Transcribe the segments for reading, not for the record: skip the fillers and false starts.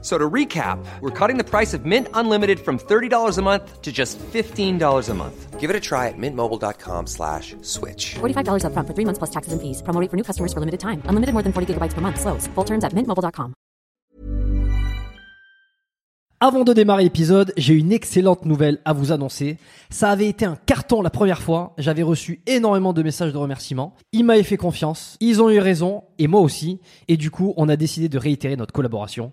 So to recap, we're cutting the price of Mint Unlimited from $30 a month to just $15 a month. Give it a try at mintmobile.com/switch. $45 up front for 3 months plus taxes and fees. Promo rate for new customers for limited time. Unlimited more than 40 gigabytes per month. Slows full terms at mintmobile.com. Avant de démarrer l'épisode, j'ai une excellente nouvelle à vous annoncer. Ça avait été un carton la première fois. J'avais reçu énormément de messages de remerciements. Ils m'avaient fait confiance. Ils ont eu raison. Et moi aussi. Et du coup, on a décidé de réitérer notre collaboration.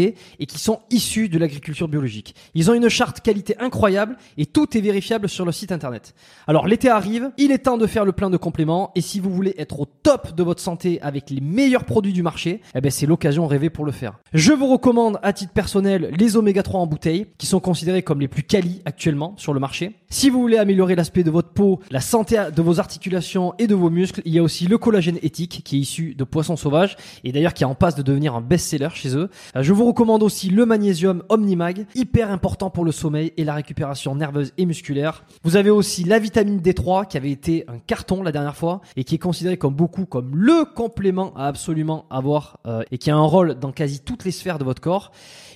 et qui sont issus de l'agriculture biologique. Ils ont une charte qualité incroyable et tout est vérifiable sur leur site internet. Alors l'été arrive, il est temps de faire le plein de compléments et si vous voulez être au top de votre santé avec les meilleurs produits du marché, c'est l'occasion rêvée pour le faire. Je vous recommande à titre personnel les oméga 3 en bouteille, qui sont considérés comme les plus quali actuellement sur le marché. Si vous voulez améliorer l'aspect de votre peau, la santé de vos articulations et de vos muscles, il y a aussi le collagène éthique qui est issu de poissons sauvages et d'ailleurs qui est en passe de devenir un best-seller chez eux. Je vous recommande aussi le magnésium Omnimag, hyper important pour le sommeil et la récupération nerveuse et musculaire. Vous avez aussi la vitamine D3 qui avait été un carton la dernière fois et qui est considéré comme le complément à absolument avoir et qui a un rôle dans quasi toutes les sphères de votre corps.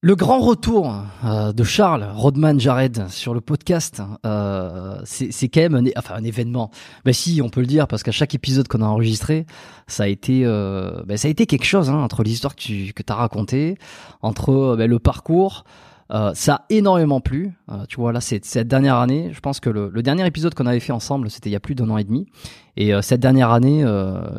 Le grand retour de Charles Rodman Jarhead sur le podcast, c'est quand même un événement. Si, on peut le dire, parce qu'à chaque épisode qu'on a enregistré, ça a été quelque chose, entre l'histoire que tu as racontée, entre le parcours. Ça a énormément plu. Tu vois, là, c'est cette dernière année. Je pense que le dernier épisode qu'on avait fait ensemble, c'était il y a plus d'un an et demi. Et cette dernière année,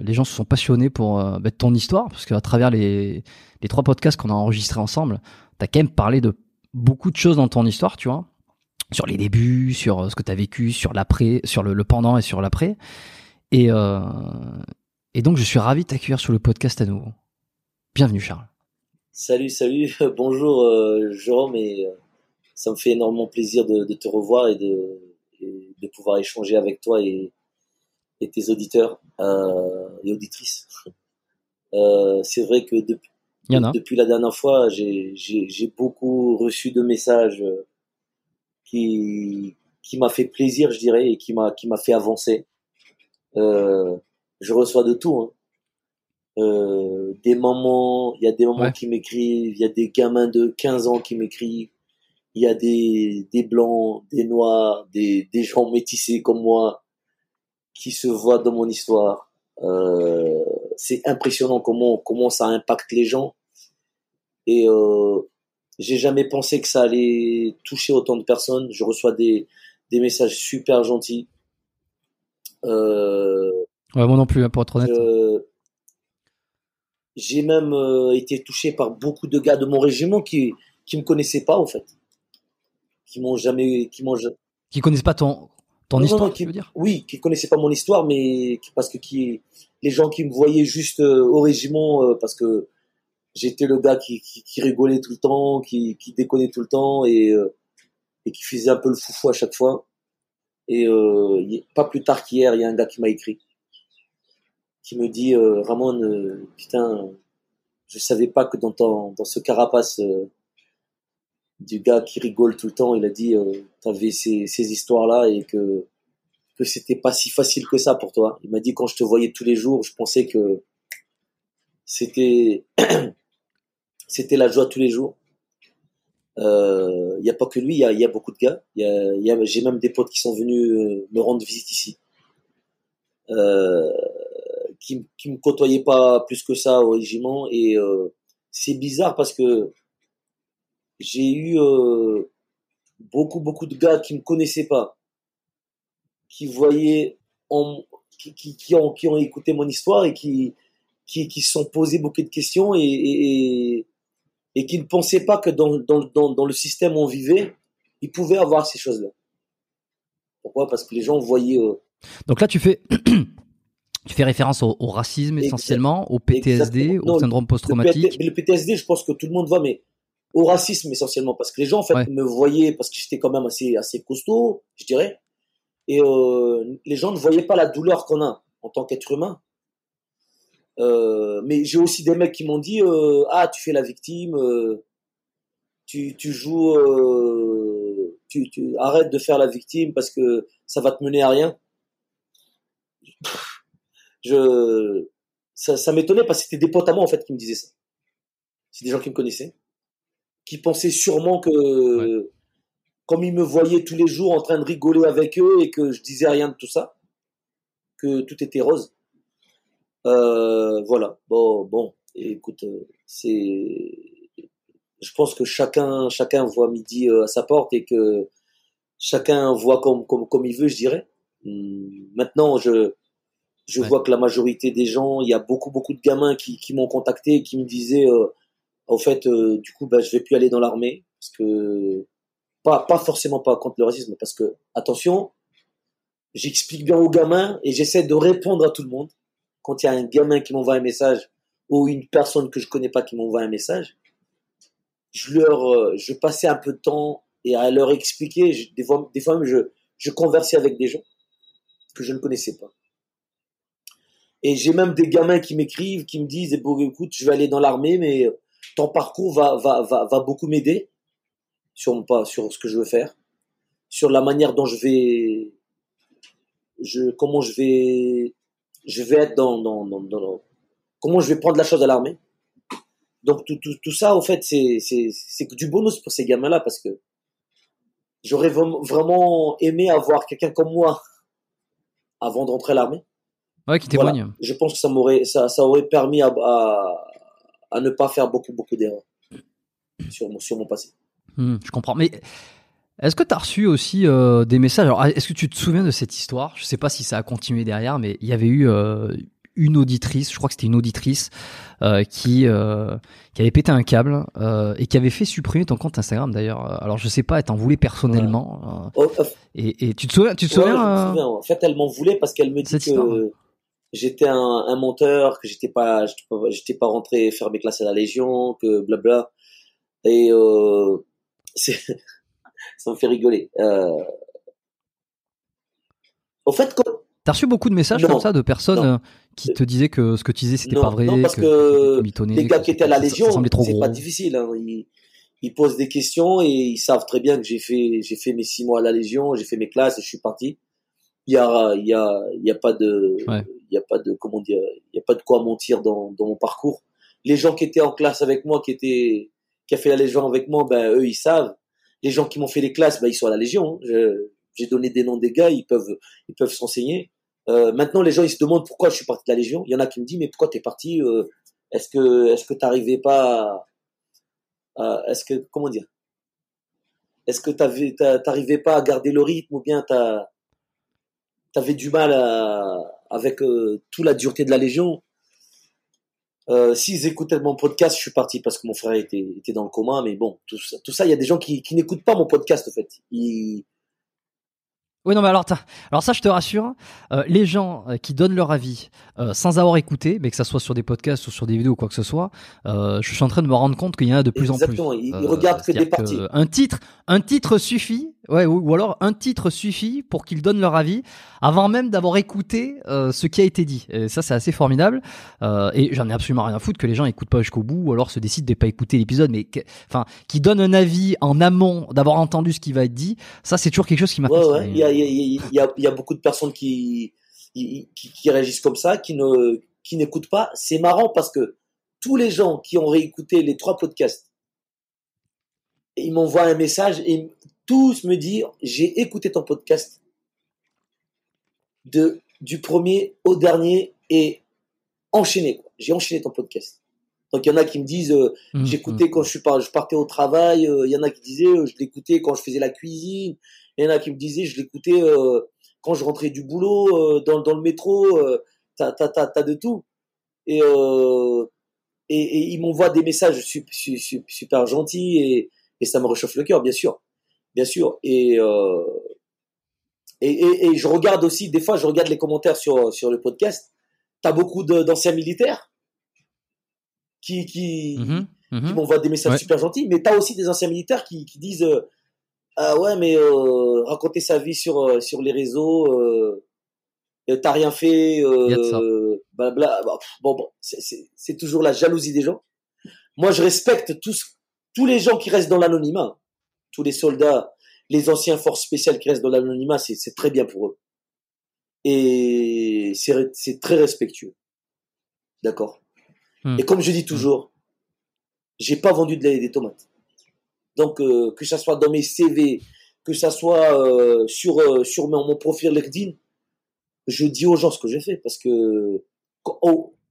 les gens se sont passionnés pour ton histoire, parce qu'à travers les 3 podcasts qu'on a enregistrés ensemble, t'as quand même parlé de beaucoup de choses dans ton histoire, tu vois, sur les débuts, sur ce que t'as vécu, sur l'après, sur le pendant et sur l'après. Et donc, je suis ravi de t'accueillir sur le podcast à nouveau. Bienvenue, Charles. Salut, bonjour Jérôme, et ça me fait énormément plaisir de te revoir et de pouvoir échanger avec toi et tes auditeurs et auditrices. C'est vrai que depuis la dernière fois, j'ai beaucoup reçu de messages qui m'a fait plaisir, je dirais, et qui m'a fait avancer. Je reçois de tout, des mamans, il y a des mamans qui m'écrivent, il y a des gamins de 15 ans qui m'écrivent, il y a des blancs, des noirs, des gens métissés comme moi qui se voient dans mon histoire. C'est impressionnant comment ça impacte les gens, et j'ai jamais pensé que ça allait toucher autant de personnes. Je reçois des messages super gentils. Moi non plus, pour être honnête. J'ai même été touché par beaucoup de gars de mon régiment qui me connaissaient pas, en fait. Qui connaissent pas ton histoire, tu veux dire ? Oui, qui connaissaient pas mon histoire, mais parce que les gens qui me voyaient juste au régiment, parce que j'étais le gars qui rigolait tout le temps, qui déconnait tout le temps et qui faisait un peu le foufou à chaque fois. Et pas plus tard qu'hier, il y a un gars qui m'a écrit, qui me dit Ramon, putain, je savais pas que dans ce carapace du gars qui rigole tout le temps, il a dit t'avais ces histoires-là et que c'était pas si facile que ça pour toi. Il m'a dit quand je te voyais tous les jours, je pensais que c'était la joie tous les jours. Il n'y a pas que lui, il y a beaucoup de gars. J'ai même des potes qui sont venus me rendre visite ici, qui me côtoyaient pas plus que ça au régiment. Et c'est bizarre parce que j'ai eu beaucoup de gars qui me connaissaient pas, qui voyaient, qui ont écouté mon histoire et qui se sont posés beaucoup de questions et qu'ils ne pensaient pas que dans le système où on vivait, ils pouvaient avoir ces choses-là. Pourquoi ? Parce que les gens voyaient... Donc là, tu fais référence au racisme essentiellement, au PTSD, exactement. Au syndrome post-traumatique. Le PTSD, je pense que tout le monde voit, mais au racisme essentiellement, parce que les gens en fait, me voyaient, parce que j'étais quand même assez costaud, je dirais, et les gens ne voyaient pas la douleur qu'on a en tant qu'être humain. Mais j'ai aussi des mecs qui m'ont dit tu fais la victime, tu joues, tu arrêtes de faire la victime parce que ça va te mener à rien. Ça m'étonnait parce que c'était des potes à moi en fait qui me disaient ça. C'est des gens qui me connaissaient, qui pensaient sûrement que comme ils me voyaient tous les jours en train de rigoler avec eux et que je disais rien de tout ça, que tout était rose. Voilà. Bon. Écoute, je pense que chacun voit midi à sa porte et que chacun voit comme il veut, je dirais. Maintenant, je vois que la majorité des gens, il y a beaucoup de gamins qui m'ont contacté et qui me disaient, en fait, du coup, je vais plus aller dans l'armée parce que pas forcément pas contre le racisme, parce que attention, j'explique bien aux gamins et j'essaie de répondre à tout le monde. Quand il y a un gamin qui m'envoie un message ou une personne que je connais pas qui m'envoie un message, je passais un peu de temps et à leur expliquer. Des fois même, je conversais avec des gens que je ne connaissais pas. Et j'ai même des gamins qui m'écrivent, qui me disent « Écoute, je vais aller dans l'armée, mais ton parcours va beaucoup m'aider sur ce que je veux faire, sur la manière dont je vais être comment je vais prendre la chose à l'armée. » Donc tout ça, au fait, c'est du bonus pour ces gamins-là, parce que j'aurais vraiment aimé avoir quelqu'un comme moi avant de rentrer à l'armée. Ouais, qui témoigne. Voilà. Je pense que ça aurait permis à ne pas faire beaucoup d'erreurs sur mon passé. Je comprends, mais... Est-ce que tu as reçu aussi des messages ? Alors, est-ce que tu te souviens de cette histoire ? Je ne sais pas si ça a continué derrière, mais il y avait eu une auditrice, je crois que c'était une auditrice, qui avait pété un câble et qui avait fait supprimer ton compte Instagram d'ailleurs. Alors, je ne sais pas, elle t'en voulait personnellement. Ouais. Et tu te souviens, je me souviens. En fait, elle m'en voulait parce qu'elle me dit que j'étais un menteur, que je n'étais pas rentré faire mes classes à la Légion, que blabla. Et c'est... Ça me fait rigoler. Au fait, t'as reçu beaucoup de messages comme ça de personnes qui te disaient que ce que tu disais c'était pas vrai, parce que les gars qui étaient à la Légion, c'est pas difficile. Hein. Ils posent des questions et ils savent très bien que j'ai fait mes 6 mois à la Légion, j'ai fait mes classes et je suis parti. Il y a pas de, il y a pas de, comment dire, il y a pas de quoi mentir dans mon parcours. Les gens qui étaient en classe avec moi, qui a fait la Légion avec moi, eux ils savent. Les gens qui m'ont fait les classes, ils sont à la Légion. J'ai donné des noms des gars, ils peuvent s'enseigner. Maintenant, les gens, ils se demandent pourquoi je suis parti de la Légion. Il y en a qui me disent, mais pourquoi t'es parti? Est-ce que t'arrivais pas est-ce que t'arrivais pas à garder le rythme, ou bien t'avais du mal avec toute la dureté de la Légion? S'ils écoutaient mon podcast, je suis parti parce que mon frère était dans le coma, mais bon, tout ça, il y a des gens qui n'écoutent pas mon podcast, en fait. Oui, non, mais alors ça, je te rassure, les gens qui donnent leur avis sans avoir écouté, mais que ça soit sur des podcasts ou sur des vidéos ou quoi que ce soit, je suis en train de me rendre compte qu'il y en a de plus en plus. Exactement, ils regardent que des parties. Un titre suffit, ouais, ou alors un titre suffit pour qu'ils donnent leur avis avant même d'avoir écouté ce qui a été dit. Et ça, c'est assez formidable. Et j'en ai absolument rien à foutre que les gens n'écoutent pas jusqu'au bout ou alors se décident de ne pas écouter l'épisode, mais qui donnent un avis en amont d'avoir entendu ce qui va être dit. Ça, c'est toujours quelque chose qui m'a fasciné. Il y a beaucoup de personnes qui réagissent comme ça, qui n'écoutent pas. C'est marrant parce que tous les gens qui ont réécouté les 3 podcasts, ils m'envoient un message et tous me disent « J'ai écouté ton podcast du premier au dernier et enchaîné. Quoi. J'ai enchaîné ton podcast. » Donc, il y en a qui me disent « J'écoutais quand je partais au travail. » Il y en a qui disaient « Je l'écoutais quand je faisais la cuisine. » Il y en a qui me disaient, je l'écoutais quand je rentrais du boulot, dans le métro, t'as de tout. Et ils m'envoient des messages super gentils et ça me réchauffe le cœur, bien sûr. Bien sûr. Et je regarde aussi, des fois, je regarde les commentaires sur le podcast. T'as beaucoup d'anciens militaires qui m'envoient des messages super gentils, mais t'as aussi des anciens militaires qui disent... Ah ouais, mais raconter sa vie sur les réseaux, t'as rien fait, blabla. Bon, c'est toujours la jalousie des gens. Moi, je respecte tous les gens qui restent dans l'anonymat, tous les soldats, les anciens forces spéciales qui restent dans l'anonymat, c'est très bien pour eux. Et c'est très respectueux. D'accord. Et comme je dis toujours, j'ai pas vendu des tomates. Donc, que ça soit dans mes CV, que ça soit sur mon profil LinkedIn, je dis aux gens ce que j'ai fait. Parce que,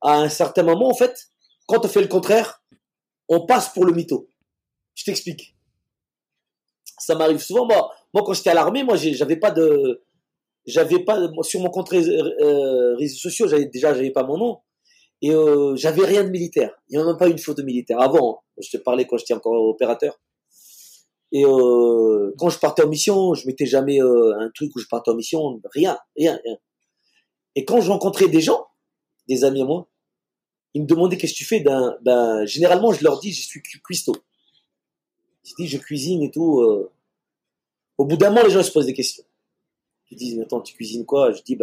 à un certain moment, en fait, quand on fait le contraire, on passe pour le mytho. Je t'explique. Ça m'arrive souvent. Moi quand j'étais à l'armée, sur mon compte réseaux sociaux, j'avais pas mon nom. Et j'avais rien de militaire. Il n'y en a même pas une photo militaire. Avant, je te parlais quand j'étais encore opérateur. Et quand je partais en mission, je mettais jamais un truc où je partais en mission, rien. Et quand je rencontrais des gens, des amis à moi, ils me demandaient qu'est-ce que tu fais. Généralement, je leur dis je suis cuistot. Je dis je cuisine et tout. Au bout d'un moment, les gens se posent des questions. Ils disent mais attends, tu cuisines quoi? Je dis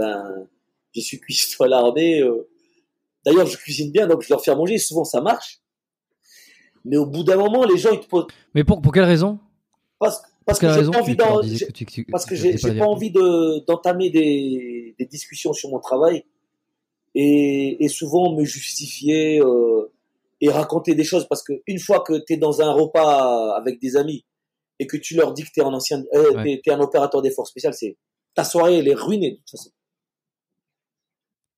je suis cuistot à l'armée. D'ailleurs, je cuisine bien, donc je leur fais à manger. Souvent, ça marche. Mais au bout d'un moment, les gens ils te posent. Mais pour quelle raison? Parce que j'ai pas envie d'entamer des discussions sur mon travail et souvent me justifier et raconter des choses parce que une fois que t'es dans un repas avec des amis et que tu leur dis que t'es t'es un opérateur des forces spéciales, c'est ta soirée elle est ruinée de toute façon.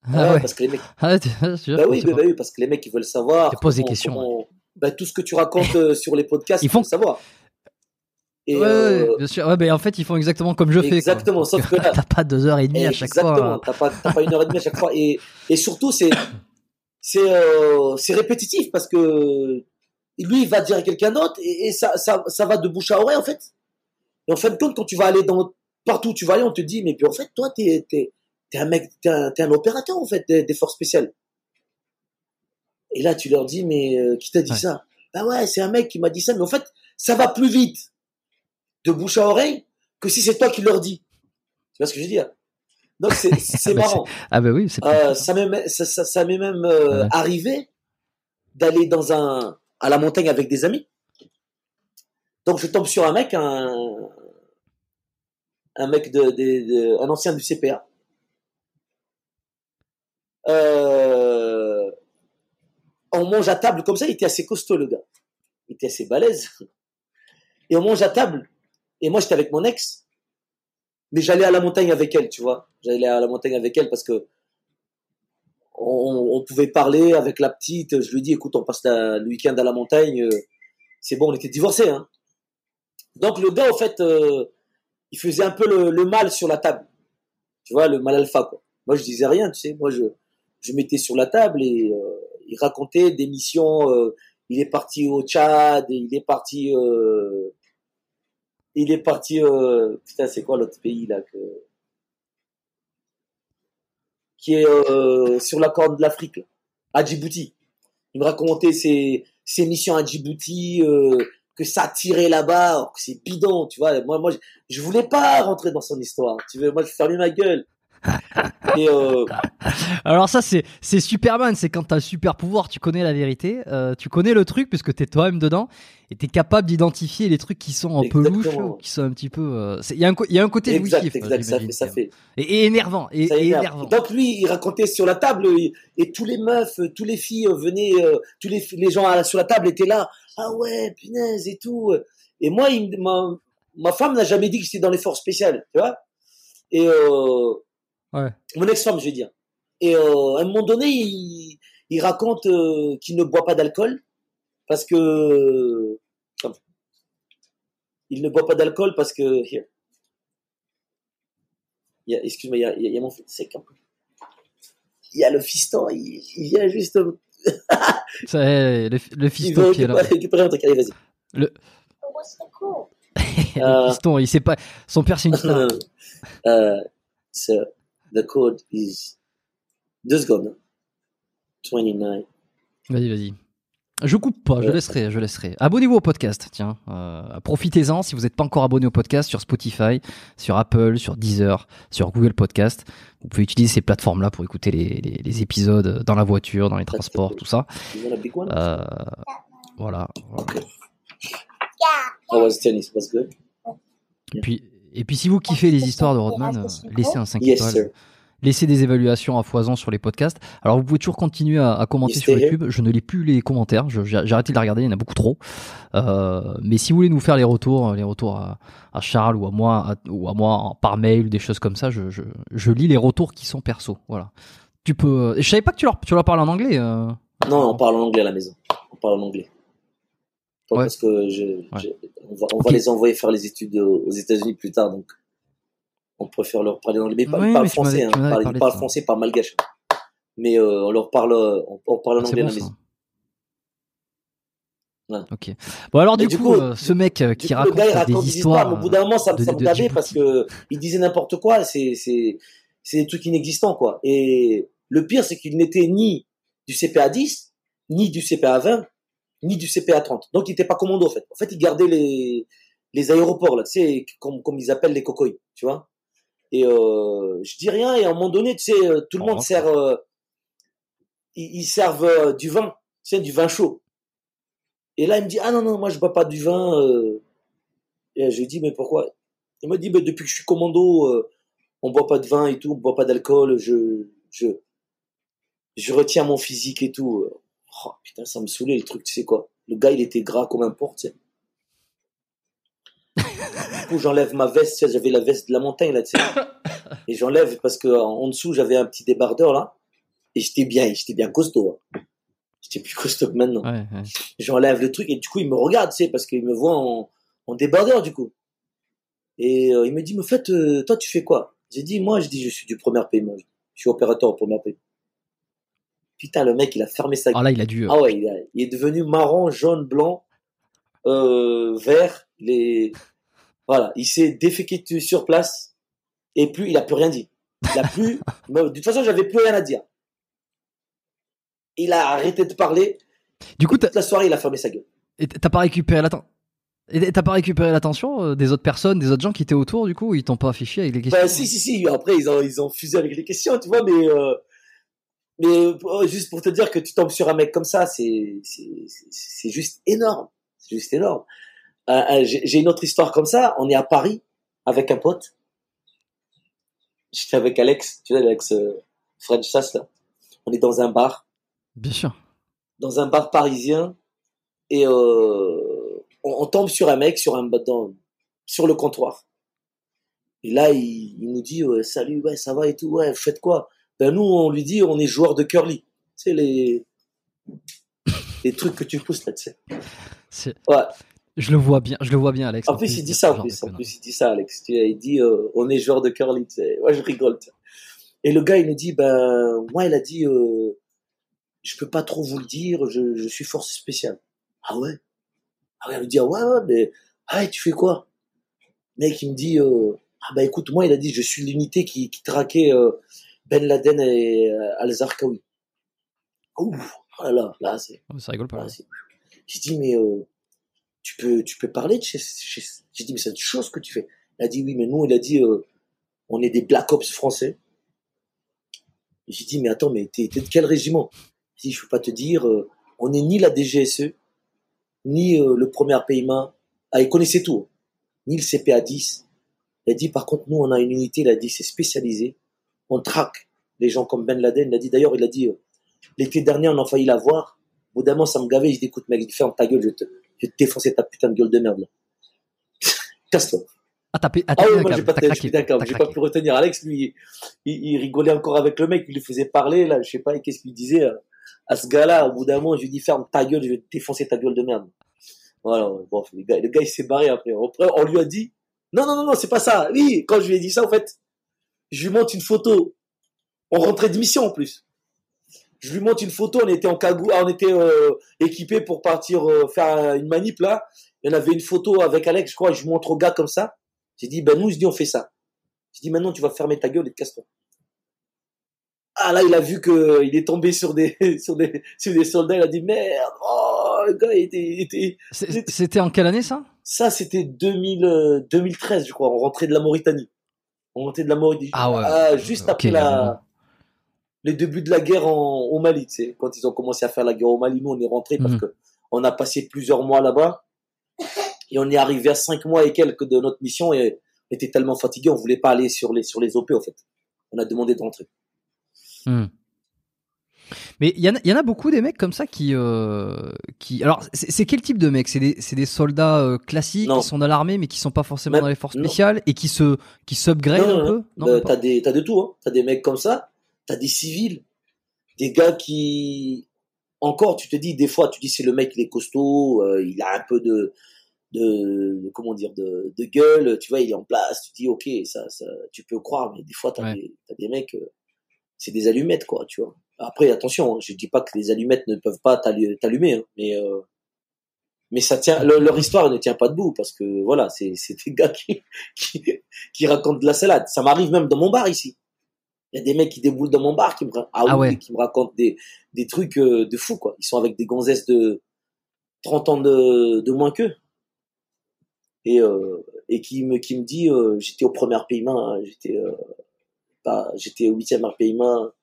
Parce que les mecs. Oui, parce que les mecs ils veulent savoir. Te pose des questions. Tout ce que tu racontes sur les podcasts, ils font savoir. Et bien sûr. Ouais, mais en fait, ils font exactement comme je fais. Exactement. Sauf que là, t'as pas 2h30 à chaque fois. Exactement. T'as pas 1h30 à chaque fois. Et surtout, c'est répétitif parce que lui, il va dire à quelqu'un d'autre et ça va de bouche à oreille en fait. Et en fin de compte, quand tu vas aller partout où tu vas aller, on te dit mais puis en fait, toi, t'es un mec, t'es un opérateur en fait des forces spéciales. Et là, tu leur dis, mais qui t'a dit ça ? C'est un mec qui m'a dit ça. Mais en fait, ça va plus vite de bouche à oreille que si c'est toi qui leur dis. Tu vois ce que je veux dire ? Donc, c'est marrant. C'est ça m'est même arrivé d'aller à la montagne avec des amis. Donc, je tombe sur un mec, un ancien du CPA. On mange à table comme ça, il était assez costaud le gars, il était assez balèze et on mange à table et moi j'étais avec mon ex mais j'allais à la montagne avec elle, tu vois, parce que on pouvait parler avec la petite, je lui dis écoute on passe le week-end à la montagne, c'est bon, on était divorcés hein. Donc le gars en fait il faisait un peu le mal sur la table, tu vois, le mal alpha quoi. Moi je disais rien, tu sais, moi je mettais sur la table et il racontait des missions. Il est parti au Tchad, il est parti Il est parti, putain, c'est quoi l'autre pays là que... qui est sur la corne de l'Afrique, là, à Djibouti. Il me racontait ses missions à Djibouti, que ça tirait là-bas, que c'est bidon, tu vois. Moi, je voulais pas rentrer dans son histoire. Tu veux, moi, je fermais ma gueule. Et alors ça c'est Superman, c'est quand t'as le super pouvoir, tu connais la vérité, tu connais le truc puisque t'es toi-même dedans et t'es capable d'identifier les trucs qui sont un peu louches ou qui sont un petit peu. Il y a un côté jouissif. Exact, ça fait. Et énervant, énervant. Donc lui, il racontait sur la table et tous les meufs, tous les filles venaient, tous les gens sur la table étaient là. Ah ouais, punaise et tout. Et moi, ma femme n'a jamais dit que j'étais dans les forces spéciales, tu vois. Et ouais. Mon ex-femme, je veux dire. Et à un moment donné, il raconte qu'il ne boit pas d'alcool parce que excuse-moi, il y a mon c'est quand il y a le fiston, il vient juste. Ça le fiston qui est là. Allez, vas-y. Le fiston, il sait pas. Son père c'est une star. The code is 29. Vas-y. Je coupe pas, je laisserai. Abonnez-vous au podcast, tiens. Profitez-en si vous n'êtes pas encore abonné au podcast sur Spotify, sur Apple, sur Deezer, sur Google Podcast. Vous pouvez utiliser ces plateformes-là pour écouter les épisodes dans la voiture, dans les transports, tout ça. Voilà. Okay. How was tennis? Was good? Yeah. Et puis, si vous kiffez les histoires de Rodman, laissez un 5 étoiles. Laissez des évaluations à foison sur les podcasts. Alors, vous pouvez toujours continuer à commenter sur YouTube. Je ne lis plus les commentaires. J'ai arrêté de les regarder. Il y en a beaucoup trop. Mais si vous voulez nous faire les retours à Charles ou à moi par mail, des choses comme ça, je lis les retours qui sont perso. Voilà. Tu peux. Je savais pas que tu leur parles en anglais. Non, on parle en anglais à la maison. Ouais. Parce que on va les envoyer faire les études aux États-Unis plus tard, donc on préfère leur parler anglais, mais français, pas français, pas malgache, mais on parle en anglais à la maison. Ouais. Ok. Bon alors du coup, ce mec qui raconte des histoires, au bout d'un moment ça me gavait parce que il disait n'importe quoi, c'est des trucs inexistants quoi. Et le pire c'est qu'il n'était ni du CPA 10, ni du CPA 20. Ni du CPA 30. Donc, il n'était pas commando, en fait. En fait, il gardait les aéroports, là, tu sais, comme ils appellent les cocoïs, tu vois. Et je dis rien, et à un moment donné, tu sais, tout le monde sert... ils servent du vin, tu sais, du vin chaud. Et là, il me dit, ah non, moi, je ne bois pas du vin. Et là, je lui dis, mais pourquoi? Il me dit, mais depuis que je suis commando, on ne boit pas de vin et tout, on ne boit pas d'alcool, je retiens mon physique et tout. Oh putain, ça me saoulait le truc, tu sais quoi. Le gars, il était gras comme un porc, tu sais. Du coup, j'enlève ma veste, tu sais, j'avais la veste de la montagne, là, tu sais. Et j'enlève parce qu'en dessous, j'avais un petit débardeur, là. Et j'étais bien costaud. Hein. J'étais plus costaud que maintenant. Ouais. J'enlève le truc et du coup, il me regarde, tu sais, parce qu'il me voit en débardeur, du coup. Et il me dit, mais en fait, toi, tu fais quoi? J'ai dit, moi, je suis du premier PME. Je suis opérateur au premier PME. Putain, le mec, il a fermé sa gueule. Ah là, il a dû. Ah ouais, il est devenu marron, jaune, blanc, vert. Voilà, il s'est déféqué sur place et il n'a plus rien dit. De toute façon, j'avais plus rien à dire. Il a arrêté de parler. Du coup, toute la soirée, il a fermé sa gueule. Et t'as pas récupéré l'attention des autres personnes, des autres gens qui étaient autour, du coup, ils t'ont pas affiché avec les questions. Bah, si. Après, ils ont fusé avec les questions, tu vois, mais. Mais juste pour te dire que tu tombes sur un mec comme ça, c'est juste énorme. C'est juste énorme. J'ai une autre histoire comme ça. On est à Paris avec un pote. J'étais avec Alex, tu sais, Alex French Sass, là. On est dans un bar. Bien sûr. Dans un bar parisien. Et on tombe sur un mec sur le comptoir. Et là, il nous dit « Salut, ouais, ça va et tout, ouais, vous faites quoi ?» Ben nous, on lui dit, on est joueur de curly. Tu sais, les trucs que tu pousses là, tu sais. Ouais. Je le vois bien, Alex. En plus, il dit ça, Alex. Il dit, on est joueur de curly, tu sais. Ouais, je rigole, tu sais. Et le gars, il nous dit, il a dit, je peux pas trop vous le dire, je suis force spéciale. Ah ouais? Ah ouais, il nous dit, ah ouais, mais, tu fais quoi? mec, il me dit ah bah écoute, moi, il a dit, je suis l'unité qui traquait Ben Laden et Al-Zarqawi. Ouf, voilà, là c'est. Ça rigole pas. Là, c'est... J'ai dit mais tu peux parler de chez... J'ai dit mais c'est une chose que tu fais. Il a dit oui, mais nous, il a dit on est des Black Ops français. Et j'ai dit mais attends, mais t'es de quel régiment? Il dit je peux pas te dire. On n'est ni la DGSE ni le premier PMA. Ah, il connaissait tout. Ni le CPA 10. Il a dit par contre nous on a une unité. Il a dit c'est spécialisé. On traque les gens comme Ben Laden. Il a dit d'ailleurs il a dit l'été dernier on a failli la voir. Au bout d'un moment ça me gavait. Je dis écoute mec, ferme ta gueule, je vais te défoncer ta putain de gueule de merde. Casse-toi. Ah ouais, moi j'ai pas pu retenir. Alex lui il rigolait encore avec le mec, il le faisait parler là, je sais pas qu'est-ce qu'il disait à ce gars-là. Au bout d'un moment je lui dis ferme ta gueule, je vais te défoncer ta gueule de merde. Voilà, bon le gars il s'est barré après. Après on lui a dit non c'est pas ça. Oui, quand je lui ai dit ça en fait, je lui montre une photo. On rentrait de mission en plus. Je lui montre une photo, on était en cagoule, on était équipés pour partir faire une manip là. Il y en avait une photo avec Alex, je crois, je lui montre au gars comme ça. J'ai dit, ben nous, on fait ça. J'ai dit, maintenant, tu vas fermer ta gueule et te casse-toi. Ah là, il a vu qu'il est tombé sur des soldats. Il a dit, merde, oh, le gars, il était... C'était en quelle année, ça ? Ça, c'était 2013, je crois. On rentrait de la Mauritanie. Ah ouais. Ah, juste après les débuts de la guerre au Mali, tu sais. Quand ils ont commencé à faire la guerre au Mali, nous, on est rentrés parce qu'on a passé plusieurs mois là-bas. Et on est arrivé à 5 mois et quelques de notre mission et on était tellement fatigués, on voulait pas aller sur les OP en fait. On a demandé de rentrer. Mais il y en a beaucoup des mecs comme ça qui... Alors c'est quel type de mecs ? C'est des soldats classiques qui sont dans l'armée mais qui sont pas forcément dans les forces spéciales et qui s'upgradent un peu. Non, t'as de tout. Hein. T'as des mecs comme ça, t'as des civils, des gars qui encore tu te dis des fois c'est le mec il est costaud, il a un peu de comment dire de gueule, tu vois, il est en place, tu dis ok, ça tu peux croire, mais des fois t'as des mecs, c'est des allumettes quoi, tu vois. Après attention, hein, je dis pas que les allumettes ne peuvent pas t'allumer, hein, mais ça tient, leur histoire ne tient pas debout parce que voilà, c'est des gars qui racontent de la salade. Ça m'arrive même dans mon bar ici. Il y a des mecs qui déboulent dans mon bar qui me racontent des trucs de fou quoi. Ils sont avec des gonzesses de 30 ans de moins qu'eux. Et qui me dit j'étais au premier RPIMA, hein, j'étais au 8e RPIMA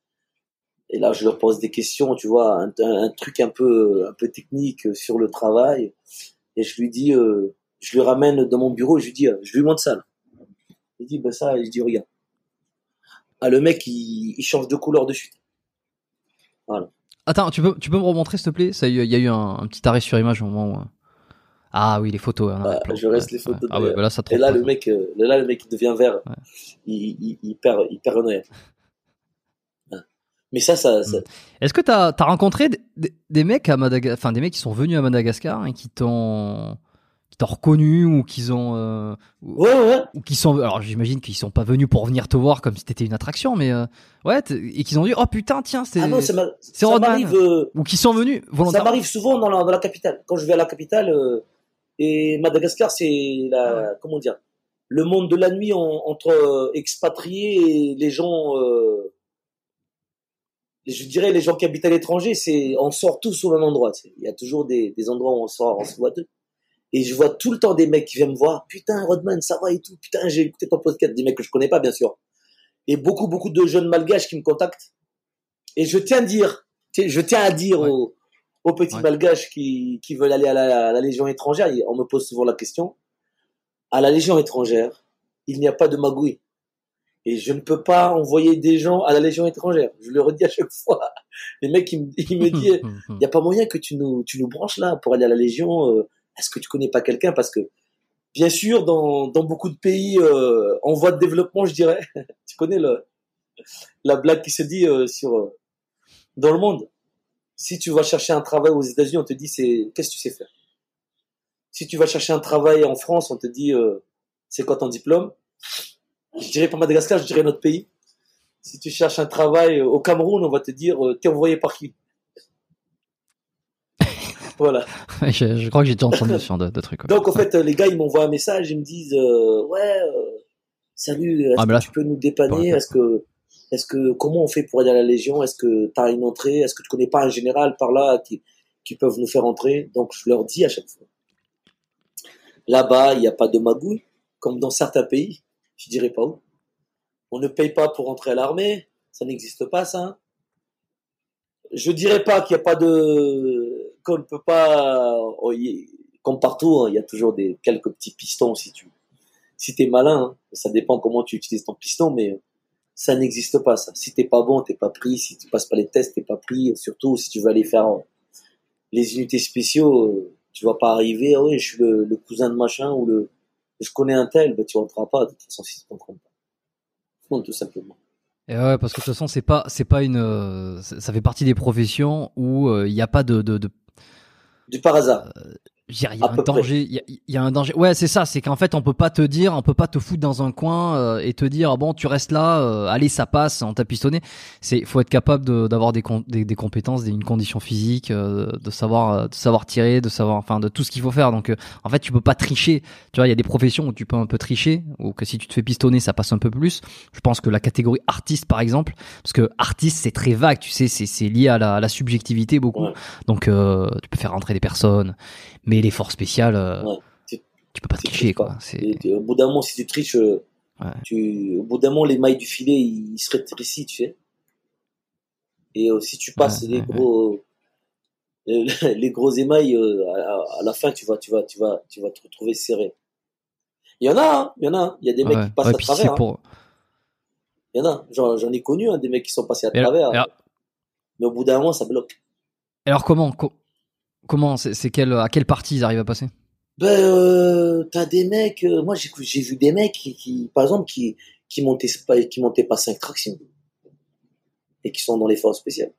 et là je leur pose des questions, tu vois, un truc un peu technique sur le travail et je lui dis je le ramène dans mon bureau, je lui dis je lui montre ça là. Il dit ben ça, et je dis regarde. Ah le mec il change de couleur de suite. Voilà. Attends, tu peux me remontrer s'il te plaît, ça il y a eu un petit arrêt sur image au moment où ah oui, les photos. Je reste les photos. Ah ouais, bah là, ça trompe. Et là, le mec, il devient vert. Ouais. Il perd un oeil. Mais ça. Est-ce que t'as rencontré des mecs à Madagascar, enfin des mecs qui sont venus à Madagascar et qui t'ont reconnu ou qu'ils ont. Ouais. Ou qui sont. Alors j'imagine qu'ils sont pas venus pour venir te voir comme si t'étais une attraction, mais ouais, et qu'ils ont dit oh putain tiens c'est. Ah non, c'est Rodman. M'arrive. Ou qui sont venus volontairement. Ça m'arrive souvent dans la capitale. Quand je vais à la capitale. Et Madagascar, c'est comment dire, le monde de la nuit entre expatriés et les gens, je dirais les gens qui habitent à l'étranger, on sort tous au même endroit. Tu sais. Il y a toujours des endroits où on se voit deux. Et je vois tout le temps des mecs qui viennent me voir, putain Rodman, ça va et tout, putain j'ai écouté ton podcast, des mecs que je connais pas bien sûr. Et beaucoup de jeunes malgaches qui me contactent. Et je tiens à dire ouais. Aux petits malgaches qui veulent aller à la Légion étrangère, on me pose souvent la question. À la Légion étrangère, il n'y a pas de magouille. Et je ne peux pas envoyer des gens à la Légion étrangère. Je le redis à chaque fois. Les mecs, ils me disent, il n'y a pas moyen que tu nous branches là pour aller à la Légion. Est-ce que tu connais pas quelqu'un? Parce que, bien sûr, dans beaucoup de pays, en voie de développement, je dirais, tu connais la blague qui se dit, dans le monde. Si tu vas chercher un travail aux États-Unis, on te dit qu'est-ce que tu sais faire. Si tu vas chercher un travail en France, on te dit c'est quoi ton diplôme. Je dirais pas Madagascar, je dirais notre pays. Si tu cherches un travail au Cameroun, on va te dire t'es envoyé par qui. Voilà. Je crois que j'ai déjà entendu ce genre de trucs. Ouais. Donc, en fait, les gars, ils m'envoient un message, ils me disent salut, est-ce que tu peux nous dépanner, comment on fait pour aller à la Légion, est-ce que t'as une entrée, est-ce que tu connais pas un général par là qui peuvent nous faire entrer? Donc je leur dis à chaque fois, là-bas il n'y a pas de magouille comme dans certains pays, je dirais pas où, on ne paye pas pour entrer à l'armée, ça n'existe pas ça. Je dirais pas qu'il n'y a pas de, qu'on ne peut pas, comme partout, hein, il y a toujours des quelques petits pistons si t'es malin, hein, ça dépend comment tu utilises ton piston, mais ça n'existe pas, ça. Si t'es pas bon, t'es pas pris. Si tu passes pas les tests, t'es pas pris. Surtout si tu veux aller faire les unités spéciaux, tu vas pas arriver. Ah oui, je suis le cousin de machin ou je connais un tel. Bah, tu rentreras pas. De toute façon, si tu t'en comptes pas. Non, tout simplement. Et ouais, parce que de toute façon, c'est pas une. Ça fait partie des professions où il n'y a pas de. Du par hasard. Il y a un danger. Ouais, c'est ça. C'est qu'en fait, on peut pas te foutre dans un coin et te dire bon, tu restes là. Allez, ça passe. On t'a pistonné. Faut être capable d'avoir des compétences, une condition physique, de savoir tirer, de tout ce qu'il faut faire. Donc, en fait, tu peux pas tricher. Tu vois, il y a des professions où tu peux un peu tricher, ou que si tu te fais pistonner, ça passe un peu plus. Je pense que la catégorie artiste, par exemple, parce que artiste, c'est très vague. Tu sais, c'est lié à la subjectivité beaucoup. Ouais. Donc, tu peux faire rentrer des personnes. Mais les forces spéciales, ouais, tu peux pas tricher pas. Quoi. Au bout d'un moment, si tu triches, ouais. Au bout d'un moment, les mailles du filet, ils se rétrécissent, tu sais. Et si tu passes les gros émails, à la fin, tu vas te retrouver serré. Il y a des mecs qui passent à travers. Il y en a, j'en ai connu, hein, des mecs qui sont passés à travers. Mais au bout d'un moment, ça bloque. Alors comment à quelle partie ils arrivent à passer? T'as des mecs, moi j'ai vu des mecs qui par exemple qui montaient pas 5 tractions et qui sont dans les forces spéciales.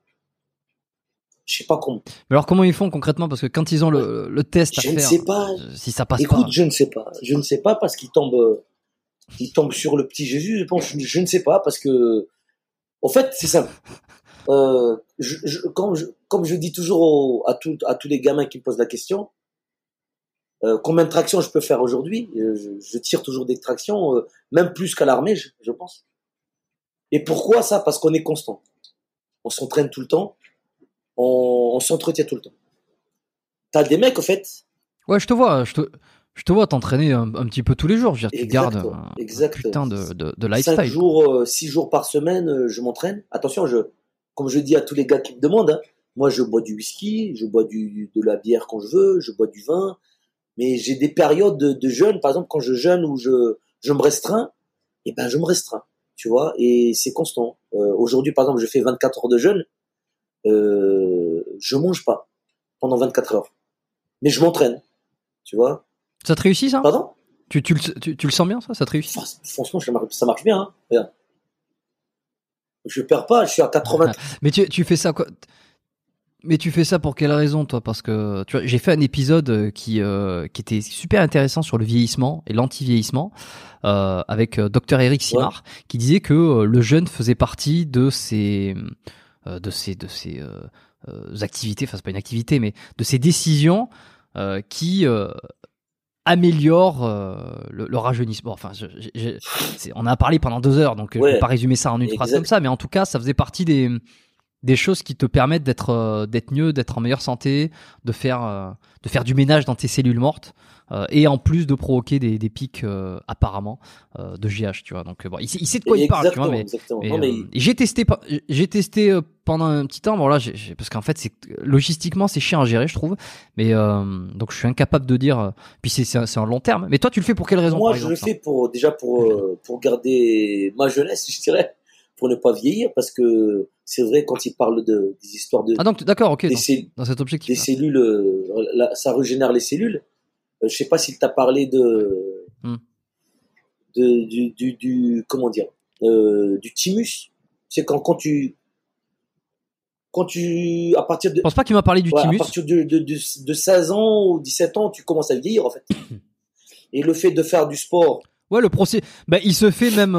Je sais pas comment. Mais alors comment ils font concrètement, parce que quand ils ont le test à faire. Je ne sais pas. Si ça passe pas. Écoute, je ne sais pas. Je ne sais pas parce qu'ils tombent sur le petit Jésus, je pense, je ne sais pas parce que en fait, c'est ça. Comme je dis toujours à tous les gamins qui me posent la question, combien de tractions je peux faire aujourd'hui, je tire toujours des tractions, même plus qu'à l'armée, je pense. Et pourquoi ça? Parce qu'on est constant. On s'entraîne tout le temps, on s'entretient tout le temps. T'as des mecs, en fait. Ouais, je te vois t'entraîner un petit peu tous les jours. Je veux dire, tu gardes un putain de lifestyle. 6 jours par semaine, je m'entraîne. Attention, comme je dis à tous les gars qui me demandent, hein, moi je bois du whisky, je bois de la bière quand je veux, je bois du vin, mais j'ai des périodes de jeûne, par exemple quand je jeûne ou je me restreins, et ben je me restreins, tu vois, et c'est constant. Aujourd'hui par exemple je fais 24 heures de jeûne, je mange pas pendant 24 heures, mais je m'entraîne, tu vois. Ça te réussit ça? Pardon? Tu le sens bien ça te réussit? Enfin, franchement ça marche bien, hein, regarde. Je perds pas, je suis à 80. Mais tu fais ça quoi? Mais tu fais ça pour quelle raison toi? Parce que tu vois, j'ai fait un épisode qui était super intéressant sur le vieillissement et l'anti-vieillissement avec Dr Eric Simard, ouais, qui disait que le jeûne faisait partie de ses activités, enfin c'est pas une activité, mais de ses décisions qui améliore le rajeunissement. Enfin, on a parlé pendant 2 heures, donc ouais, je ne vais pas résumer ça en une phrase comme ça, mais en tout cas, ça faisait partie des choses qui te permettent d'être mieux, d'être en meilleure santé, de faire du ménage dans tes cellules mortes, et en plus de provoquer des pics apparemment de GH, tu vois. Donc bon, il sait de quoi il parle, tu vois. Mais j'ai testé pendant un petit temps. Bon là, parce qu'en fait, logistiquement c'est chiant à gérer, je trouve. Mais donc je suis incapable de dire. Puis c'est en long terme. Mais toi, tu le fais pour quelle raison? Moi, par exemple, je le fais pour garder ma jeunesse, je dirais, pour ne pas vieillir, parce que c'est vrai quand il parle des histoires de. Ah donc d'accord, ok. Dans cet objectif. Des cellules, ça régénère les cellules. Je sais pas s'il t'a parlé du thymus. C'est quand tu à partir de. Je pense pas qu'il m'a parlé du thymus. À partir de 16 ans ou 17 ans, tu commences à vieillir en fait. Et le fait de faire du sport Ouais, le procès, bah, il se fait même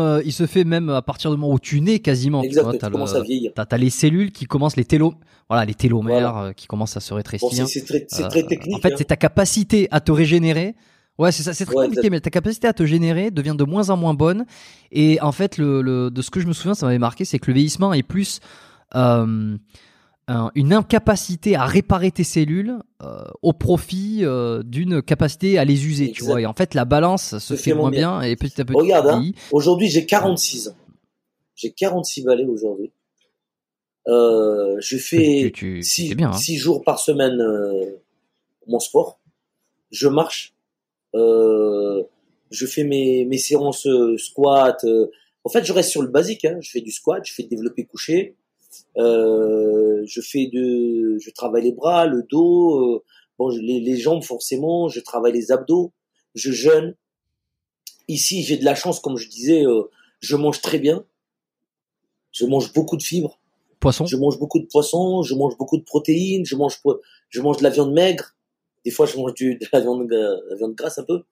à partir du moment où tu nais quasiment. Exactement, tu commences à vieillir. T'as les cellules qui commencent, les télomères qui commencent à se rétrécir. Bon, c'est très technique. En fait, c'est ta capacité à te régénérer. Ouais, c'est ça, c'est très compliqué, mais ta capacité à te générer devient de moins en moins bonne. Et en fait, de ce que je me souviens, ça m'avait marqué, c'est que le vieillissement est plus, une incapacité à réparer tes cellules au profit d'une capacité à les user, exact. Tu vois. Et en fait, la balance se fait moins bien et petit à petit. Regarde, hein, aujourd'hui, j'ai 46 ans. J'ai 46 balais aujourd'hui. Je fais 6 hein. jours par semaine mon sport. Je marche. Je fais mes séances squat. En fait, je reste sur le basique. Hein. Je fais du squat, je fais développer couché. Je travaille les bras, le dos, les jambes forcément, je travaille les abdos, je jeûne. Ici, j'ai de la chance, comme je disais, je mange très bien. Je mange beaucoup de fibres. Poisson. Je mange beaucoup de poissons, je mange beaucoup de protéines, je mange de la viande maigre. Des fois, je mange de la viande grasse un peu.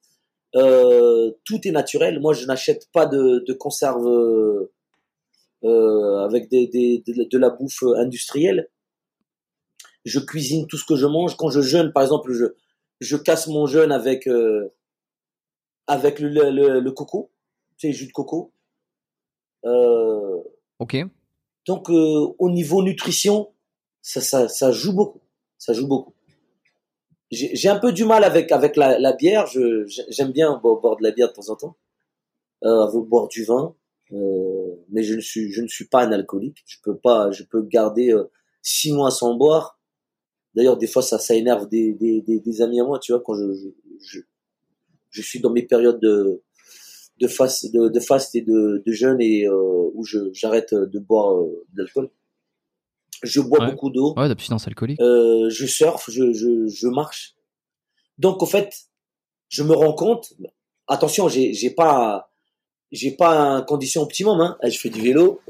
Tout est naturel. Moi, je n'achète pas de conserve. Avec de la bouffe industrielle. Je cuisine tout ce que je mange. Quand je jeûne, par exemple, je casse mon jeûne avec le coco, tu sais, jus de coco. Ok. Donc, au niveau nutrition, ça joue beaucoup. Ça joue beaucoup. J'ai un peu du mal avec la bière. J'aime bien boire de la bière de temps en temps. Boire du vin. Mais je ne suis pas un alcoolique. Je peux garder 6 mois sans boire. D'ailleurs, des fois, ça énerve des amis à moi, tu vois, quand je suis dans mes périodes de fast et de jeûne et où j'arrête de boire de l'alcool. Je bois beaucoup d'eau. Ouais, d'abstinence alcoolique. Je surfe, je marche. Donc, en fait, je me rends compte. Attention, j'ai pas une condition optimum, hein. Je fais du vélo.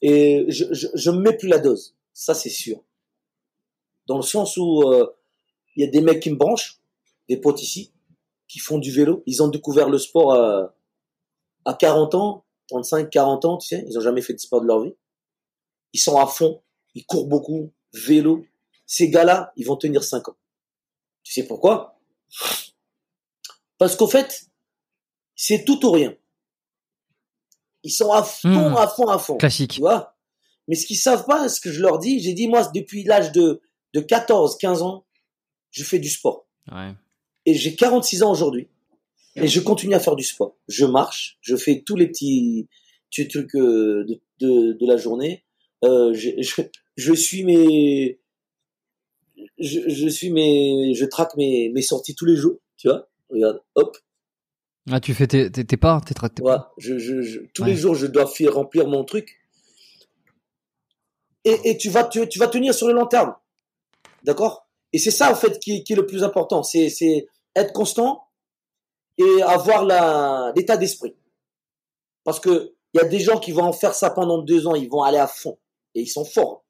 Et je me mets plus la dose. Ça, c'est sûr. Dans le sens où, il y a des mecs qui me branchent, des potes ici, qui font du vélo. Ils ont découvert le sport, à 40 ans, 35, 40 ans, tu sais. Ils ont jamais fait de sport de leur vie. Ils sont à fond. Ils courent beaucoup. Vélo. Ces gars-là, ils vont tenir 5 ans. Tu sais pourquoi? Parce qu'au fait, c'est tout ou rien. Ils sont à fond, à fond, à fond. Classique. Tu vois? Mais ce qu'ils savent pas, ce que je leur dis, j'ai dit, moi, depuis l'âge de 14, 15 ans, je fais du sport. Ouais. Et j'ai 46 ans aujourd'hui. Et je continue à faire du sport. Je marche, je fais tous les petits trucs de la journée. Je traque mes sorties tous les jours, tu vois? Regarde, hop. Ah, tu fais tes parts, tes tractés. Ouais, tous les jours, je dois remplir mon truc. Et tu vas tenir sur le long terme. D'accord? Et c'est ça, en fait, qui est le plus important. C'est être constant et avoir l'état d'esprit. Parce que il y a des gens qui vont en faire ça pendant 2 ans, ils vont aller à fond. Et ils sont forts.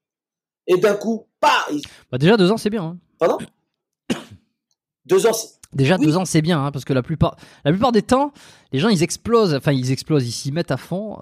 Et d'un coup, bah, déjà 2 ans, c'est bien. Hein. Pardon? 2 ans, c'est... Déjà, oui. 2 ans, c'est bien, hein, parce que la plupart des temps, les gens, ils explosent, ils s'y mettent à fond.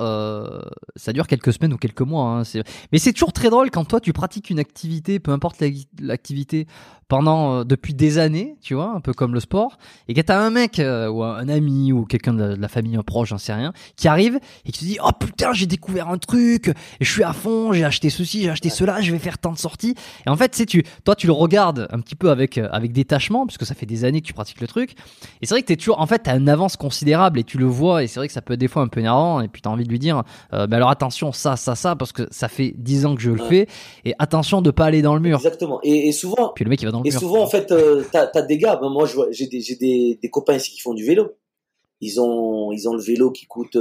Ça dure quelques semaines ou quelques mois. Hein, mais c'est toujours très drôle quand toi, tu pratiques une activité, peu importe l'activité, pendant depuis des années, tu vois, un peu comme le sport, et que t'as un mec ou un ami ou quelqu'un de la famille, un proche, j'en sais rien, qui arrive et qui te dit « Oh putain, j'ai découvert un truc, je suis à fond, j'ai acheté ceci, j'ai acheté cela, je vais faire tant de sorties. » Et en fait, toi, tu le regardes un petit peu avec détachement, parce que ça fait des années que tu pratiques le truc. Et c'est vrai que t'es toujours, en fait, t'as une avance considérable et tu le vois, et c'est vrai que ça peut être des fois un peu énervant, et puis t'as envie de lui dire mais alors attention, ça, parce que ça fait 10 ans que je le fais, et attention de pas aller dans le mur. Exactement. Et souvent. Puis le mec, il va dans le mur. Et souvent, en fait, t'as des gars. Ben, moi, j'ai des copains ici qui font du vélo. Ils ont le vélo qui coûte 10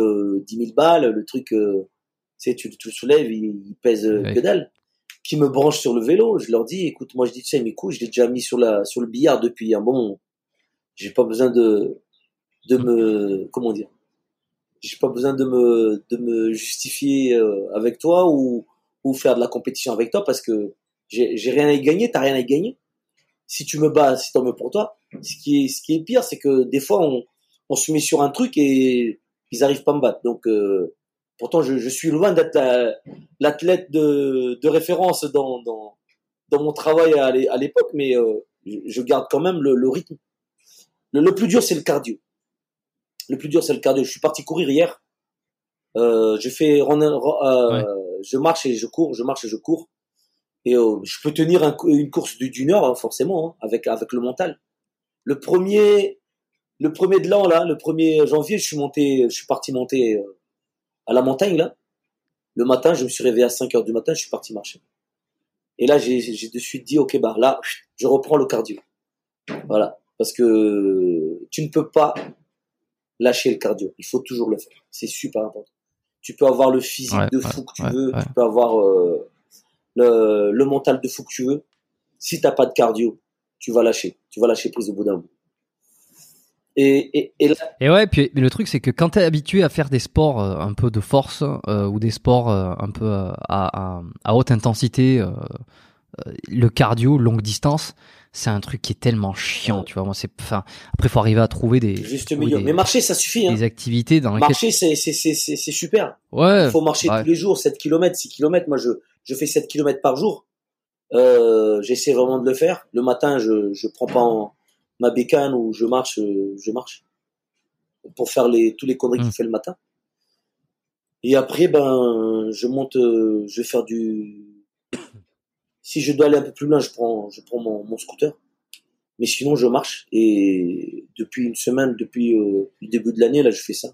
000 balles, le truc, tu sais, tu le soulèves, il pèse que dalle. Qui me branche sur le vélo, je leur dis, écoute, moi, je dis, tu sais, mes couilles, je l'ai déjà mis sur le billard depuis un bon moment. J'ai pas besoin de me, comment dire, j'ai pas besoin de me justifier avec toi ou faire de la compétition avec toi parce que j'ai rien à y gagner, t'as rien à y gagner. si tu me bats, si t'en veux pour toi. Ce qui est pire, c'est que des fois, on se met sur un truc et ils arrivent pas à me battre. Donc, pourtant, je suis loin d'être l'athlète de référence dans mon travail à l'époque, mais je garde quand même le rythme. Le plus dur, c'est le cardio. Le plus dur, c'est le cardio. Je suis parti courir hier. Je marche et je cours, je marche et je cours. Et je peux tenir une course d'une heure, hein, forcément, hein, avec le mental. Le premier de l'an, là, le 1er janvier, je suis parti monter à la montagne, là. Le matin, je me suis réveillé à 5h du matin, je suis parti marcher. Et là, j'ai de suite dit, ok, bah, là, je reprends le cardio. Voilà. Parce que tu ne peux pas lâcher le cardio. Il faut toujours le faire. C'est super important. Tu peux avoir le physique de fou que tu veux. Ouais. Tu peux avoir le mental de fou que tu veux. Si t'as pas de cardio, tu vas lâcher. Tu vas lâcher prise au bout d'un bout. Et là... Et ouais, puis le truc, c'est que quand t'es habitué à faire des sports un peu de force ou des sports un peu à haute intensité, le cardio, longue distance, c'est un truc qui est tellement chiant, tu vois. Moi, après, faut arriver à trouver des juste milieu. Mais marcher, ça suffit, hein. Des activités dans lesquelles... Marcher, c'est super. Ouais. Il faut marcher tous les jours, 7 km, 6 km. Moi, je fais 7 km par jour. J'essaie vraiment de le faire. Le matin, je prends pas ma bécane ou je marche pour faire tous les conneries que je fais le matin. Et après, ben, je monte, je vais faire si je dois aller un peu plus loin, je prends mon scooter. Mais sinon, je marche. Et depuis une semaine, depuis le début de l'année, là, je fais ça.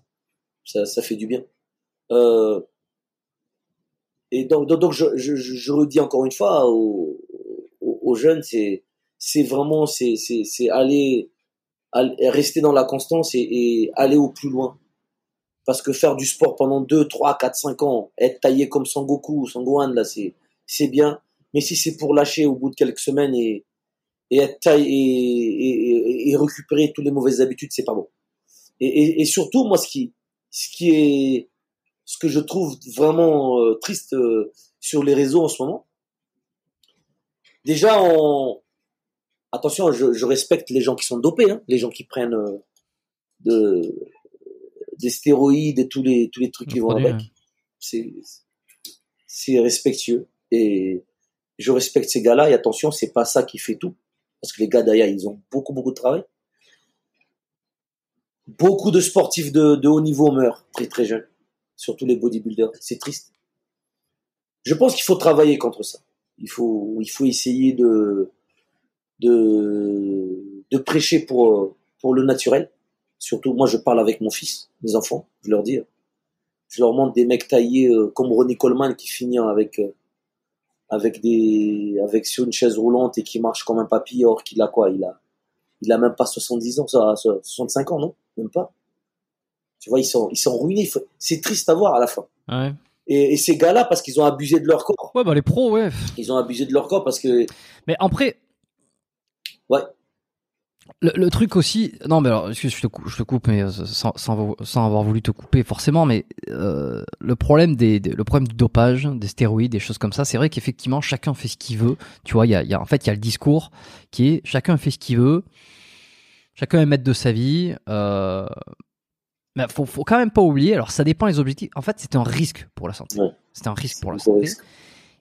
Ça fait du bien. Et donc je le dis encore une fois aux jeunes, c'est vraiment, c'est aller rester dans la constance et aller au plus loin. Parce que faire du sport pendant 2, 3, 4, 5 ans, être taillé comme Sangoku ou Sangohan, là, c'est bien. Mais si c'est pour lâcher au bout de quelques semaines et être taille et récupérer toutes les mauvaises habitudes, c'est pas bon. Et surtout, moi, ce que je trouve vraiment triste sur les réseaux en ce moment, déjà, attention, je respecte les gens qui sont dopés, hein, les gens qui prennent des stéroïdes et tous les trucs qui vont avec. C'est respectueux et je respecte ces gars-là, et attention, c'est pas ça qui fait tout. Parce que les gars d'ailleurs, ils ont beaucoup, beaucoup de travail. Beaucoup de sportifs de haut niveau meurent très, très jeunes. Surtout les bodybuilders. C'est triste. Je pense qu'il faut travailler contre ça. Il faut essayer de prêcher pour le naturel. Surtout, moi, je parle avec mon fils, mes enfants, je leur dis. Je leur montre des mecs taillés comme Ronnie Coleman qui finit avec sur une chaise roulante et qui marche comme un papy, or qu'il a quoi, il a même pas 70 ans, 65 ans, non, même pas. Tu vois, ils sont ruinés. C'est triste à voir à la fin. Ouais. Et ces gars-là, parce qu'ils ont abusé de leur corps. Ouais, bah les pros, ouais. Ils ont abusé de leur corps parce que. Mais après. Ouais. Le truc aussi, non mais alors excuse, je te coupe, mais sans avoir voulu te couper forcément, mais le problème du dopage, des stéroïdes, des choses comme ça, c'est vrai qu'effectivement chacun fait ce qu'il veut. Tu vois, en fait il y a le discours qui est chacun fait ce qu'il veut, chacun est maître de sa vie. Mais faut quand même pas oublier. Alors ça dépend des objectifs. En fait c'est un risque pour la santé. Ouais. C'est un risque pour la santé. Risque.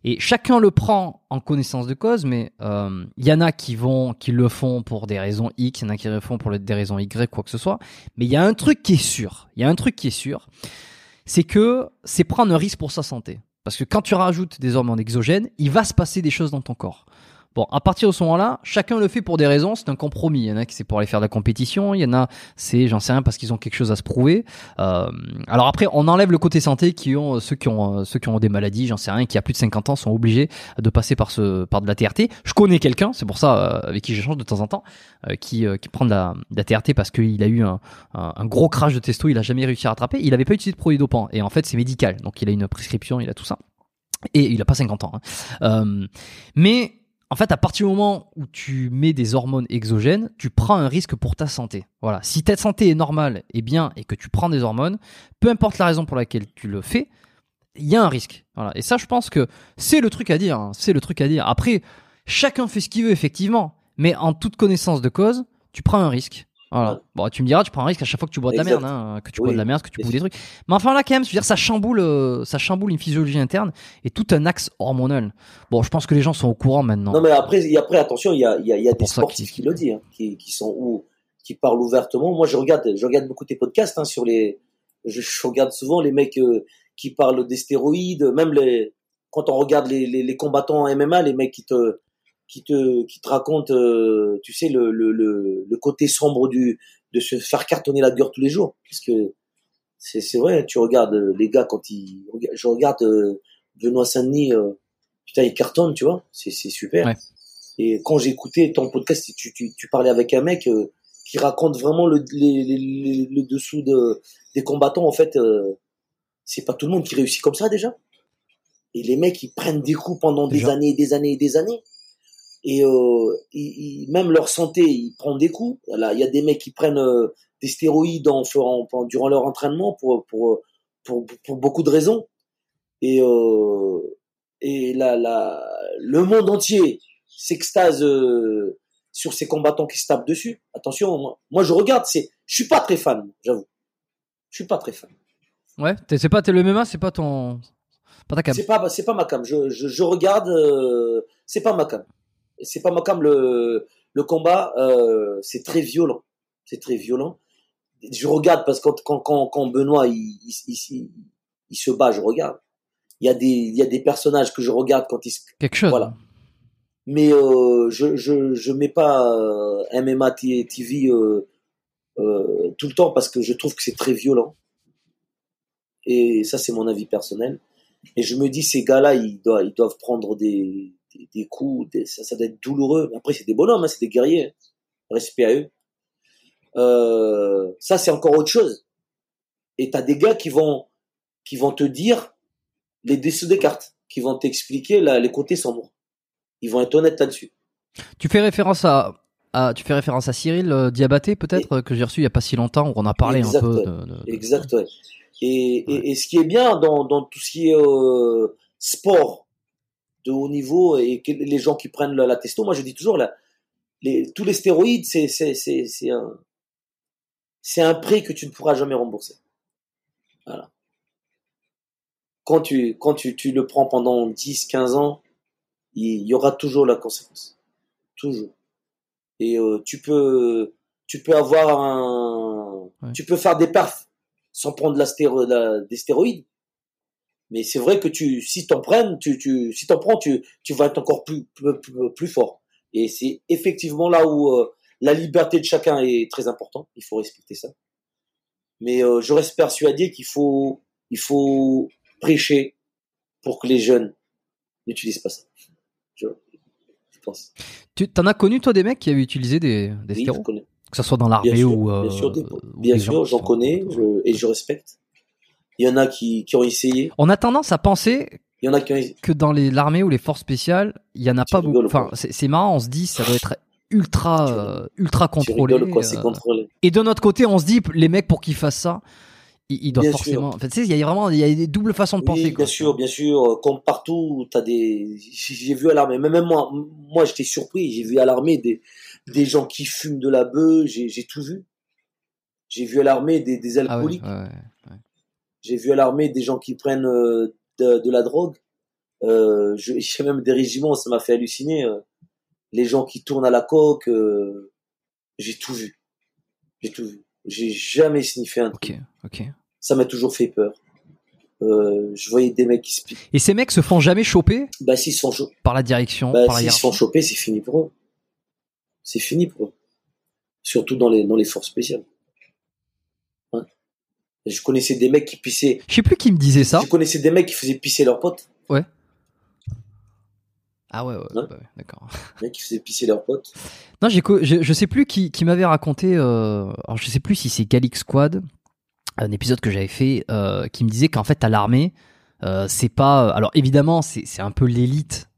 Et chacun le prend en connaissance de cause, mais il y en a qui le font pour des raisons X, il y en a qui le font pour des raisons Y, quoi que ce soit. Mais il y a un truc qui est sûr. C'est que c'est prendre un risque pour sa santé. Parce que quand tu rajoutes des hormones exogènes, il va se passer des choses dans ton corps. Bon, à partir de ce moment-là, chacun le fait pour des raisons, c'est un compromis. Il y en a qui c'est pour aller faire de la compétition, il y en a c'est, j'en sais rien, parce qu'ils ont quelque chose à se prouver. Alors après, on enlève le côté santé ceux qui ont des maladies, j'en sais rien, qui à plus de 50 ans sont obligés de passer par de la TRT. Je connais quelqu'un, c'est pour ça avec qui j'échange de temps en temps, qui prend de la TRT parce qu'il a eu un gros crash de testo, il a jamais réussi à rattraper, il avait pas utilisé de produits dopants et en fait c'est médical, donc il a une prescription, il a tout ça et il a pas 50 ans. Hein. Mais en fait, à partir du moment où tu mets des hormones exogènes, tu prends un risque pour ta santé. Voilà. Si ta santé est normale et bien et que tu prends des hormones, peu importe la raison pour laquelle tu le fais, il y a un risque. Voilà. Et ça, je pense que c'est le truc à dire. Après, chacun fait ce qu'il veut, effectivement. mais en toute connaissance de cause, tu prends un risque. Voilà. Bon, tu me diras, tu prends un risque à chaque fois que tu bois de la merde, hein, que tu bois de la merde, que tu bouffes des trucs. Mais enfin, là, quand même, je veux dire, ça chamboule une physiologie interne et tout un axe hormonal. Bon, je pense que les gens sont au courant maintenant. Non, mais après attention, il y a des sportifs qui le disent, hein, qui sont ou qui parlent ouvertement. Moi, je regarde beaucoup tes podcasts, hein, sur les, je regarde souvent les mecs qui parlent des stéroïdes, même les, quand on regarde les combattants en MMA, les mecs qui te raconte, tu sais, le côté sombre de se faire cartonner la gueule tous les jours, parce que c'est vrai. Tu regardes les gars je regarde Benoît Saint-Denis, putain, il cartonne, tu vois, c'est super. Ouais. Et quand j'écoutais ton podcast, tu parlais avec un mec qui raconte vraiment le dessous des combattants. En fait, c'est pas tout le monde qui réussit comme ça déjà. Et les mecs, ils prennent des coups pendant des années, des années, des années. Et même leur santé, ils prennent des coups. Là, il y a des mecs qui prennent des stéroïdes durant leur entraînement pour beaucoup de raisons. Et le monde entier s'extase sur ces combattants qui se tapent dessus. Attention, moi je regarde. Je suis pas très fan, j'avoue. Je suis pas très fan. Ouais, t'es le MMA, c'est pas ton, pas ta cam. C'est pas ma cam. Je regarde. C'est pas ma cam. C'est pas ma cam, le combat, c'est très violent. C'est très violent. Je regarde parce que quand Benoît, il se bat, je regarde. Il y a des personnages que je regarde quand ils se... Quelque chose. Voilà. Mais, je mets pas, MMA TV, tout le temps parce que je trouve que c'est très violent. Et ça, c'est mon avis personnel. Et je me dis, ces gars-là, ils doivent prendre des coups, ça doit être douloureux. Après, c'est des bonhommes, hein, c'est des guerriers, hein. Respect à eux. Ça, c'est encore autre chose. Et t'as des gars qui vont te dire les dessous des cartes, qui vont t'expliquer les côtés sombres. Ils vont être honnêtes là-dessus. Tu fais référence à Cyril Diabaté, peut-être, que j'ai reçu il n'y a pas si longtemps, où on a parlé un peu. Exact, ouais. Et ce qui est bien dans tout ce qui est sport de haut niveau et les gens qui prennent la testo, moi je dis toujours tous les stéroïdes, c'est un prix que tu ne pourras jamais rembourser. Voilà. Quand tu le prends pendant 10-15 ans, il y aura toujours la conséquence, toujours. Et tu peux avoir tu peux faire des perfs sans prendre des stéroïdes. Mais c'est vrai que si t'en prends, tu vas être encore plus fort. Et c'est effectivement là où la liberté de chacun est très importante. Il faut respecter ça. Mais je reste persuadé qu'il faut prêcher pour que les jeunes n'utilisent pas ça. Je pense. Tu t'en as connu, toi, des mecs qui avaient utilisé des stéroïdes, que ça soit dans l'armée bien sûr, j'en connais et je respecte. Il y en a qui ont essayé. On a tendance à penser que dans l'armée ou les forces spéciales, il n'y en a pas beaucoup. Enfin, c'est marrant, on se dit ça doit être ultra contrôlé. C'est contrôlé. Et de notre côté, on se dit les mecs pour qu'ils fassent ça, ils doivent bien forcément. En fait, tu sais, il y a des doubles façons de penser. Bien sûr. Comme partout, j'ai vu à l'armée. Même moi, j'étais surpris. J'ai vu à l'armée des gens qui fument de la beuh. J'ai tout vu. J'ai vu à l'armée des alcooliques. Ah oui, ouais. J'ai vu à l'armée des gens qui prennent de la drogue. J'ai même des régiments, ça m'a fait halluciner. Les gens qui tournent à la coke, j'ai tout vu. J'ai jamais sniffé un truc. Ok. Ça m'a toujours fait peur. Je voyais des mecs qui se piquent. Et ces mecs se font jamais choper ? Bah s'ils se font choper par la direction, par la hiérarchie. S'ils se font choper, c'est fini pour eux. C'est fini pour eux. Surtout dans les forces spéciales. Je connaissais des mecs qui pissaient. Je sais plus qui me disait ça. Je connaissais des mecs qui faisaient pisser leurs potes. Ouais. Ah ouais, hein, bah ouais, d'accord. Des mecs qui faisaient pisser leurs potes. Non, je sais plus qui m'avait raconté. Alors je sais plus si c'est Gallic Squad, un épisode que j'avais fait, qui me disait qu'en fait à l'armée, c'est pas. Alors évidemment, c'est un peu l'élite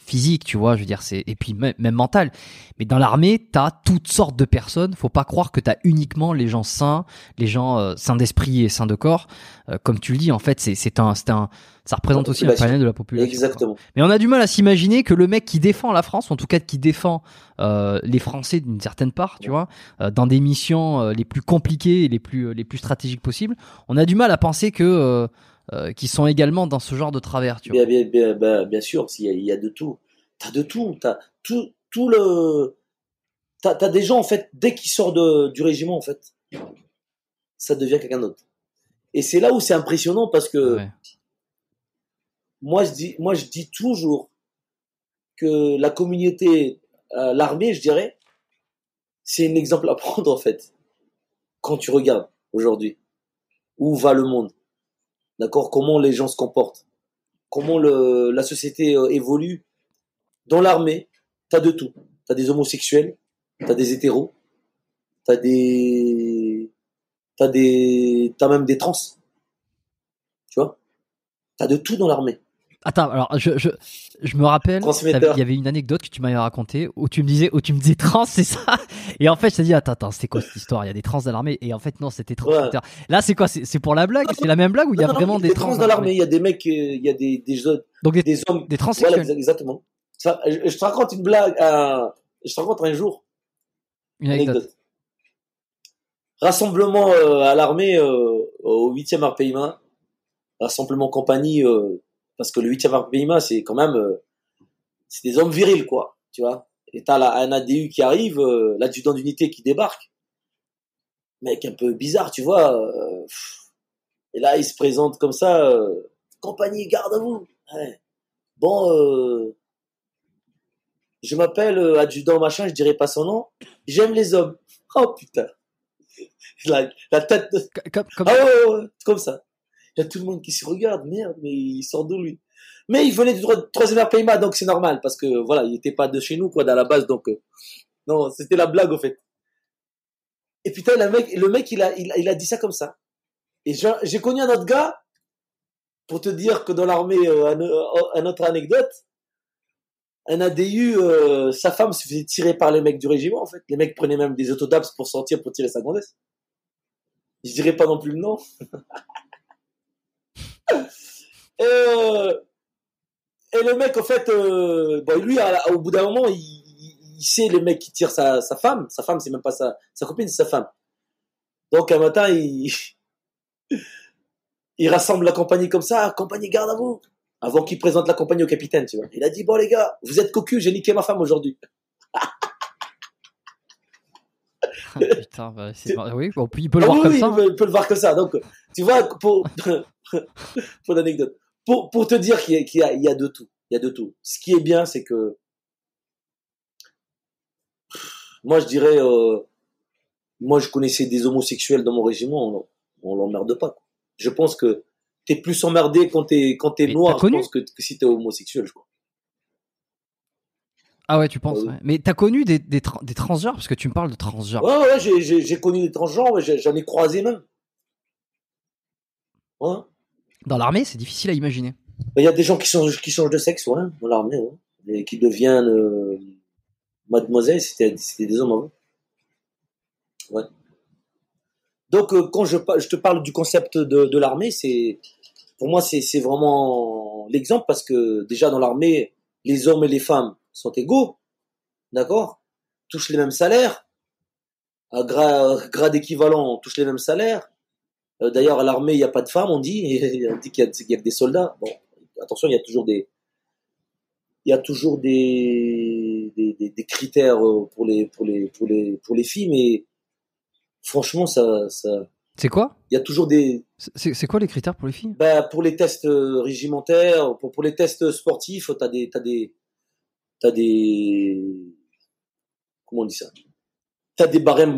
physique, tu vois, je veux dire, c'est, et puis même mental. Mais dans l'armée, t'as toutes sortes de personnes. Faut pas croire que t'as uniquement les gens sains, les gens sains d'esprit et sains de corps. Comme tu le dis, en fait, c'est un ça représente aussi un panel de la population. Exactement. Quoi. Mais on a du mal à s'imaginer que le mec qui défend la France, en tout cas qui défend les Français d'une certaine part, tu vois, dans des missions les plus compliquées et les plus stratégiques possibles, on a du mal à penser que qui sont également dans ce genre de travers, tu vois. Bien sûr, il y a de tout. T'as de tout, t'as des gens en fait dès qu'ils sortent du régiment en fait, ça devient quelqu'un d'autre. Et c'est là où c'est impressionnant parce que ouais. Moi, je dis toujours que la communauté, l'armée, je dirais, c'est un exemple à prendre, en fait. Quand tu regardes aujourd'hui, où va le monde, d'accord, comment les gens se comportent, comment la société évolue. Dans l'armée, t'as de tout. T'as des homosexuels, t'as des hétéros, t'as même des trans. Tu vois? T'as de tout dans l'armée. Attends, alors je me rappelle, il y avait une anecdote que tu m'avais racontée où tu me disais trans, c'est ça? Et en fait, je t'ai dit attends, c'est quoi cette histoire? Il y a des trans dans l'armée? Et en fait non, c'était trans. Ouais. Là, c'est quoi? C'est pour la blague? C'est la même blague ou il y a vraiment des trans dans l'armée? Il y a des mecs, il y a des hommes. Donc des hommes, des transsexuels. Voilà, exactement. Ça, je te raconte une blague. Je te raconte un jour une anecdote. Rassemblement à l'armée au 8e RPIMA. Rassemblement compagnie. Parce que le 8e RPIMA, c'est quand même, c'est des hommes virils, quoi, tu vois. Et t'as un ADU qui arrive, l'adjudant d'unité qui débarque. Mec, un peu bizarre, tu vois. Et là, il se présente comme ça, compagnie, garde à vous. Ouais. Bon, je m'appelle adjudant machin, je dirais pas son nom. J'aime les hommes. Oh putain. La tête de... Comme... Ah, ouais, comme ça. Il y a tout le monde qui se regarde, merde, mais il sort d'où lui? Mais il venait du 3e RPIMA, donc c'est normal, parce que voilà, il était pas de chez nous, quoi, à la base, donc non, c'était la blague, au fait. Et putain, le mec, il a dit ça comme ça. Et j'ai connu un autre gars, pour te dire que dans l'armée, un autre anecdote, un ADU, sa femme se faisait tirer par les mecs du régiment, en fait. Les mecs prenaient même des autodabs pour sortir, pour tirer sa gonzesse. Je dirais pas non plus le nom. Et le mec, en fait, bon, lui, au bout d'un moment, il sait le mec qui tire sa femme. Sa femme, c'est même pas sa copine, c'est sa femme. Donc, un matin, il rassemble la compagnie comme ça. Compagnie, garde à vous. Avant qu'il présente la compagnie au capitaine, tu vois. Il a dit, bon, les gars, vous êtes cocus, j'ai niqué ma femme aujourd'hui. Putain, bah, oui, bon, il peut le voir comme ça. Oui, il peut le voir comme ça. Donc, tu vois, pour l'anecdote, pour te dire qu'il y a de tout, il y a de tout. Ce qui est bien, c'est que moi, je dirais, moi, je connaissais des homosexuels dans mon régiment, on l'emmerde pas. Quoi. Je pense que t'es plus emmerdé quand t'es noir, je pense que si t'es homosexuel, je crois. Ah ouais, tu penses. Ouais. Mais t'as connu des transgenres parce que tu me parles de transgenres. Ouais, j'ai connu des transgenres, j'en ai croisé même. Ouais. Dans l'armée, c'est difficile à imaginer. Il y a des gens qui changent de sexe, ouais, dans l'armée, ouais, et qui deviennent mademoiselle. C'était des hommes avant. Ouais. Donc quand je te parle du concept de l'armée, c'est pour moi c'est vraiment l'exemple parce que déjà dans l'armée, les hommes et les femmes sont égaux, d'accord, touchent les mêmes salaires, à grade équivalent, on touche les mêmes salaires. D'ailleurs, à l'armée, il n'y a pas de femmes, on dit qu'il y a que des soldats. Bon, attention, il y a toujours des critères pour les filles, mais franchement, ça. C'est quoi? Il y a toujours des. C'est quoi les critères pour les filles? Bah, pour les tests régimentaires, pour les tests sportifs, t'as des comment on dit ça, t'as des barèmes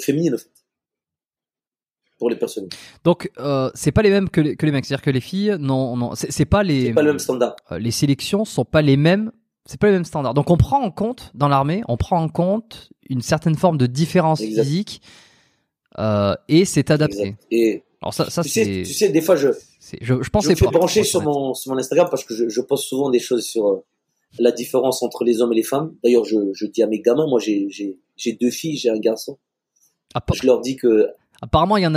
féminines en fait pour les personnes. Donc c'est pas les mêmes que les mecs, c'est-à-dire que les filles non c'est pas le même standard. Les sélections sont pas les mêmes, c'est pas les mêmes standards. Donc on prend en compte dans l'armée, une certaine forme de différence exact. Physique et c'est adapté. Exact. Et alors ça tu sais des fois je pense je me fais brancher sur mon Instagram parce que je poste souvent des choses sur la différence entre les hommes et les femmes. D'ailleurs, je dis à mes gamins, moi j'ai deux filles, j'ai un garçon. Je leur dis que apparemment il y en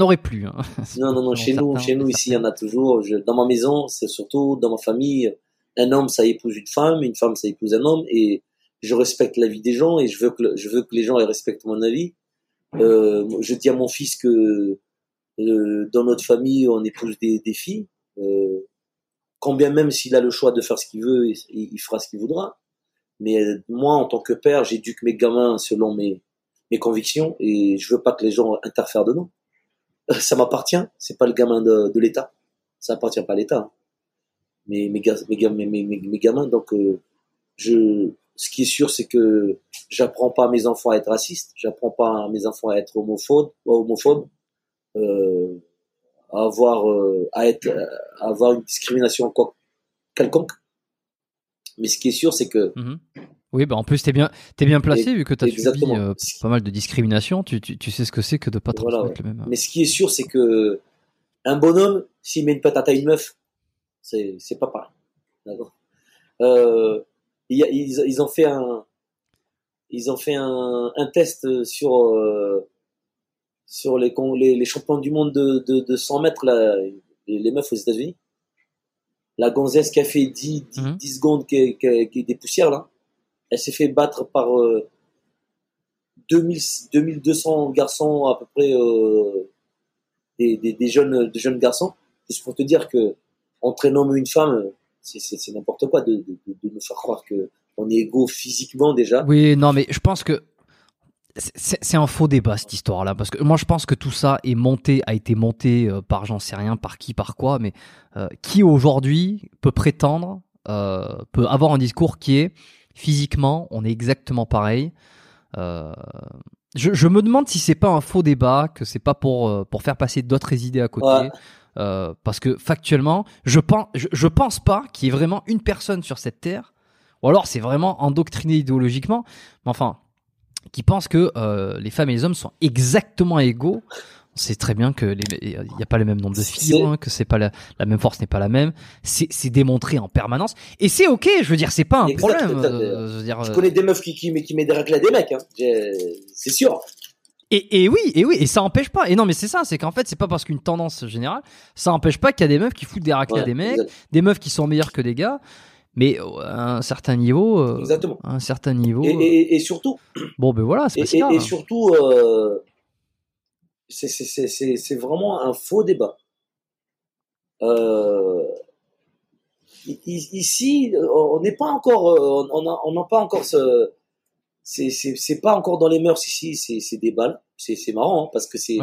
aurait plus. Hein. Non, chez nous ici il y en a toujours. Dans ma maison, c'est surtout dans ma famille, un homme ça épouse une femme ça épouse un homme, et je respecte la vie des gens et je veux que les gens respectent mon avis. Je dis à mon fils que dans notre famille on épouse des filles. Quand bien même s'il a le choix de faire ce qu'il veut, il fera ce qu'il voudra. Mais moi, en tant que père, j'éduque mes gamins selon mes convictions et je veux pas que les gens interfèrent dedans. Ça m'appartient, c'est pas le gamin de l'État. Ça appartient pas à l'État. Hein. Mais mes gamins, donc ce qui est sûr, c'est que j'apprends pas à mes enfants à être racistes, j'apprends pas à mes enfants à être homophobes. À avoir une discrimination quelconque. Mais ce qui est sûr, c'est que oui, bah en plus t'es bien placé vu que t'as subi pas mal de discrimination. Tu sais ce que c'est que de pas transmettre le même. Mais ce qui est sûr, c'est que un bonhomme s'il met une patate à une meuf, c'est pas pareil. D'accord. Ils ont fait un test sur les champions du monde de 100 mètres, les meufs aux États-Unis. La gonzesse qui a fait 10 secondes, qui est des poussières, là, elle s'est fait battre par 2200 garçons, à peu près, des jeunes garçons. Juste pour te dire que, entre un homme et une femme, c'est n'importe quoi de nous faire croire qu'on est égaux physiquement, déjà. Oui, non, mais je pense que, c'est un faux débat cette histoire-là, parce que moi je pense que tout ça a été monté par j'en sais rien, par qui, par quoi, mais qui aujourd'hui peut prétendre, peut avoir un discours qui est physiquement on est exactement pareil. Je me demande si c'est pas un faux débat, que c'est pas pour faire passer d'autres idées à côté. Ouais. Parce que factuellement, je pense pas qu'il y ait vraiment une personne sur cette terre, ou alors c'est vraiment endoctriné idéologiquement, mais enfin. Qui pensent que les femmes et les hommes sont exactement égaux. On sait très bien que il y a pas le même nombre de fibres, hein, que c'est pas la même force n'est pas la même. C'est démontré en permanence et c'est ok. Je veux dire, c'est pas un problème. Je veux dire, je connais des meufs qui mettent des racles à des mecs. Hein. C'est sûr. Et oui, et ça empêche pas. Et non, mais c'est ça, c'est qu'en fait, c'est pas parce qu'une tendance générale, ça empêche pas qu'il y a des meufs qui foutent des racles à des mecs, des meufs qui sont meilleures que des gars. Mais à un certain niveau, exactement. À un certain niveau, et surtout, bon ben voilà, c'est pas si grave. Et surtout, c'est vraiment un faux débat. Ici, on n'est pas encore, on n'a pas encore c'est pas encore dans les mœurs ici. C'est des balles, c'est marrant hein, parce que c'est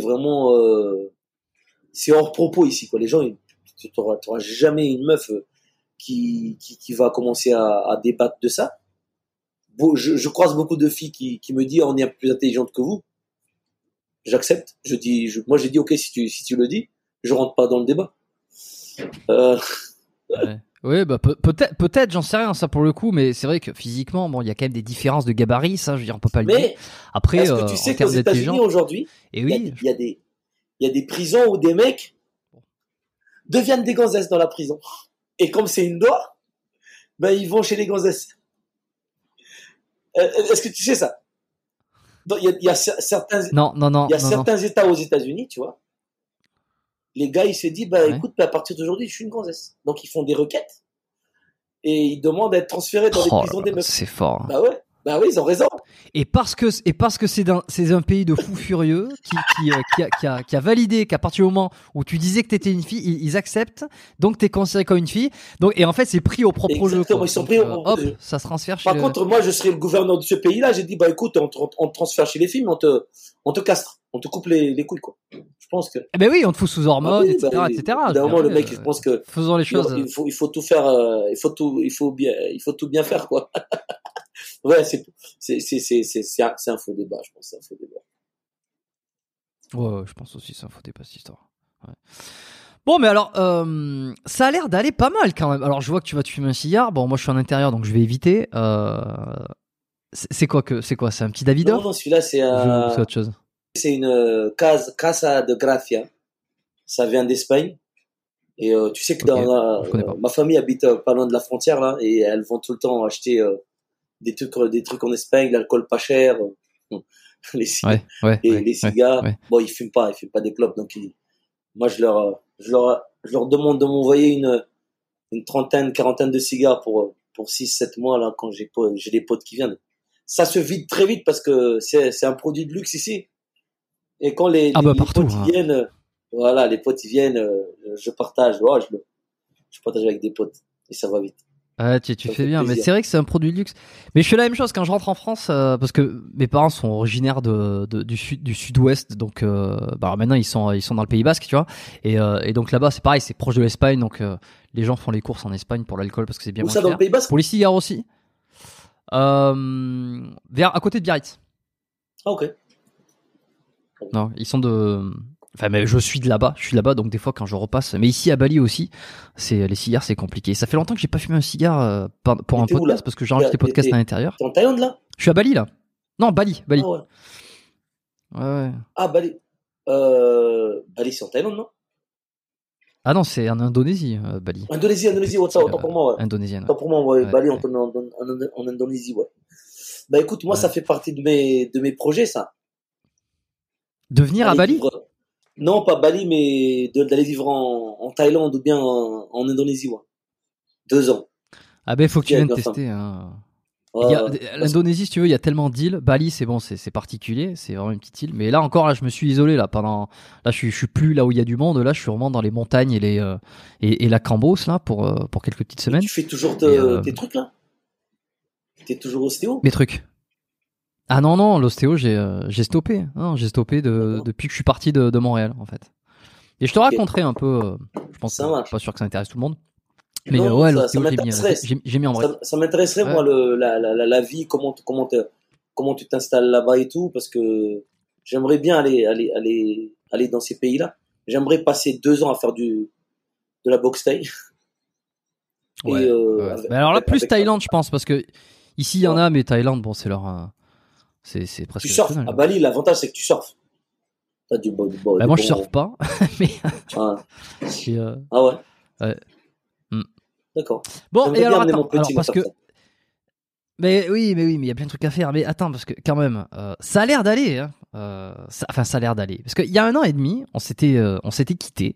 vraiment, c'est hors propos ici quoi. Les gens, t'auras jamais une meuf. Qui va commencer à débattre de ça. Bon, je croise beaucoup de filles qui me disent on est plus intelligente que vous. J'accepte. Moi j'ai dit ok si tu le dis, je rentre pas dans le débat. Ouais. Oui, bah peut-être, j'en sais rien ça pour le coup, mais c'est vrai que physiquement, bon, il y a quand même des différences de gabarit, ça, je veux dire on peut pas le dire. Après, est-ce que tu sais qu'aux États-Unis aujourd'hui, il y a des prisons où des mecs deviennent des gonzesses dans la prison. Et comme c'est une loi, ben ils vont chez les gonzesses. Est-ce que tu sais ça? Il y a certains, certains États aux États-Unis, tu vois. Les gars, ils se disent, écoute, à partir d'aujourd'hui, je suis une gonzesse. Donc ils font des requêtes et ils demandent à être transférés dans les prisons des meufs. C'est fort. Bah oui, ils ont raison. Et parce que c'est un pays de fous furieux qui a validé qu'à partir du moment où tu disais que t'étais une fille, ils acceptent, donc t'es considéré comme une fille. Donc et en fait c'est pris au propre jeu. Exactement, ils sont pris au propre jeu. Hop, ça se transfère chez. Par contre, moi je serais le gouverneur de ce pays-là, j'ai dit écoute, on te transfère chez les filles, mais on te castre, on te coupe les couilles quoi. Je pense que. Eh ben oui, on te fout sous hormones, etc. D'ailleurs le mec, je pense que. Faisons les choses. Il faut tout faire, il faut tout bien faire quoi. Ouais, c'est un faux débat, je pense, c'est un faux débat. Ouais, je pense aussi c'est un faux débat cette histoire. Ouais. Bon, mais alors, ça a l'air d'aller pas mal quand même. Alors, je vois que tu vas te fumer un cigare. Bon, moi, je suis en intérieur, donc je vais éviter. C'est quoi? C'est un petit Davidoff? Non, celui-là, c'est autre chose. C'est une casa de Gracia. Ça vient d'Espagne. Et tu sais que ma famille habite pas loin de la frontière là, et elles vont tout le temps acheter des trucs en Espagne, l'alcool pas cher, les cigares. Ouais. Bon, ils fument pas des clopes, donc moi je leur demande de m'envoyer une trentaine, quarantaine de cigares pour 6-7 mois là quand j'ai des potes qui viennent. Ça se vide très vite parce que c'est un produit de luxe ici. Et quand les potes viennent, je partage, je partage avec des potes et ça va vite. Ah, tu fais bien, plaisir. Mais c'est vrai que c'est un produit de luxe. Mais je fais la même chose quand je rentre en France parce que mes parents sont originaires du sud-ouest, donc maintenant ils sont dans le Pays Basque, tu vois. Et donc là-bas c'est pareil, c'est proche de l'Espagne, donc les gens font les courses en Espagne pour l'alcool parce que c'est bien moins cher. Où ça dans le Pays Basque ? Pour les cigares aussi. À côté de Biarritz. Ah ok. Non, ils sont de. Enfin, mais je suis de là-bas, donc des fois quand je repasse, mais ici à Bali aussi, les cigares c'est compliqué. Ça fait longtemps que j'ai pas fumé un cigare pour un podcast parce que j'enregistre des podcasts à l'intérieur. T'es en Thaïlande là ? Je suis à Bali là. Non, Bali. Ah ouais. Ah Bali. Bali c'est en Thaïlande non ? Ah non, c'est en Indonésie, Bali. Indonésie, autant pour moi. Ouais. Indonésienne. Autant pour moi, ouais. Bali en Indonésie, ouais. Bah écoute, moi ça fait partie de mes projets ça. De venir à Bali ? Non, pas Bali, mais d'aller vivre en Thaïlande ou bien en Indonésie. Ouais. 2 ans. Ah ben, il faut que tu viennes tester. Hein. L'Indonésie, si tu veux, il y a tellement d'îles. Bali, c'est bon, c'est particulier, c'est vraiment une petite île. Mais là encore, je me suis isolé. Là, je suis plus là où il y a du monde. Là, je suis vraiment dans les montagnes et la Cambose là, pour quelques petites semaines. Et tu fais toujours tes trucs, là ? T'es toujours ostéo ? Mes trucs. Ah non, l'ostéo, j'ai stoppé. Non, j'ai stoppé depuis que je suis parti de Montréal, en fait. Et je te raconterai un peu, je pense que je suis pas sûr que ça intéresse tout le monde. Mais non, l'ostéo, j'ai mis en vrai. Ça m'intéresserait, moi, la vie, comment tu t'installes là-bas et tout, parce que j'aimerais bien aller dans ces pays-là. J'aimerais passer 2 ans à faire de la boxe thaï. Ouais, mais alors là, plus Thaïlande, je pense, parce que ici, il y en a, mais Thaïlande, bon, c'est leur... C'est presque. Tu surfes à Bali, l'avantage c'est que tu surfes. T'as du bon. Bah moi je surfe pas, mais. Ah ouais. Ouais. Mm. D'accord. Bon j'aimerais et alors attends, parce que. Mais oui, mais il y a plein de trucs à faire. Mais attends parce que quand même, ça a l'air d'aller. Hein. Ça a l'air d'aller parce qu'il y a 1 an et demi, on s'était quittés.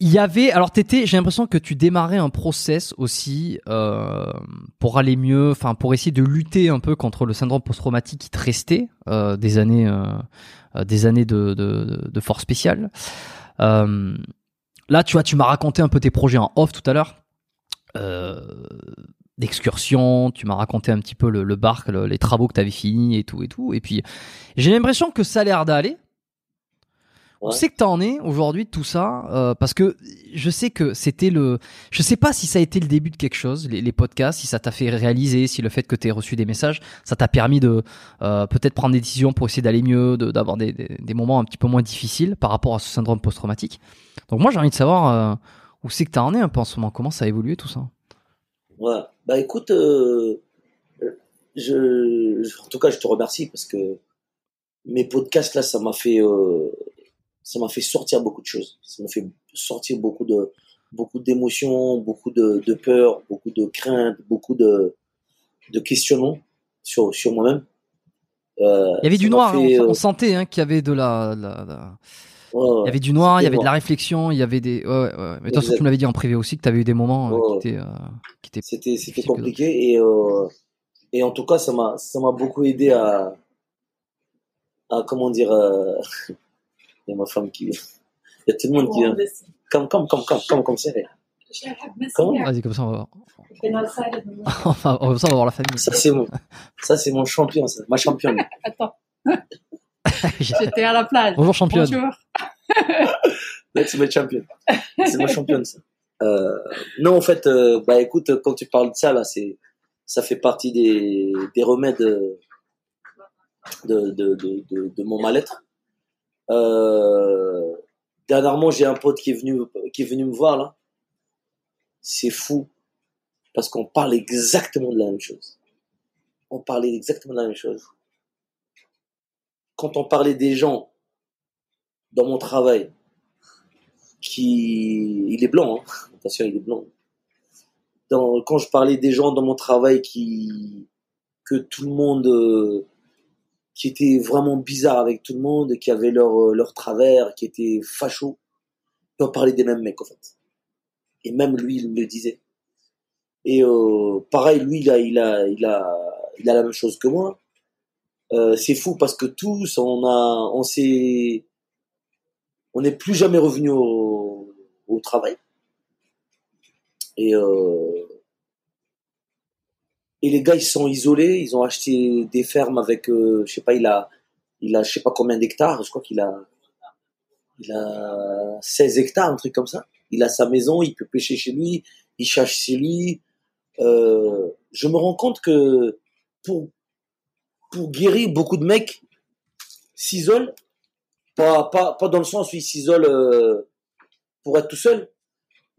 Il y avait, alors j'ai l'impression que tu démarrais un process aussi pour aller mieux, enfin pour essayer de lutter un peu contre le syndrome post-traumatique qui te restait des années de force spéciale. Là, tu vois, tu m'as raconté un peu tes projets en off tout à l'heure. D'excursion, tu m'as raconté un petit peu le barque, les travaux que tu avais finis et tout. Et puis, j'ai l'impression que ça a l'air d'aller. On sait que t'en es aujourd'hui de tout ça parce que je sais que je sais pas si ça a été le début de quelque chose, les podcasts, si ça t'a fait réaliser, si le fait que t'aies reçu des messages, ça t'a permis de peut-être prendre des décisions pour essayer d'aller mieux, d'avoir des moments un petit peu moins difficiles par rapport à ce syndrome post-traumatique. Donc moi j'ai envie de savoir où c'est que t'en es un peu en ce moment, comment ça a évolué tout ça. Ouais, bah écoute, en tout cas je te remercie parce que mes podcasts là ça m'a fait sortir beaucoup de choses. Ça m'a fait sortir beaucoup d'émotions, beaucoup de peurs, beaucoup de craintes, beaucoup de questionnements sur moi-même. Il y avait du noir, on sentait qu'il y avait de la... Ouais, il y avait du noir, il y avait de la réflexion, il y avait des... Ouais. Mais toi, tu me l'avais dit en privé aussi que tu avais eu des moments qui étaient... C'était compliqué et en tout cas, ça m'a beaucoup aidé à comment dire... Il y a ma femme qui... Il y a tout le monde qui vient. Comme ça. Vas-y, comme ça, on va voir. Comme ça, on va voir la famille. Ça, c'est mon champion, ça. Ma championne. Attends. J'étais à la plage. Bonjour, championne. Bonjour. That's my champion. C'est ma championne, ça. Non, en fait, bah écoute, quand tu parles de ça, là, ça fait partie des remèdes de mon mal-être. Dernièrement, j'ai un pote qui est venu me voir là. C'est fou parce qu'on parle exactement de la même chose. On parlait exactement de la même chose. Quand on parlait des gens dans mon travail, qui... Il est blanc, hein. Attention, il est blanc. Quand je parlais des gens dans mon travail que tout le monde... qui étaient vraiment bizarres avec tout le monde, qui avaient leur travers, qui étaient fachos, on parlait des mêmes mecs, en fait. Et même lui, il me le disait. Et pareil, lui, il a la même chose que moi. C'est fou parce que tous, on n'est plus jamais revenu au travail. Et les gars, ils sont isolés, ils ont acheté des fermes avec, je sais pas, il a, je sais pas combien d'hectares, je crois qu'il a 16 hectares, un truc comme ça. Il a sa maison, il peut pêcher chez lui, il chasse chez lui. Je me rends compte que pour guérir, beaucoup de mecs s'isolent, pas dans le sens où ils s'isolent pour être tout seuls,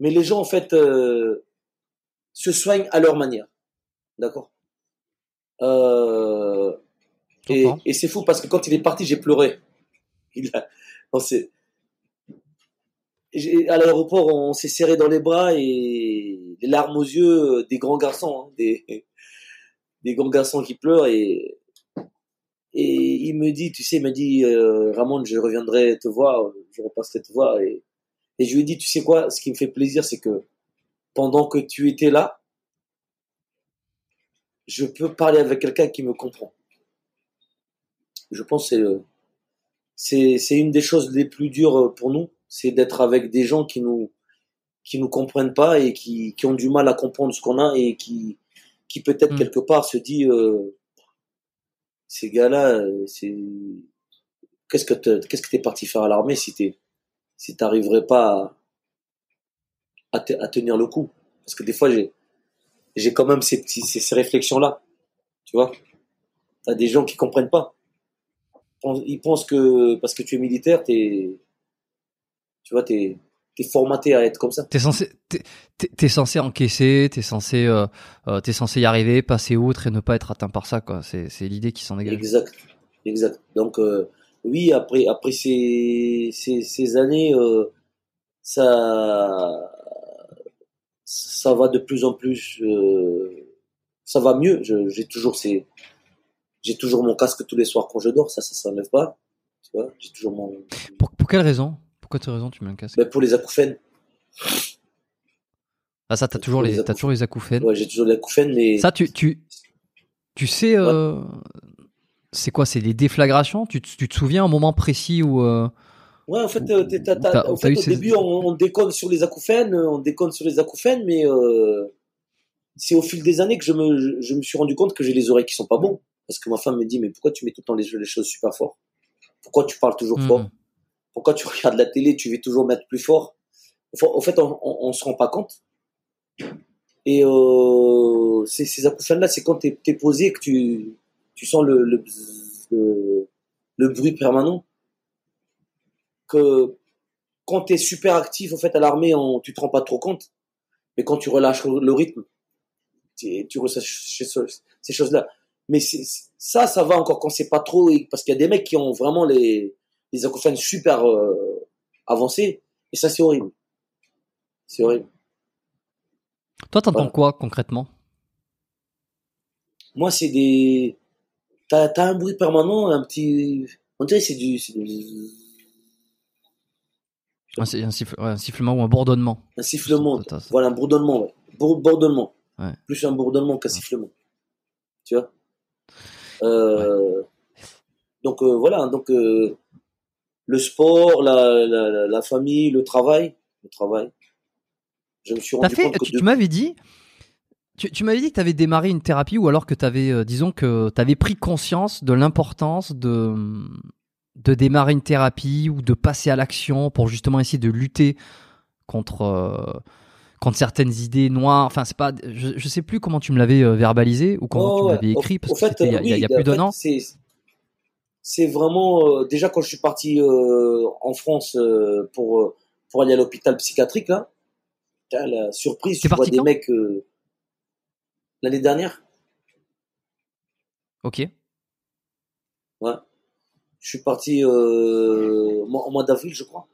mais les gens en fait se soignent à leur manière, d'accord. Et c'est fou parce que quand il est parti, j'ai pleuré. À l'aéroport, on s'est serré dans les bras et les larmes aux yeux des grands garçons, hein, des grands garçons qui pleurent et il me dit, Ramon, je reviendrai te voir, je repasserai te voir et je lui ai dit, tu sais quoi, ce qui me fait plaisir, c'est que pendant que tu étais là, je peux parler avec quelqu'un qui me comprend. Je pense que c'est une des choses les plus dures pour nous, c'est d'être avec des gens qui nous comprennent pas et qui ont du mal à comprendre ce qu'on a et qui peut-être quelque part se dit ces gars-là, qu'est-ce que t'es parti faire à l'armée si t'arriverais pas à tenir le coup, parce que des fois j'ai quand même ces réflexions-là, tu vois. T'as des gens qui comprennent pas. Ils pensent que parce que tu es militaire, t'es formaté à être comme ça. T'es censé encaisser, t'es censé y arriver, passer outre et ne pas être atteint par ça, quoi. C'est l'idée qui s'en dégage. Exact. Donc oui, après ces années, ça va de plus en plus, ça va mieux. J'ai toujours mon casque tous les soirs quand je dors, ça s'enlève pas. Tu vois, j'ai toujours mon. Pour quelle raison? Pourquoi tu as raison, tu mets un casque? Pour les acouphènes. Ah ça, t'as toujours les acouphènes. Ouais, j'ai toujours les acouphènes, mais... Ça, tu sais, ouais. C'est quoi? C'est les déflagrations? Tu te souviens un moment précis où... Ouais, en fait, au début, on déconne sur les acouphènes, mais c'est au fil des années que je me suis rendu compte que j'ai les oreilles qui sont pas bonnes. Parce que ma femme me dit, mais pourquoi tu mets tout le temps les choses super fort? Pourquoi tu parles toujours fort? Pourquoi tu regardes la télé, tu veux toujours mettre plus fort? En fait, on se rend pas compte. Et ces acouphènes-là, c'est quand t'es posé que tu sens le bruit permanent. Que quand t'es super actif, en fait, à l'armée, tu te rends pas trop compte. Mais quand tu relâches le rythme, tu ressens ces choses-là. Mais ça va encore quand c'est pas trop, parce qu'il y a des mecs qui ont vraiment les acouphènes super avancés, et ça, c'est horrible. C'est horrible. Toi, t'entends quoi, concrètement? Moi, c'est des... T'as un bruit permanent, un petit... On dirait que c'est du... Un sifflement ou un bourdonnement. Un sifflement, ça. Voilà, un bourdonnement, ouais. Bourdonnement. Ouais. Plus un bourdonnement qu'un sifflement. Tu vois? Ouais. Donc, voilà, donc... Le sport, la famille, le travail. Je me suis rendu compte que tu m'avais dit que tu avais démarré une thérapie ou alors que tu avais, disons que tu avais pris conscience de l'importance de démarrer une thérapie ou de passer à l'action pour justement essayer de lutter contre certaines idées noires. Enfin, c'est pas, je sais plus comment tu me l'avais verbalisé ou comment tu me l'avais écrit parce que c'était il y a plus d'un an. C'est vraiment déjà quand je suis parti en France pour aller à l'hôpital psychiatrique là, la surprise, tu vois des mecs l'année dernière. Ok. Ouais. Je suis parti au mois d'avril, je crois.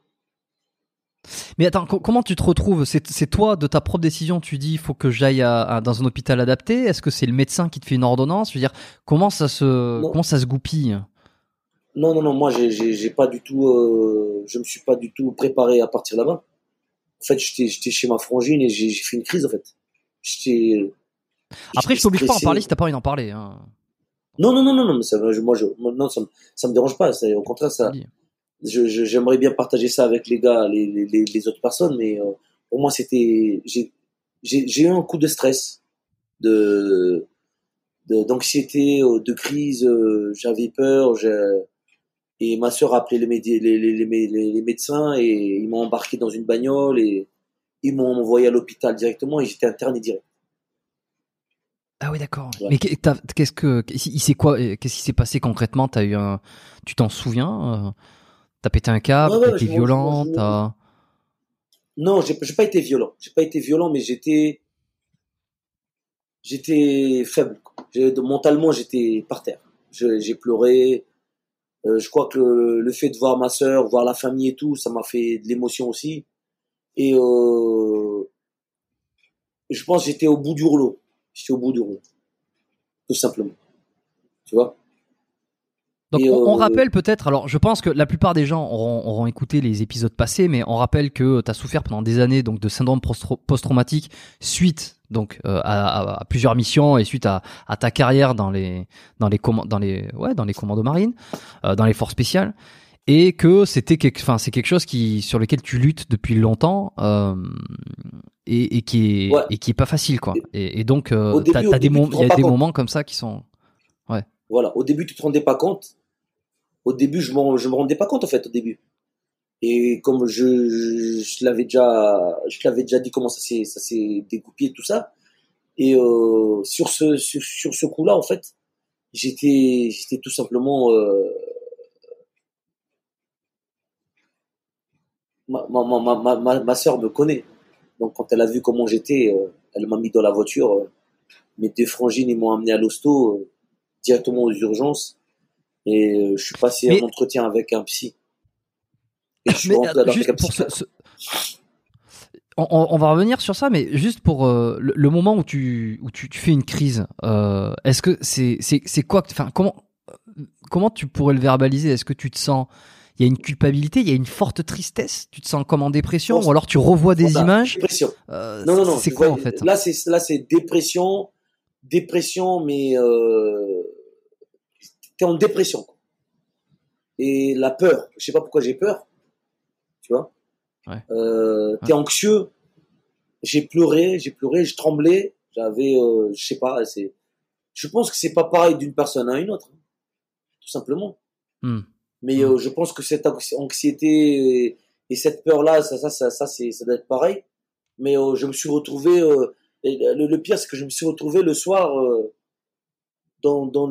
Mais attends, comment tu te retrouves ? C'est toi, de ta propre décision, tu dis il faut que j'aille dans un hôpital adapté ? Est-ce que c'est le médecin qui te fait une ordonnance ? Je veux dire, comment ça se goupille ? Non, moi j'ai pas du tout, je me suis pas du tout préparé à partir là-bas. En fait, j'étais chez ma frangine et j'ai fait une crise en fait. Après, je t'oblige pas à en parler si t'as pas envie d'en parler. Hein. Non, mais ça, ça me dérange pas. Au contraire, ça. Oui. J'aimerais bien partager ça avec les gars, les autres personnes, mais pour moi c'était, j'ai eu un coup de stress, d'anxiété, de crise, j'avais peur, et ma sœur a appelé les médecins et ils m'ont embarqué dans une bagnole et ils m'ont envoyé à l'hôpital directement et j'étais interné direct. Ah oui, d'accord. Ouais. Mais qu'est-ce qui s'est passé concrètement ? Tu t'en souviens ? T'as pété un câble, t'as été violent, Non, j'ai pas été violent. J'ai pas été violent, mais j'étais faible. Mentalement, j'étais par terre. J'ai pleuré. Je crois que le fait de voir ma sœur, voir la famille et tout, ça m'a fait de l'émotion aussi. Et je pense que j'étais au bout du rouleau. Tout simplement. Tu vois ? Donc on rappelle peut-être, alors je pense que la plupart des gens auront écouté les épisodes passés, mais on rappelle que tu as souffert pendant des années donc, de syndrome post-traumatique suite donc, à plusieurs missions et suite à ta carrière dans les commandos marines, dans les forces spéciales, et que c'est quelque chose sur lequel tu luttes depuis longtemps et qui est, et qui est pas facile, quoi. Et donc il y a des moments comme ça qui sont... Ouais. Voilà, au début tu te rendais pas compte. Au début je me rendais pas compte en fait au début. Et comme je l'avais déjà dit comment ça s'est découpé tout ça. Et sur ce coup-là en fait, j'étais tout simplement ma sœur me connaît. Donc quand elle a vu comment j'étais, elle m'a mis dans la voiture. Mes deux frangines ils m'ont amené à l'hosto. Directement aux urgences et je suis passé un entretien avec un psy. Et je suis rentré avec un psychiatre. On va revenir sur ça, mais juste pour le moment où tu fais une crise, est-ce que c'est quoi, enfin comment tu pourrais le verbaliser ? Est-ce que tu te sens, il y a une culpabilité, il y a une forte tristesse, tu te sens comme en dépression, ou alors tu revois des images ? Dépression. Non. C'est quoi en fait ? Là c'est dépression. Dépression, mais t'es en dépression. Et la peur, je sais pas pourquoi j'ai peur, tu vois. Ouais. T'es anxieux. J'ai pleuré, je tremblais. J'avais, je sais pas. Je pense que c'est pas pareil d'une personne à une autre, hein, tout simplement. Mmh. Mais je pense que cette anxiété et cette peur-là, ça doit être pareil. Mais je me suis retrouvé. Et le pire, c'est que je me suis retrouvé le soir dans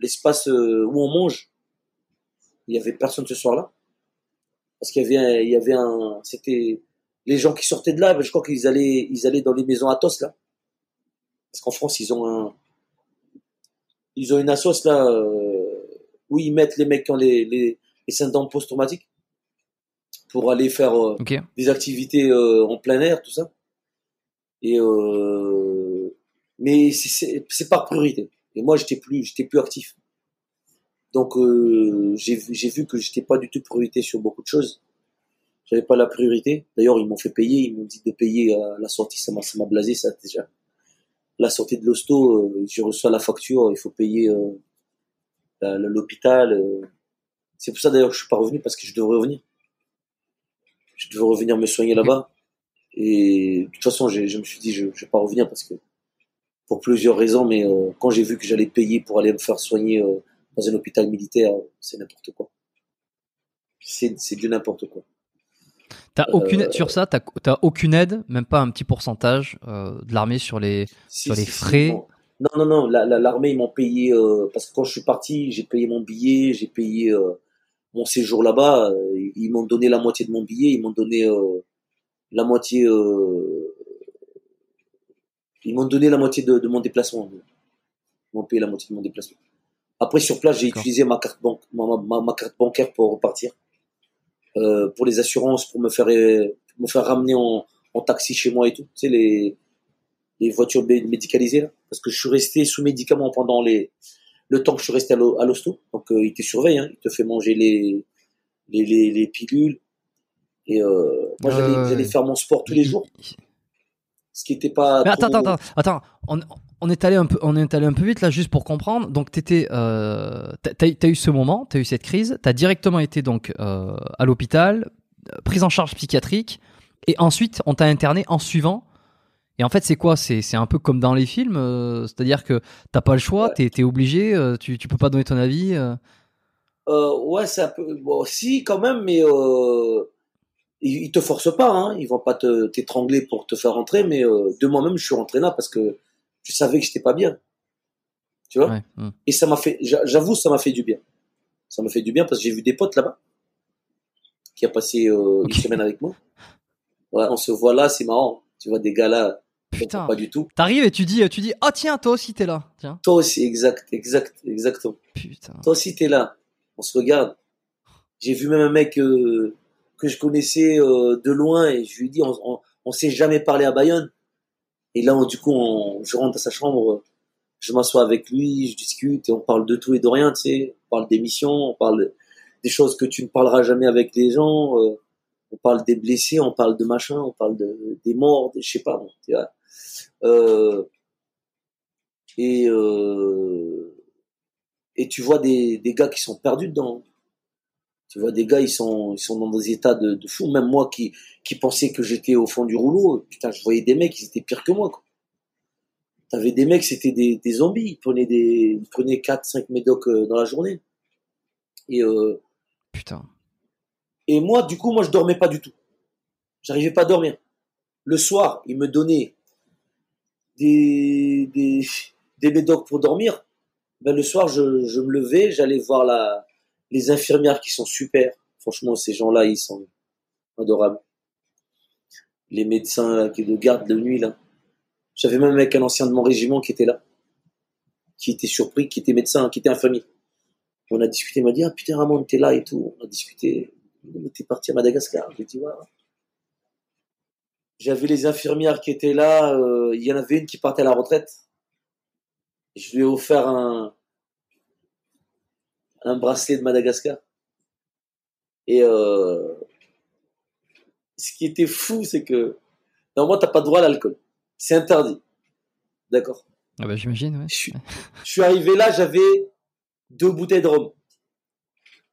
l'espace où on mange. Il y avait personne ce soir-là, parce qu'il y avait c'était les gens qui sortaient de là. Je crois qu'ils allaient dans les maisons Athos là, parce qu'en France ils ont une assoce là où ils mettent les mecs qui ont les syndromes post-traumatiques pour aller faire des activités en plein air, tout ça. Et mais c'est par priorité. Et moi, j'étais plus actif. Donc, j'ai vu que j'étais pas du tout priorité sur beaucoup de choses. J'avais pas la priorité. D'ailleurs, ils m'ont fait payer. Ils m'ont dit de payer à la sortie. Ça m'a blasé, ça, déjà. La sortie de l'hosto, je reçois la facture. Il faut payer l'hôpital. C'est pour ça, d'ailleurs, que je suis pas revenu, parce que je devrais revenir. Je devrais revenir me soigner là-bas. Et de toute façon, je me suis dit, je vais pas revenir parce que pour plusieurs raisons, mais quand j'ai vu que j'allais payer pour aller me faire soigner dans un hôpital militaire, c'est n'importe quoi. C'est du n'importe quoi. T'as aucune aide, même pas un petit pourcentage de l'armée sur les frais. Non, l'armée ils m'ont payé parce que quand je suis parti, j'ai payé mon billet, j'ai payé mon séjour là-bas. Ils m'ont donné la moitié de mon billet, ils m'ont donné la moitié, ils m'ont donné la moitié de mon déplacement. Ils m'ont payé la moitié de mon déplacement. Après, sur place, j'ai utilisé ma carte bancaire pour repartir. pour les assurances, pour me faire ramener en taxi chez moi et tout, tu sais, les voitures médicalisées là, parce que je suis resté sous médicaments pendant le temps que je suis resté à l'hosto. Donc il te surveille, hein, il te fait manger les pilules. Et moi j'allais faire mon sport tous les jours, ce qui n'était pas. Mais trop... attends, on est allé un peu vite là, juste pour comprendre. Donc t'as eu ce moment, t'as eu cette crise, t'as directement été donc à l'hôpital, prise en charge psychiatrique, et ensuite on t'a interné en suivant. Et en fait, c'est quoi ? C'est un peu comme dans les films, c'est-à-dire que t'as pas le choix, ouais. T'es obligé, tu peux pas donner ton avis. Ouais, c'est un peu. Bon, si quand même, mais ils te forcent pas, hein. Ils vont pas t'étrangler pour te faire rentrer, mais de moi-même, je suis rentré là parce que je savais que j'étais pas bien, tu vois. Ouais, ouais. Et ça m'a fait, j'avoue, ça m'a fait du bien. Ça m'a fait du bien parce que j'ai vu des potes là-bas qui a passé une semaine avec moi. Voilà, on se voit là, c'est marrant. Tu vois des gars là. Putain, pas du tout. T'arrives et tu dis, ah tiens, toi aussi t'es là. Tiens. Toi aussi, exactement. Putain. Toi aussi t'es là. On se regarde. J'ai vu même un mec que je connaissais de loin et je lui dis, on s'est jamais parlé à Bayonne. Et là, je rentre à sa chambre, je m'assois avec lui, je discute et on parle de tout et de rien, tu sais. On parle des missions, on parle des choses que tu ne parleras jamais avec les gens. On parle des blessés, on parle de machin, on parle des morts, je sais pas. Bon, tu vois. Et tu vois des gars qui sont perdus dedans. Tu vois des gars, ils sont dans des états de fou. Même moi qui pensais que j'étais au fond du rouleau, putain, je voyais des mecs, ils étaient pires que moi, quoi. T'avais des mecs, c'était des zombies. Ils prenaient 4-5 médocs dans la journée. Et putain. Et moi, du coup, je dormais pas du tout. J'arrivais pas à dormir. Le soir, ils me donnaient des médocs pour dormir. Ben, le soir, je me levais, j'allais voir les infirmières qui sont super. Franchement, ces gens-là, ils sont adorables. Les médecins là, qui le gardent de nuit, là. J'avais même un mec, un ancien de mon régiment qui était là. Qui était surpris, qui était médecin, qui était infirmier. On a discuté, il m'a dit, ah putain, Ramon, t'es là et tout. On a discuté. T'es parti à Madagascar, je lui ai dit, voilà. J'avais les infirmières qui étaient là, il y en avait une qui partait à la retraite. Je lui ai offert un bracelet de Madagascar. Et ce qui était fou, c'est que normalement, t'as pas droit à l'alcool. C'est interdit. D'accord ? Ah bah, j'imagine, ouais. Je suis arrivé là, j'avais 2 bouteilles de rhum.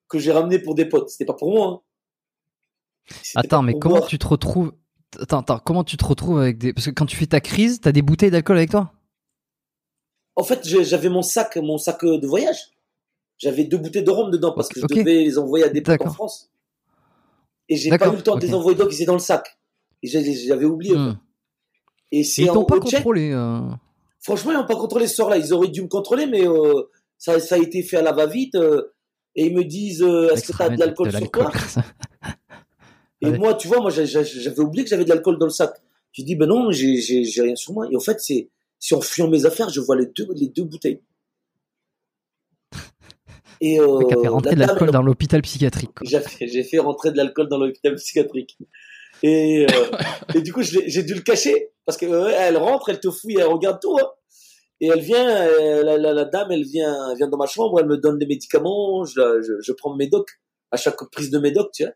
Que j'ai ramené pour des potes, c'était pas pour moi. Hein. Attends, mais comment tu te retrouves comment tu te retrouves avec des parce que quand tu fais ta crise, t'as des bouteilles d'alcool avec toi. En fait, j'avais mon sac de voyage. J'avais 2 bouteilles de rhum dedans parce que je devais les envoyer à des potes en France. Et j'ai pas eu le temps de les envoyer donc ils étaient dans le sac. Et j'avais oublié. Et ils t'ont pas contrôlé. Franchement, ils n'ont pas contrôlé ce soir-là. Ils auraient dû me contrôler, mais ça a été fait à la va-vite. Et ils me disent, est-ce que t'as de l'alcool sur toi? Et ouais. Moi, tu vois, j'avais oublié que j'avais de l'alcool dans le sac. J'ai dit, ben non, j'ai rien sur moi. Et en fait, c'est en fuyant mes affaires, je vois les deux bouteilles. Et t'as fait rentrer de l'alcool dans l'hôpital psychiatrique. Quoi. J'ai fait rentrer de l'alcool dans l'hôpital psychiatrique. Et, et du coup, j'ai dû le cacher parce que elle rentre, elle te fouille, elle regarde tout. Hein. Et elle vient, la dame, elle vient dans ma chambre, elle me donne des médicaments, je prends mes docs, à chaque prise de mes docs, tu vois.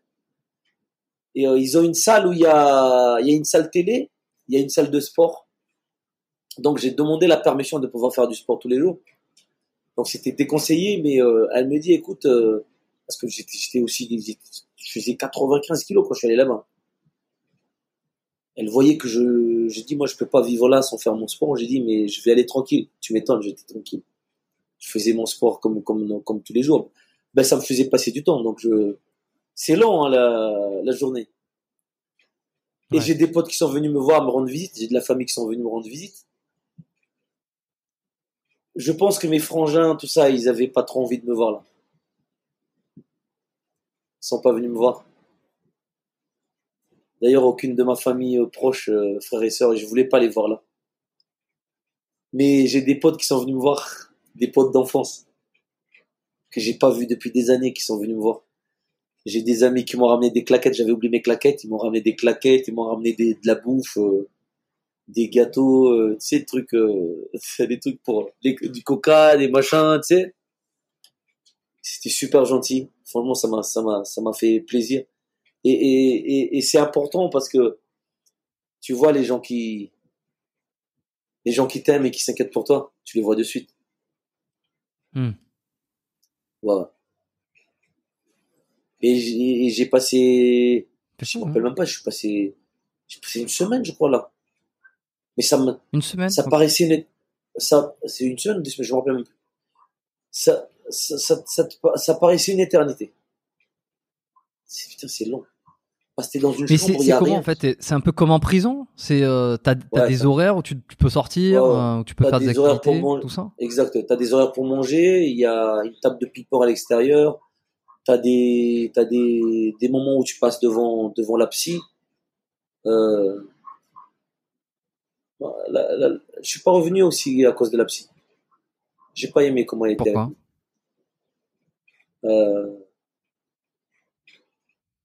Et ils ont une salle où il y a une salle télé, il y a une salle de sport. Donc j'ai demandé la permission de pouvoir faire du sport tous les jours. Donc c'était déconseillé, mais elle me dit, écoute, parce que j'étais aussi, je faisais 95 kilos quand je suis allé là-bas. Elle voyait que j'ai dit, moi, je peux pas vivre là sans faire mon sport. J'ai dit, mais je vais aller tranquille. Tu m'étonnes, j'étais tranquille. Je faisais mon sport comme tous les jours. Ben, ça me faisait passer du temps. Donc, c'est lent, hein, la journée. Et ouais. J'ai des potes qui sont venus me voir, me rendre visite. J'ai de la famille qui sont venus me rendre visite. Je pense que mes frangins, tout ça, ils avaient pas trop envie de me voir là. Ils sont pas venus me voir. D'ailleurs, aucune de ma famille proche, frères et sœurs, je voulais pas les voir là. Mais j'ai des potes qui sont venus me voir, des potes d'enfance, que j'ai pas vus depuis des années, qui sont venus me voir. J'ai des amis qui m'ont ramené des claquettes, j'avais oublié mes claquettes, ils m'ont ramené des claquettes, ils m'ont ramené de la bouffe, des gâteaux, tu sais, des trucs pour du coca, des machins, tu sais. C'était super gentil. Franchement, ça m'a fait plaisir. Et c'est important parce que tu vois les gens qui t'aiment et qui s'inquiètent pour toi, tu les vois de suite. Voilà. Et j'ai passé, je me rappelle même pas, j'ai passé une semaine, je crois, là. Mais ça me, une semaine, ça paraissait ça, c'est une semaine, je me rappelle même plus. Ça paraissait une éternité. Putain, c'est long. Parce que t'es dans une chambre, il y a rien. Mais c'est comment, en fait? C'est un peu comme en prison. C'est, t'as des horaires où tu peux sortir, où tu peux faire des activités, tout ça. Exact. T'as des horaires pour manger. Il y a une table de pique-nique à l'extérieur. T'as des moments où tu passes devant la psy. Je suis pas revenu aussi à cause de la psy. J'ai pas aimé comment elle était. Pourquoi?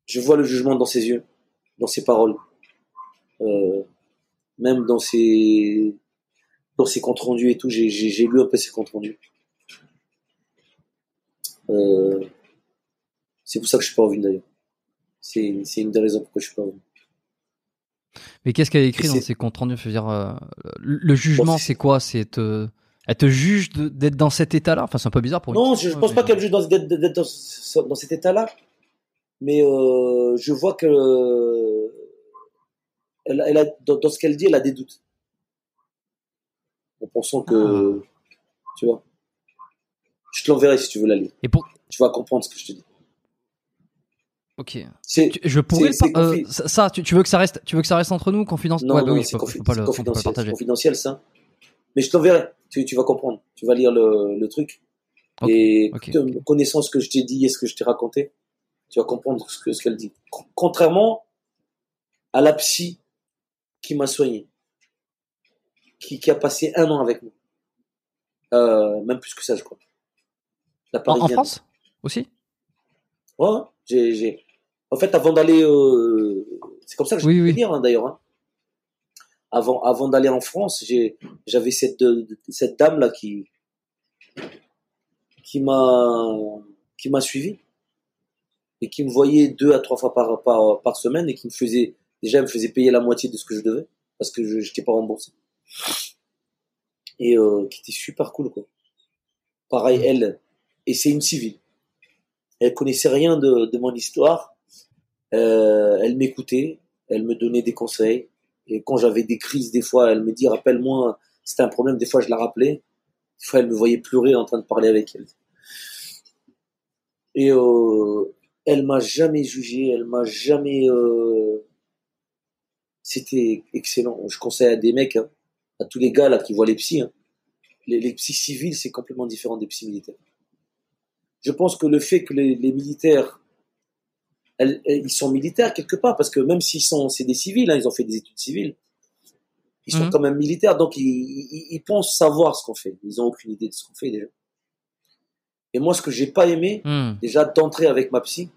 Je vois le jugement dans ses yeux, dans ses paroles, même dans ses comptes rendus et tout. J'ai lu un peu ses comptes rendus. C'est pour ça que je suis pas revenu d'ailleurs. C'est une des raisons pourquoi je suis pas revenu. Mais qu'est-ce qu'elle a écrit dans ses comptes rendus? Je veux dire, le jugement, c'est quoi? Elle te juge d'être dans cet état-là? Enfin, c'est un peu bizarre pour. Non, je pense pas qu'elle juge d'être dans cet état-là. Mais je vois que elle a, dans ce qu'elle dit, elle a des doutes. En pensant que, tu vois, je te l'enverrai si tu veux la lire. Et pour... Tu vas comprendre ce que je te dis. Ok. Tu veux que ça reste, entre nous, confidentiel. Non, ouais, non, oui, c'est confidentiel, ça. Mais je te l'enverrai. Tu vas comprendre. Tu vas lire le truc. Okay. Et connaissant ce que je t'ai dit et ce que je t'ai raconté, tu vas comprendre ce qu'elle dit. Contrairement à la psy qui m'a soigné, qui a passé 1 an avec nous. Même plus que ça, je crois. La Parisienne. En France aussi? Ouais, j'ai. En fait, avant d'aller... C'est comme ça que je vais venir, hein, d'ailleurs. Hein. Avant d'aller en France, j'avais cette dame-là qui m'a suivi. Et qui me voyait 2 à 3 fois par semaine et qui me faisait payer la moitié de ce que je devais parce que je n'étais pas remboursé, et qui était super cool, quoi. Pareil, elle, et c'est une civile, elle connaissait rien de mon histoire, elle m'écoutait, elle me donnait des conseils, et quand j'avais des crises, des fois elle me dit rappelle-moi, c'était un problème, des fois je la rappelais, des fois elle me voyait pleurer en train de parler avec elle, et elle m'a jamais jugé, elle m'a jamais... C'était excellent. Je conseille à des mecs, hein, à tous les gars là qui voient les psys. Hein. Les psys civils, c'est complètement différent des psys militaires. Je pense que le fait que les militaires... Ils sont militaires quelque part, parce que même c'est des civils, hein, ils ont fait des études civiles, ils sont quand même militaires, donc ils pensent savoir ce qu'on fait. Ils n'ont aucune idée de ce qu'on fait déjà. Et moi, ce que j'ai pas aimé, déjà d'entrer avec ma psy,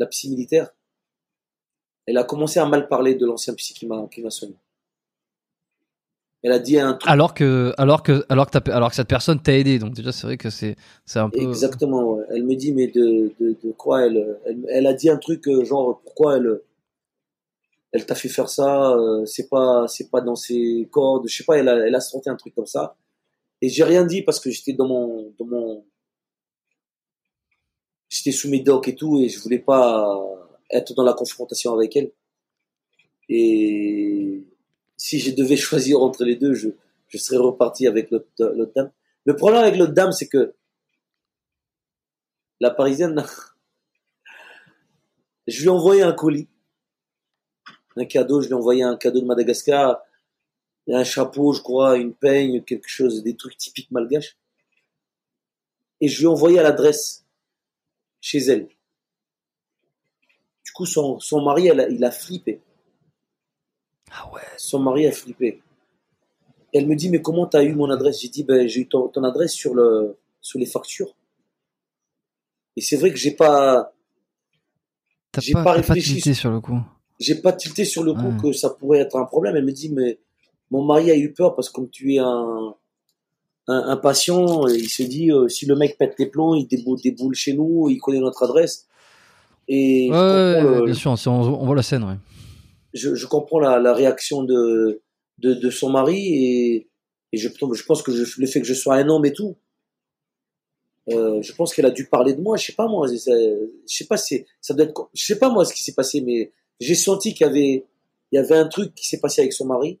la psy militaire, elle a commencé à mal parler de l'ancien psy qui m'a soigné. Elle a dit un truc. Alors que cette personne t'a aidé, donc déjà c'est vrai que c'est un peu. Exactement. Ouais. Elle me dit mais de quoi elle a dit un truc genre pourquoi elle t'a fait faire ça, c'est pas dans ses cordes, je sais pas, elle a sorti un truc comme ça, et j'ai rien dit parce que j'étais dans mon j'étais sous mes docs et tout, et je voulais pas être dans la confrontation avec elle. Et si je devais choisir entre les deux, je serais reparti avec l'autre dame. Le problème avec l'autre dame, c'est que la Parisienne, je lui ai envoyé un colis, un cadeau, de Madagascar, un chapeau, je crois, une peigne, quelque chose, des trucs typiques malgaches. Et je lui ai envoyé à l'adresse chez elle. Du coup, son mari, il a flippé. Ah ouais. Son mari a flippé. Elle me dit mais comment t'as eu mon adresse? J'ai dit j'ai eu ton adresse sur les factures. Et c'est vrai que j'ai pas T'as pas tilté sur le coup. J'ai pas tilté sur le coup que ça pourrait être un problème. Elle me dit, mais mon mari a eu peur parce que comme tu es un patient, il se dit, si le mec pète les plombs, il déboule chez nous, il connaît notre adresse. Et bien sûr, on voit la scène, ouais. Je comprends la réaction de son mari et je pense que le fait que je sois un homme et tout, je pense qu'elle a dû parler de moi. Je sais pas ce qui s'est passé, mais j'ai senti qu'il y avait un truc qui s'est passé avec son mari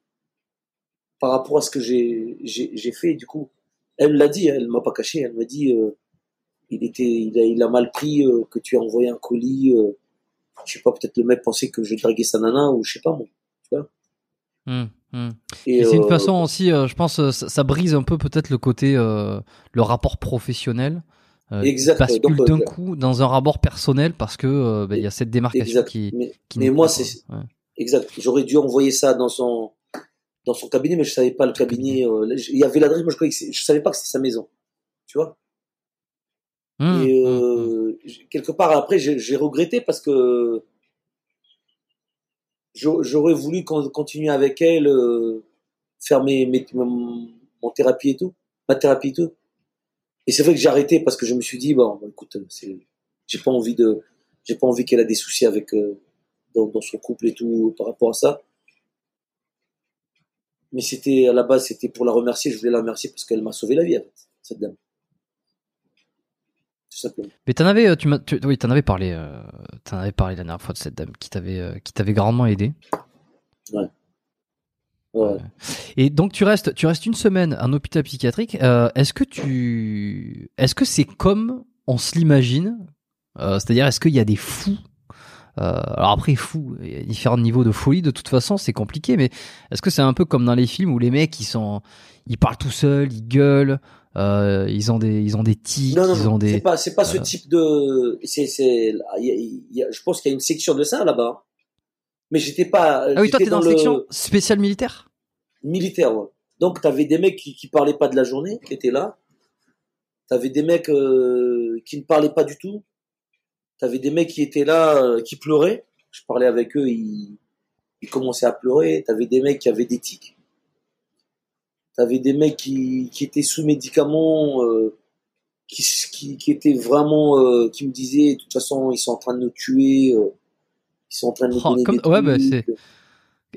par rapport à ce que j'ai fait. Du coup, elle l'a dit, elle m'a pas caché. Elle m'a dit, il a mal pris que tu aies envoyé un colis. Je sais pas, peut-être le mec pensait que je draguais sa nana ou je sais pas moi. Tu vois. Et c'est une façon aussi, je pense, ça brise un peu peut-être le côté, le rapport professionnel. Bascule donc, d'un coup dans un rapport personnel parce que y a cette démarcation qui. Exact. J'aurais dû envoyer ça dans son cabinet, mais je savais pas le cabinet. Il y avait l'adresse, moi je croyais que je savais pas que c'était sa maison. Tu vois. Et quelque part après, j'ai regretté parce que j'aurais voulu continuer avec elle, faire mon thérapie et tout, ma thérapie et tout. Et c'est vrai que j'ai arrêté parce que je me suis dit, bon, écoute, j'ai pas envie qu'elle a des soucis avec dans son couple et tout par rapport à ça. Mais c'était à la base, c'était pour la remercier. Je voulais la remercier parce qu'elle m'a sauvé la vie, en fait, cette dame. Mais t'en avais parlé la dernière fois de cette dame qui t'avait grandement aidé. Ouais. Et donc tu restes une semaine en hôpital psychiatrique. Est-ce que c'est comme on se l'imagine, c'est-à-dire est-ce qu'il y a des fous? Alors après fous, il y a différents niveaux de folie. De toute façon, c'est compliqué. Mais est-ce que c'est un peu comme dans les films où les mecs ils parlent tout seuls, ils gueulent? Ils ont des tics. Non, c'est pas ce type de. Je pense qu'il y a une section de ça là-bas. Mais j'étais pas. Ah oui, toi t'es dans la section spéciale militaire. Militaire, ouais. Donc t'avais des mecs qui parlaient pas de la journée, qui étaient là. T'avais des mecs qui ne parlaient pas du tout. T'avais des mecs qui étaient là, qui pleuraient. Je parlais avec eux, ils commençaient à pleurer. T'avais des mecs qui avaient des tics. T'avais des mecs qui étaient sous médicaments, qui étaient vraiment, qui me disaient, de toute façon, ils sont en train de nous tuer, ils sont en train de nous donner des trucs. Ouais, c'est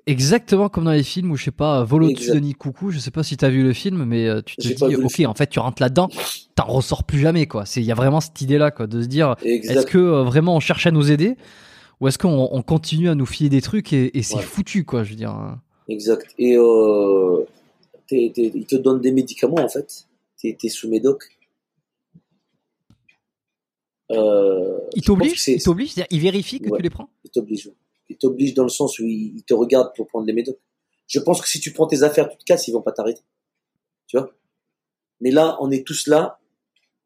exactement comme dans les films où, je sais pas, Volo dessus Denis Coucou, je sais pas si t'as vu le film, mais tu te dis, ok, en fait, tu rentres là-dedans, t'en ressors plus jamais, quoi. Il y a vraiment cette idée-là, quoi, de se dire, est-ce que vraiment on cherche à nous aider, ou est-ce qu'on continue à nous filer des trucs et c'est foutu, quoi, je veux dire. Exact. Et, ils te donnent des médicaments en fait. T'es sous médoc. Ils t'obligent, c'est-à-dire ils vérifient que tu les prends. Ils t'obligent dans le sens où ils te regardent pour prendre les médocs. Je pense que si tu prends tes affaires, tu te casses, ils vont pas t'arrêter. Tu vois. Mais là, on est tous là.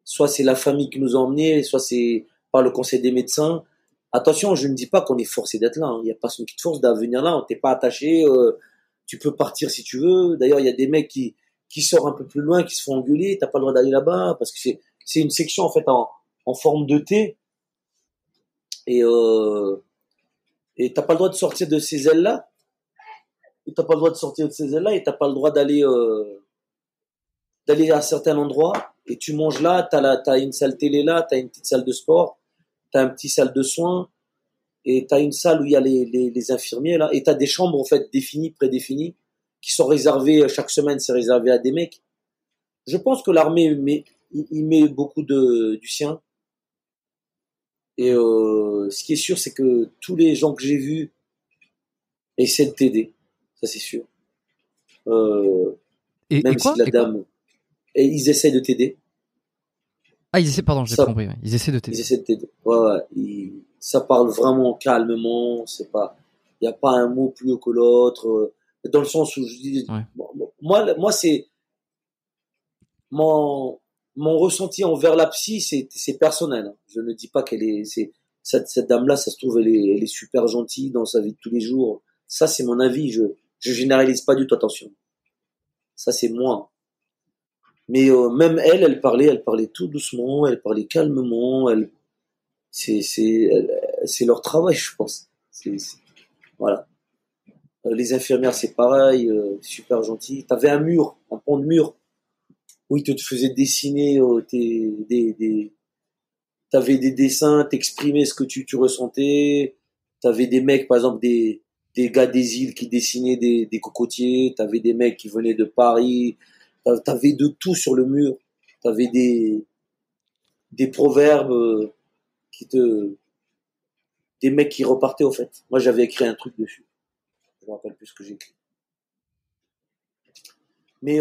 Soit c'est la famille qui nous a emmenés, soit c'est par le conseil des médecins. Attention, je ne dis pas qu'on est forcé d'être là. Il y a personne qui te force d'à venir là. On t'est pas attaché. Tu peux partir si tu veux. D'ailleurs, il y a des mecs qui sortent un peu plus loin, qui se font engueuler. T'as pas le droit d'aller là-bas parce que c'est une section en fait en forme de T. Et t'as pas le droit de sortir de ces ailes-là. Et t'as pas le droit d'aller à certains endroits. Et tu manges là. T'as une salle télé là. T'as une petite salle de sport. T'as une petite salle de soins. Et t'as une salle où il y a les infirmiers là, et t'as des chambres en fait définies, prédéfinies, qui sont réservées chaque semaine, c'est réservé à des mecs. Je pense que l'armée met beaucoup du sien. Et ce qui est sûr, c'est que tous les gens que j'ai vus essaient de t'aider, ça c'est sûr. Et ils essaient de t'aider. Ah, ils essaient, pardon, j'ai compris. Ouais. Ils essaient de t'aider. Ouais. Ça parle vraiment calmement, il n'y a pas un mot plus haut que l'autre, dans le sens où je dis, moi c'est, mon ressenti envers la psy, c'est personnel. Je ne dis pas cette dame-là, ça se trouve, elle est super gentille dans sa vie de tous les jours. Ça, c'est mon avis, je généralise pas du tout, attention. Ça, c'est moi. Mais même elle parlait tout doucement, elle parlait calmement, elle c'est leur travail, je pense. Voilà. Les infirmières, c'est pareil, super gentil. T'avais un mur, un pont de mur, où ils te faisaient dessiner t'avais des dessins, t'exprimais ce que tu ressentais. T'avais des mecs, par exemple, des gars des îles qui dessinaient des cocotiers. T'avais des mecs qui venaient de Paris. T'avais de tout sur le mur. T'avais des proverbes des mecs qui repartaient, au fait. Moi, j'avais écrit un truc dessus. Je me rappelle plus ce que j'ai écrit. Mais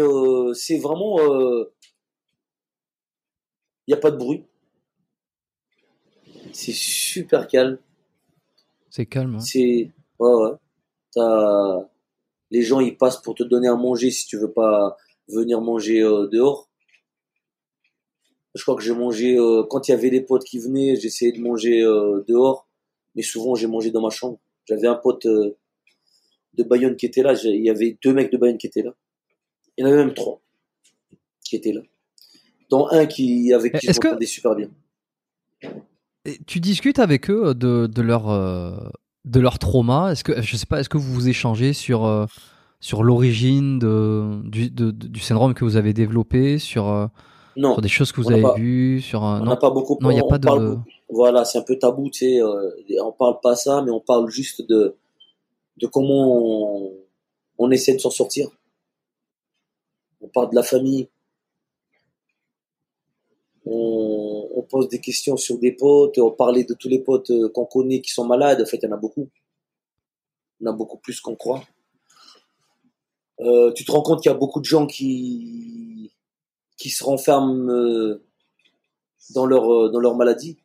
c'est vraiment... Il n'y a pas de bruit. C'est super calme. C'est calme, hein. C'est... Ouais. Les gens, ils passent pour te donner à manger si tu veux pas venir manger dehors. Je crois que j'ai mangé... Quand il y avait les potes qui venaient, j'essayais de manger dehors. Mais souvent, j'ai mangé dans ma chambre. J'avais un pote de Bayonne qui était là. Il y avait 2 mecs de Bayonne qui étaient là. Il y en avait même 3 qui étaient là. Dont un avec qui je m'entendais super bien. Tu discutes avec eux de leur trauma. Est-ce que, je sais pas, est-ce que vous vous échangez sur l'origine du syndrome que vous avez développé, sur des choses que vous avez vues, on n'a pas beaucoup. Non, il n'y a pas de. Parle, voilà, c'est un peu tabou, tu sais. On parle pas ça, mais on parle juste de comment on essaie de s'en sortir. On parle de la famille. On pose des questions sur des potes. On parlait de tous les potes qu'on connaît qui sont malades. En fait, il y en a beaucoup. Il y en a beaucoup plus qu'on croit. Tu te rends compte qu'il y a beaucoup de gens qui se renferment dans leur maladie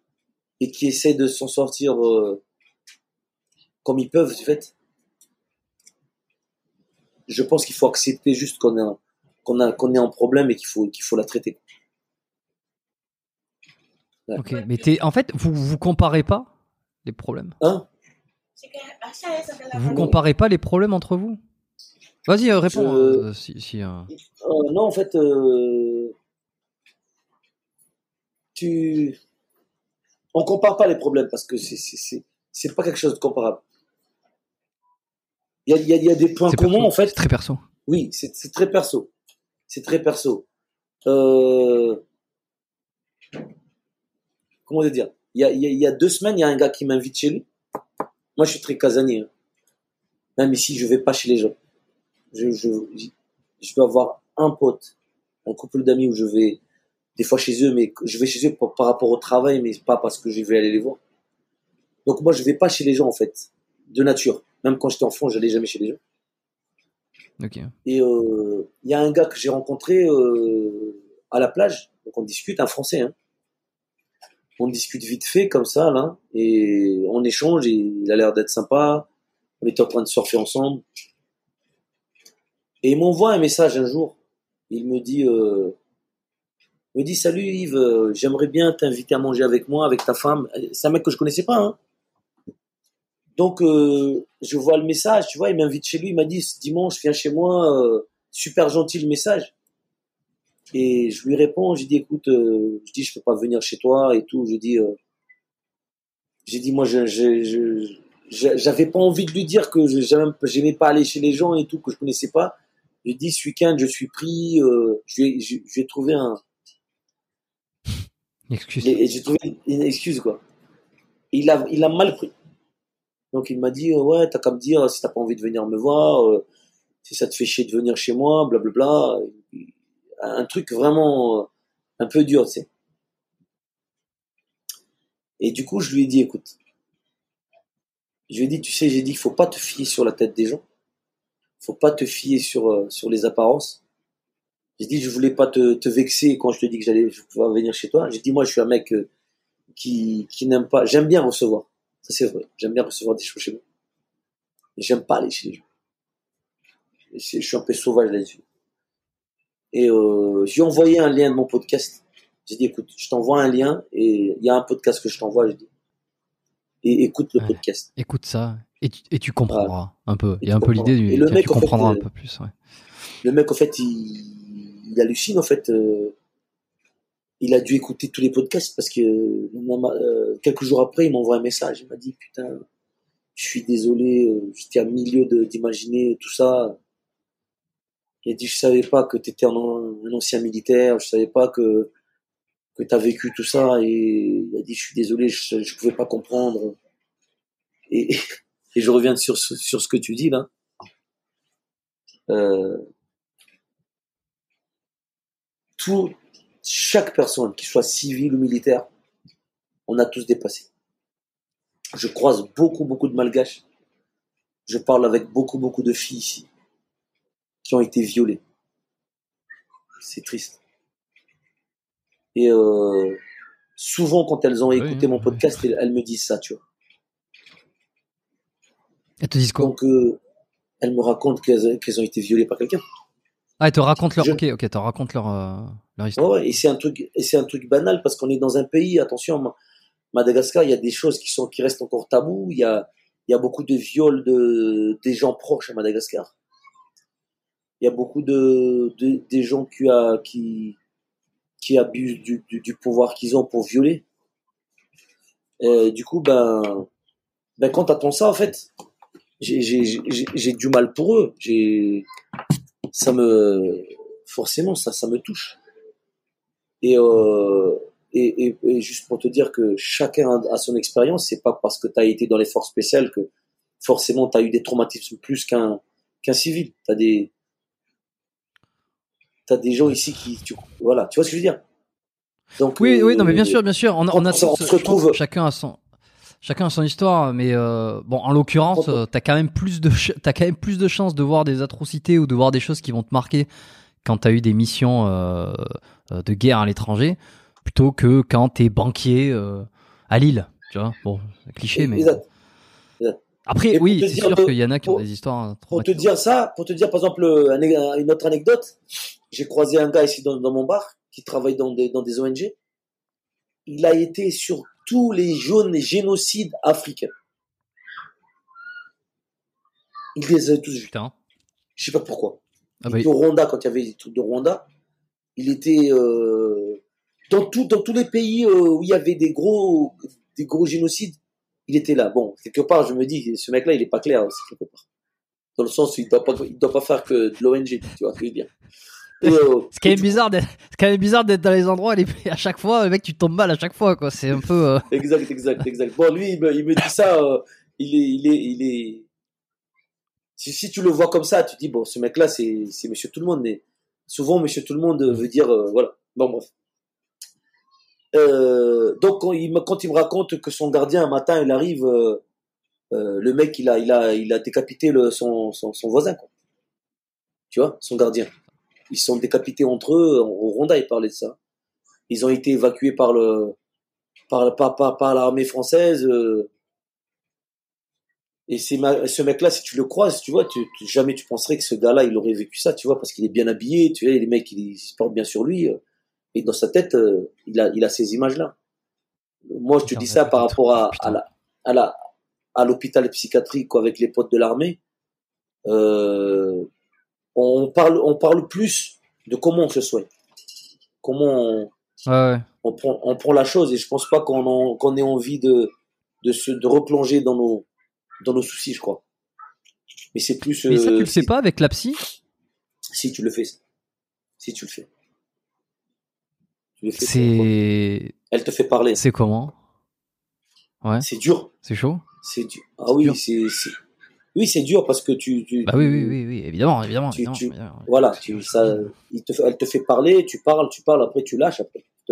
et qui essaient de s'en sortir comme ils peuvent, en fait. Je pense qu'il faut accepter juste qu'on est en problème et qu'il faut la traiter. Ouais. Ok, mais en fait, vous comparez pas les problèmes. Hein ? Vous comparez pas les problèmes entre vous ? Vas-y, réponds. Non, en fait, on compare pas les problèmes parce que c'est pas quelque chose de comparable. Il y a des points communs, en fait. C'est très perso. Oui, c'est très perso. C'est très perso. Comment dire ? Il y a 2 semaines, il y a un gars qui m'invite chez lui. Moi, je suis très casanier. Même ici, je vais pas chez les gens. Je peux avoir un pote, un couple d'amis où je vais des fois chez eux, mais je vais chez eux par rapport au travail, mais pas parce que je vais aller les voir. Donc moi, je vais pas chez les gens, en fait, de nature. Même quand j'étais enfant, j'allais jamais chez les gens. Okay. Et il y a un gars que j'ai rencontré à la plage. Donc on discute, un Français. Hein. On discute vite fait comme ça, là, et on échange. Et il a l'air d'être sympa. On était en train de surfer ensemble. Et il m'envoie un message un jour. Il me dit, salut Yves, j'aimerais bien t'inviter à manger avec moi, avec ta femme. C'est un mec que je connaissais pas. Hein. Donc je vois le message, tu vois, il m'invite chez lui. Il m'a dit, ce dimanche, viens chez moi. Super gentil le message. Et je lui réponds, j'ai dit, écoute, je peux pas venir chez toi et tout. J'ai dit, moi, j'avais pas envie de lui dire que j'aimais pas aller chez les gens et tout, que je connaissais pas. J'ai dit, ce week-end, je suis pris, je vais trouver une excuse. J'ai trouvé une excuse, quoi. Il a mal pris. Donc, il m'a dit, ouais, t'as qu'à me dire si t'as pas envie de venir me voir, si ça te fait chier de venir chez moi, blablabla. Un truc vraiment un peu dur, tu sais. Et du coup, je lui ai dit, écoute, tu sais, j'ai dit, faut pas te fier sur la tête des gens. Faut pas te fier sur les apparences. J'ai dit, je voulais pas te vexer quand je te dis que je pouvais venir chez toi. J'ai dit, moi, je suis un mec qui n'aime pas, j'aime bien recevoir. Ça, c'est vrai. J'aime bien recevoir des choses chez moi. Mais j'aime pas aller chez les gens. Je suis un peu sauvage là-dessus. Et, j'ai envoyé un lien de mon podcast. J'ai dit, écoute, je t'envoie un lien et il y a un podcast que je t'envoie, je dis. Et écoute le podcast. Écoute ça et tu comprendras un peu. Il y a un peu l'idée tu comprendras un peu plus. Ouais. Le mec, en fait, il hallucine, en fait. il a dû écouter tous les podcasts parce que quelques jours après, il m'envoie un message. Il m'a dit, putain, je suis désolé, j'étais à milieu d'imaginer tout ça. Il a dit, je savais pas que t'étais un ancien militaire, je savais pas que t'as vécu tout ça. Et il a dit, je suis désolé, je pouvais pas comprendre. Et je reviens sur ce que tu dis là. Chaque personne, qu'il soit civile ou militaire, on a tous dépassé. Je croise beaucoup de malgaches. Je parle avec beaucoup de filles ici qui ont été violées. C'est triste. Et souvent, quand elles ont écouté mon podcast, elles me disent ça, tu vois. Elles te disent quoi ? Donc, elles me racontent qu'elles ont été violées par quelqu'un. Ah, elles te racontent leur... Ok, t'en racontes leur histoire. Ouais, et c'est un truc banal parce qu'on est dans un pays, attention, Madagascar, il y a des choses qui restent encore taboues. Il y a beaucoup de viols des gens proches à Madagascar. Il y a beaucoup des gens qui abusent du pouvoir qu'ils ont pour violer. Et du coup, ben quand t'attends ça, en fait, j'ai du mal pour eux. Ça me touche. Et juste pour te dire que chacun a son expérience. C'est pas parce que t'as été dans les forces spéciales que forcément t'as eu des traumatismes plus qu'un civil. T'as des gens ici voilà, tu vois ce que je veux dire. Donc oui, non mais bien sûr, on se retrouve chacun a son histoire, mais en l'occurrence, t'as quand même plus de chances de voir des atrocités ou de voir des choses qui vont te marquer quand t'as eu des missions de guerre à l'étranger, plutôt que quand t'es banquier à Lille. Tu vois, bon, cliché, mais exact. Après, oui, c'est sûr qu'il y en a qui ont des histoires. Pour te dire, par exemple, une autre anecdote, j'ai croisé un gars ici dans mon bar qui travaille dans des ONG. Il a été sur tous les jaunes génocides africains. Il les a tous vus. Putain. Je sais pas pourquoi. Au Rwanda, quand il y avait des trucs de Rwanda, il était dans tous les pays où il y avait des gros génocides, il était là. Bon, quelque part, je me dis, ce mec-là, il est pas clair aussi, quelque part. Dans le sens où il doit pas faire que de l'ONG, tu vois ce que je veux dire. C'est quand même bizarre d'être dans les endroits à chaque fois, le mec, tu tombes mal à chaque fois, quoi. C'est un peu. Exact. Bon, lui, il me dit ça. Il est. Si tu le vois comme ça, tu dis bon, ce mec-là, c'est Monsieur Tout le Monde, mais souvent Monsieur Tout le Monde veut dire voilà. Bon bref. Donc quand il me raconte que son gardien un matin, il arrive, le mec, il a décapité son voisin, quoi. Tu vois, son gardien. Ils sont décapités entre eux. Au Rwanda, ils parlaient de ça. Ils ont été évacués par l'armée française. Et ce mec-là, si tu le croises, tu vois, jamais tu penserais que ce gars-là, il aurait vécu ça, tu vois, parce qu'il est bien habillé, tu vois, les mecs, ils se portent bien sur lui. Et dans sa tête, il a ces images-là. Moi, je te dis ça par rapport à l'hôpital psychiatrique, quoi, avec les potes de l'armée. On parle plus de comment on se soigne, on prend la chose, et je pense pas qu'on ait envie de replonger dans nos soucis, je crois. Mais c'est plus. Mais ça, tu le sais pas avec la psy ? Si tu le fais, tu le fais. C'est. Elle te fait parler. C'est comment ? Ouais. C'est dur. C'est chaud. C'est dur. Ah oui, c'est. Oui, c'est dur parce que tu. Bah oui, évidemment. Évidemment. Voilà, elle te fait parler, tu parles, après tu te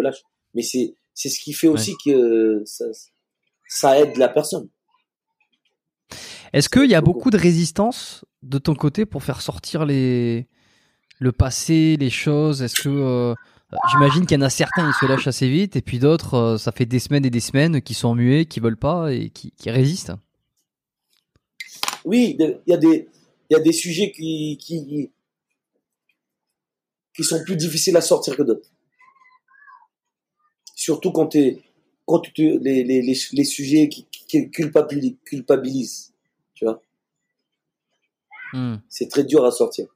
lâches. Mais c'est ce qui fait aussi que ça aide la personne. Est-ce qu'il y a beaucoup de résistance de ton côté pour faire sortir le passé, les choses ? Est-ce que j'imagine qu'il y en a certains qui se lâchent assez vite et puis d'autres, ça fait des semaines et des semaines qui sont muets, qui veulent pas et qui résistent ? Oui, il y a des sujets qui sont plus difficiles à sortir que d'autres. Surtout quand les sujets qui culpabilisent, tu vois. C'est très dur à sortir.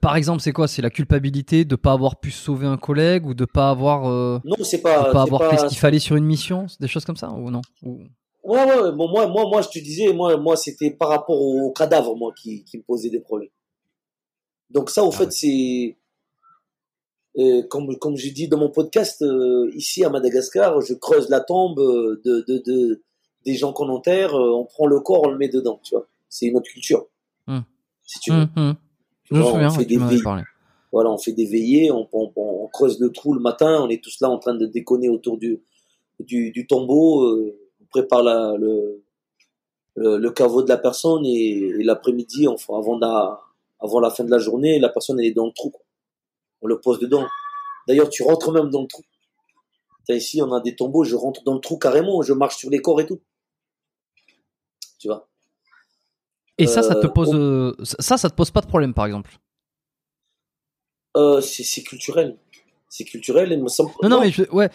Par exemple, c'est quoi? C'est la culpabilité de pas avoir pu sauver un collègue ou de pas avoir fait ce qu'il fallait sur une mission, des choses comme ça ou non? Ouais. Bon, moi, je te disais, moi, c'était par rapport au cadavre, moi, qui me posait des problèmes. Donc ça, au fait, c'est comme j'ai dit dans mon podcast, ici à Madagascar, je creuse la tombe des gens qu'on enterre, on prend le corps, on le met dedans, tu vois. C'est une autre culture. Si tu veux. On fait des veillées, on creuse le trou le matin, on est tous là en train de déconner autour du tombeau, on prépare le caveau de la personne et l'après-midi, enfin, avant la fin de la journée, la personne elle est dans le trou, quoi. On le pose dedans. D'ailleurs, tu rentres même dans le trou. T'as ici, on a des tombeaux, je rentre dans le trou carrément, je marche sur les corps et tout. Tu vois. Et ça te pose pas de problème, par exemple? C'est culturel. C'est culturel et me semble. Non, mais je veux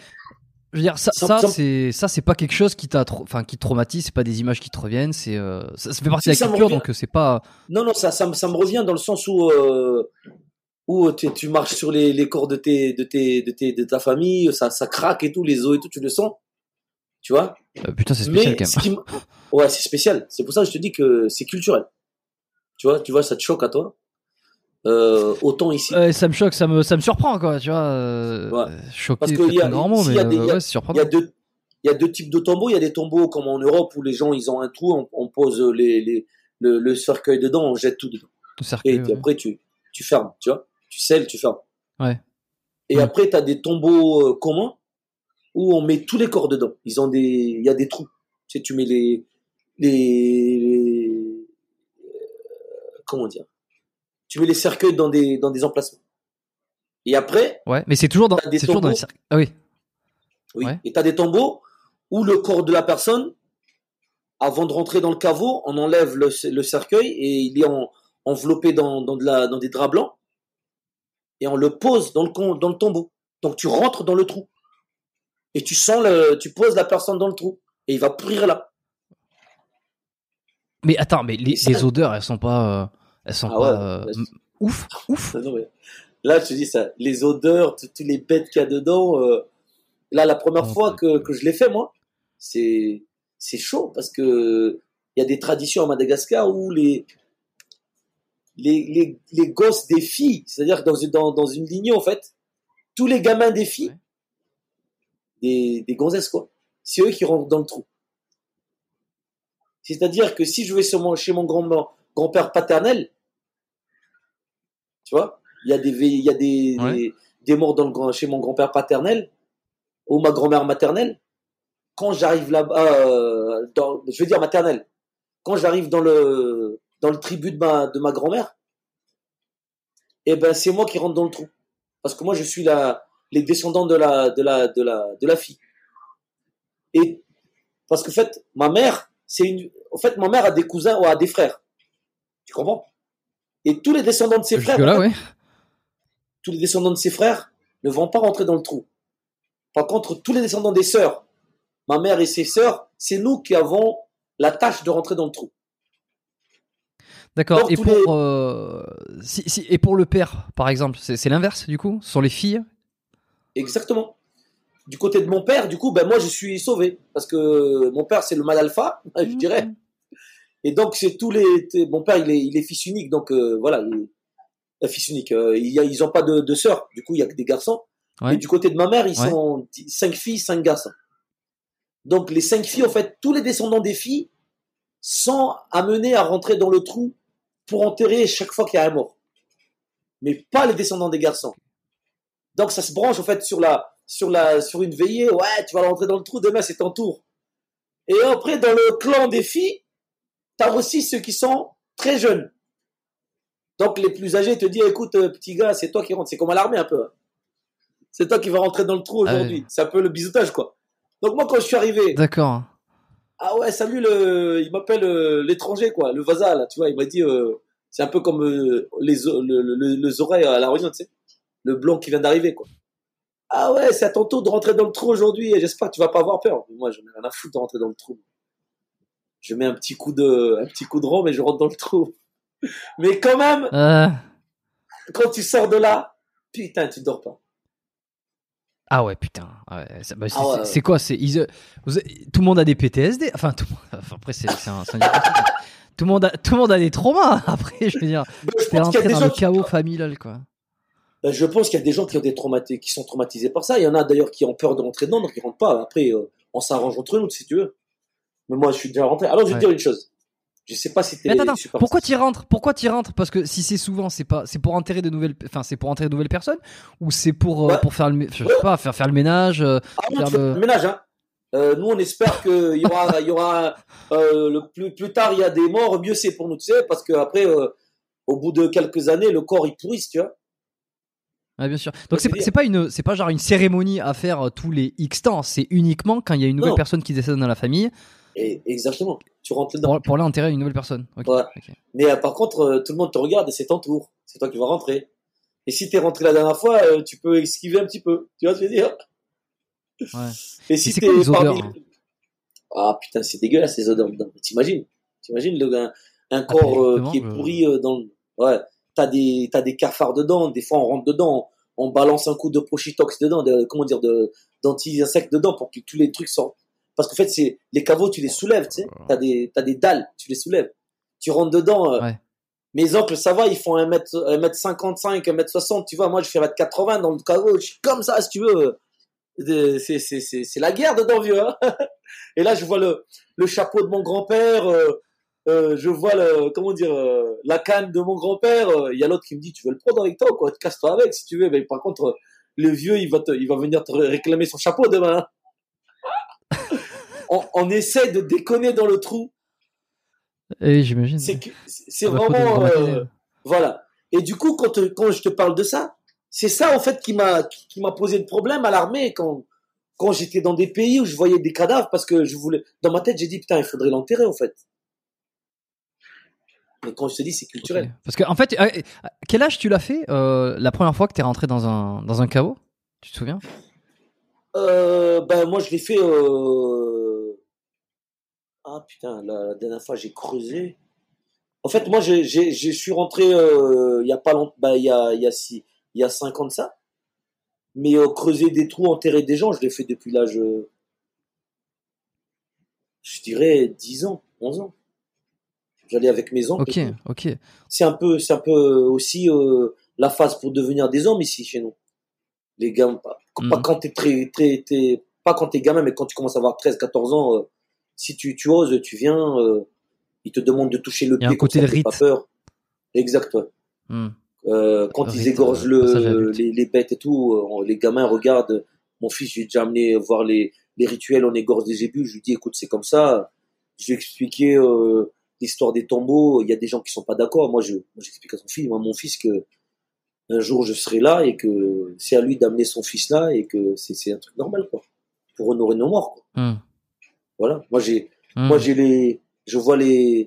dire, c'est pas quelque chose qui qui te traumatise, c'est pas des images qui te reviennent, ça fait partie de la culture, donc c'est pas. Non, ça me revient dans le sens où tu marches sur les corps de ta famille, ça craque et tout, les os et tout, tu le sens, tu vois. Putain, c'est spécial quand même. Ouais, c'est spécial. C'est pour ça que je te dis que c'est culturel. Tu vois, ça te choque à toi. Autant ici. Ça me choque, ça me surprend, quoi. Tu vois, choqué. Parce qu'il y a grand monde, il y a deux types de tombeaux. Il y a des tombeaux comme en Europe où les gens ils ont un trou, on pose le cercueil dedans, on jette tout dedans. Et après tu fermes, tu vois, tu scelles, tu fermes. Ouais. Et après t'as des tombeaux communs où on met tous les corps dedans. Il y a des trous. Tu sais, tu mets tu mets les cercueils dans des emplacements. Et après. Ouais, mais c'est toujours dans les cercueils. Ah oui. Oui. Ouais. Et t'as des tombeaux où le corps de la personne, avant de rentrer dans le caveau, on enlève le cercueil et il est enveloppé dans des draps blancs et on le pose dans le tombeau. Donc tu rentres dans le trou et tu sens tu poses la personne dans le trou et il va pourrir là. Mais attends, mais les odeurs, elles sont pas. Elles sont pas ouf. Non, mais là, je te dis ça, les odeurs, toutes les bêtes qu'il y a dedans. Là, la première fois que je l'ai fait, moi, c'est chaud parce que il y a des traditions à Madagascar où les gosses des filles, c'est-à-dire dans une lignée en fait, tous les gamins des filles, des gonzesses quoi, c'est eux qui rentrent dans le trou. C'est-à-dire que si je vais chez mon grand-père paternel, tu vois, il y a des morts chez mon grand-père paternel ou ma grand-mère maternelle. Quand j'arrive là-bas, je veux dire maternelle, quand j'arrive dans le tribut de ma grand-mère, eh ben c'est moi qui rentre dans le trou parce que moi je suis les descendants de la fille. Et parce que en fait ma mère ma mère a des cousins ou a des frères. Tu comprends? Et tous les descendants de ses frères, tous les descendants de ses frères ne vont pas rentrer dans le trou. Par contre, tous les descendants des sœurs, ma mère et ses sœurs, c'est nous qui avons la tâche de rentrer dans le trou. D'accord. Donc, et pour le père, par exemple, c'est l'inverse du coup? Ce sont les filles? Exactement. Du côté de mon père, du coup, ben moi je suis sauvé parce que mon père c'est le mal alpha, je dirais. Et donc c'est mon père il est fils unique, donc voilà, fils unique. Ils ont pas de sœurs, du coup il y a que des garçons. Ouais. Et du côté de ma mère ils sont 5 filles, 5 garçons. Donc les 5 filles en fait, tous les descendants des filles sont amenés à rentrer dans le trou pour enterrer chaque fois qu'il y a un mort, mais pas les descendants des garçons. Donc ça se branche en fait sur une veillée. Ouais, tu vas rentrer dans le trou, demain c'est ton tour. Et après dans le clan des filles, t'as aussi ceux qui sont très jeunes. Donc, les plus âgés te disent, écoute, petit gars, c'est toi qui rentre. C'est comme à l'armée, un peu. C'est toi qui vas rentrer dans le trou aujourd'hui. Ah oui. C'est un peu le biseautage, quoi. Donc, moi, quand je suis arrivé. D'accord. Ah ouais, salut, il m'appelle l'étranger, quoi. Le Vaza, là, tu vois. Il m'a dit, c'est un peu comme le Zoré à la Réunion, tu sais. Le blanc qui vient d'arriver, quoi. Ah ouais, c'est à ton tour de rentrer dans le trou aujourd'hui. Et j'espère que tu vas pas avoir peur. Moi, j'en ai rien à foutre de rentrer dans le trou. Je mets un petit coup de rang et je rentre dans le trou. Mais quand même, Quand tu sors de là, putain, tu dors pas. Ah ouais, putain. C'est quoi c'est, tout le monde a des PTSD. Enfin, après, c'est un tout le monde a des traumas. Après, je veux dire, t'es rentré dans le chaos familial, quoi. Ben, je pense qu'il y a des gens qui ont qui sont traumatisés par ça. Il y en a d'ailleurs qui ont peur de rentrer dedans, donc ils rentrent pas. Après, on s'arrange entre nous, si tu veux. Mais moi, je suis déjà rentré. Alors, je vais te dire une chose. Je sais pas si t'es. Mais attends, pourquoi t'y rentres? Parce que si c'est souvent, c'est pour enterrer de nouvelles, personnes, ou c'est pour faire le, je sais pas, faire le ménage. Le ménage, hein. Nous, on espère que plus tard il y a des morts, mieux c'est pour nous, tu sais, parce que après, au bout de quelques années, le corps il pourrisse, tu vois. Ah, bien sûr. Donc c'est pas genre une cérémonie à faire tous les X temps. C'est uniquement quand il y a une nouvelle personne qui décède dans la famille. Et, exactement. Tu rentres dedans. Pour là enterrer une nouvelle personne. Okay. Ouais. Okay. Mais par contre, tout le monde te regarde et c'est ton tour. C'est toi qui vas rentrer. Et si t'es rentré la dernière fois, tu peux esquiver un petit peu. Tu vois ce que je veux dire? Ouais. Et si t'es parmi. Hein. Ah putain, c'est dégueulasse les odeurs. T'imagines un corps qui est pourri dans. Ouais. T'as des cafards dedans, des fois on rentre dedans, on balance un coup de prochitox dedans, d'anti-insectes dedans pour que tous les trucs sortent. Parce qu'en fait, c'est, les caveaux, tu les soulèves, tu sais. T'as des dalles, tu les soulèves. Tu rentres dedans. Mes oncles, ça va, ils font 1m55, 1m60, tu vois. Moi, je fais 1m80 dans le caveau, je suis comme ça, si tu veux. C'est la guerre dedans, vieux. Hein. Et là, je vois le chapeau de mon grand-père. Je vois la canne de mon grand-père. Il y a l'autre qui me dit, tu veux le prendre avec toi, quoi? Casse-toi avec, si tu veux. Mais par contre, le vieux, il va venir te réclamer son chapeau demain. on essaie de déconner dans le trou. Et j'imagine. C'est vraiment, voilà. Et du coup, quand je te parle de ça, c'est ça en fait qui m'a posé de problème à l'armée quand j'étais dans des pays où je voyais des cadavres, parce que dans ma tête, j'ai dit putain, il faudrait l'enterrer en fait. Mais quand je te dis, c'est culturel. Okay. Parce que, en fait, quel âge tu l'as fait la première fois que t'es rentré dans un caveau? Tu te souviens? Ben, moi, je l'ai fait. Ah putain, la dernière fois, j'ai creusé. En fait, moi, je suis rentré il y a pas longtemps, bah, il y a 5 ans de ça. Mais creuser des trous, enterrer des gens, je l'ai fait depuis l'âge. Je dirais 10 ans, 11 ans. J'allais avec mes oncles. Ok. C'est un peu aussi la phase pour devenir des hommes ici chez nous. Les gars, pas quand t'es pas quand t'es gamin, mais quand tu commences à avoir 13, 14 ans, si tu oses, tu viens, ils te demandent de toucher le pied. Il y a un côté rite. Pas peur. Exact. Ouais. Quand le ils rite, égorgent les bêtes et tout, les gamins regardent. Mon fils, j'ai déjà amené voir les rituels, on égorge des zébus. Je lui dis, écoute, c'est comme ça. Je lui ai expliqué. L'histoire des tombeaux, il y a des gens qui sont pas d'accord. Moi, j'explique à mon fils que un jour je serai là et que c'est à lui d'amener son fils là et que c'est un truc normal, quoi. Pour honorer nos morts, quoi. Voilà. Moi, je vois les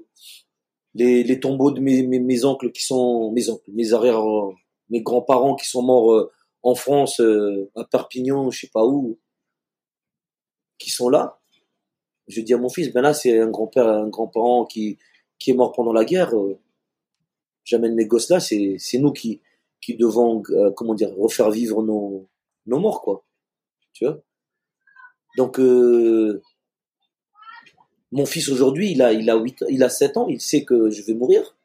tombeaux de mes oncles qui sont, mes grands-parents qui sont morts en France, à Perpignan, je sais pas où, qui sont là. Je dis à mon fils, ben là, c'est un grand-père, un grand-parent qui est mort pendant la guerre. J'amène mes gosses là, c'est nous qui devons, refaire vivre nos morts, quoi. Tu vois? Donc, mon fils aujourd'hui, il a 7 ans, il sait que je vais mourir,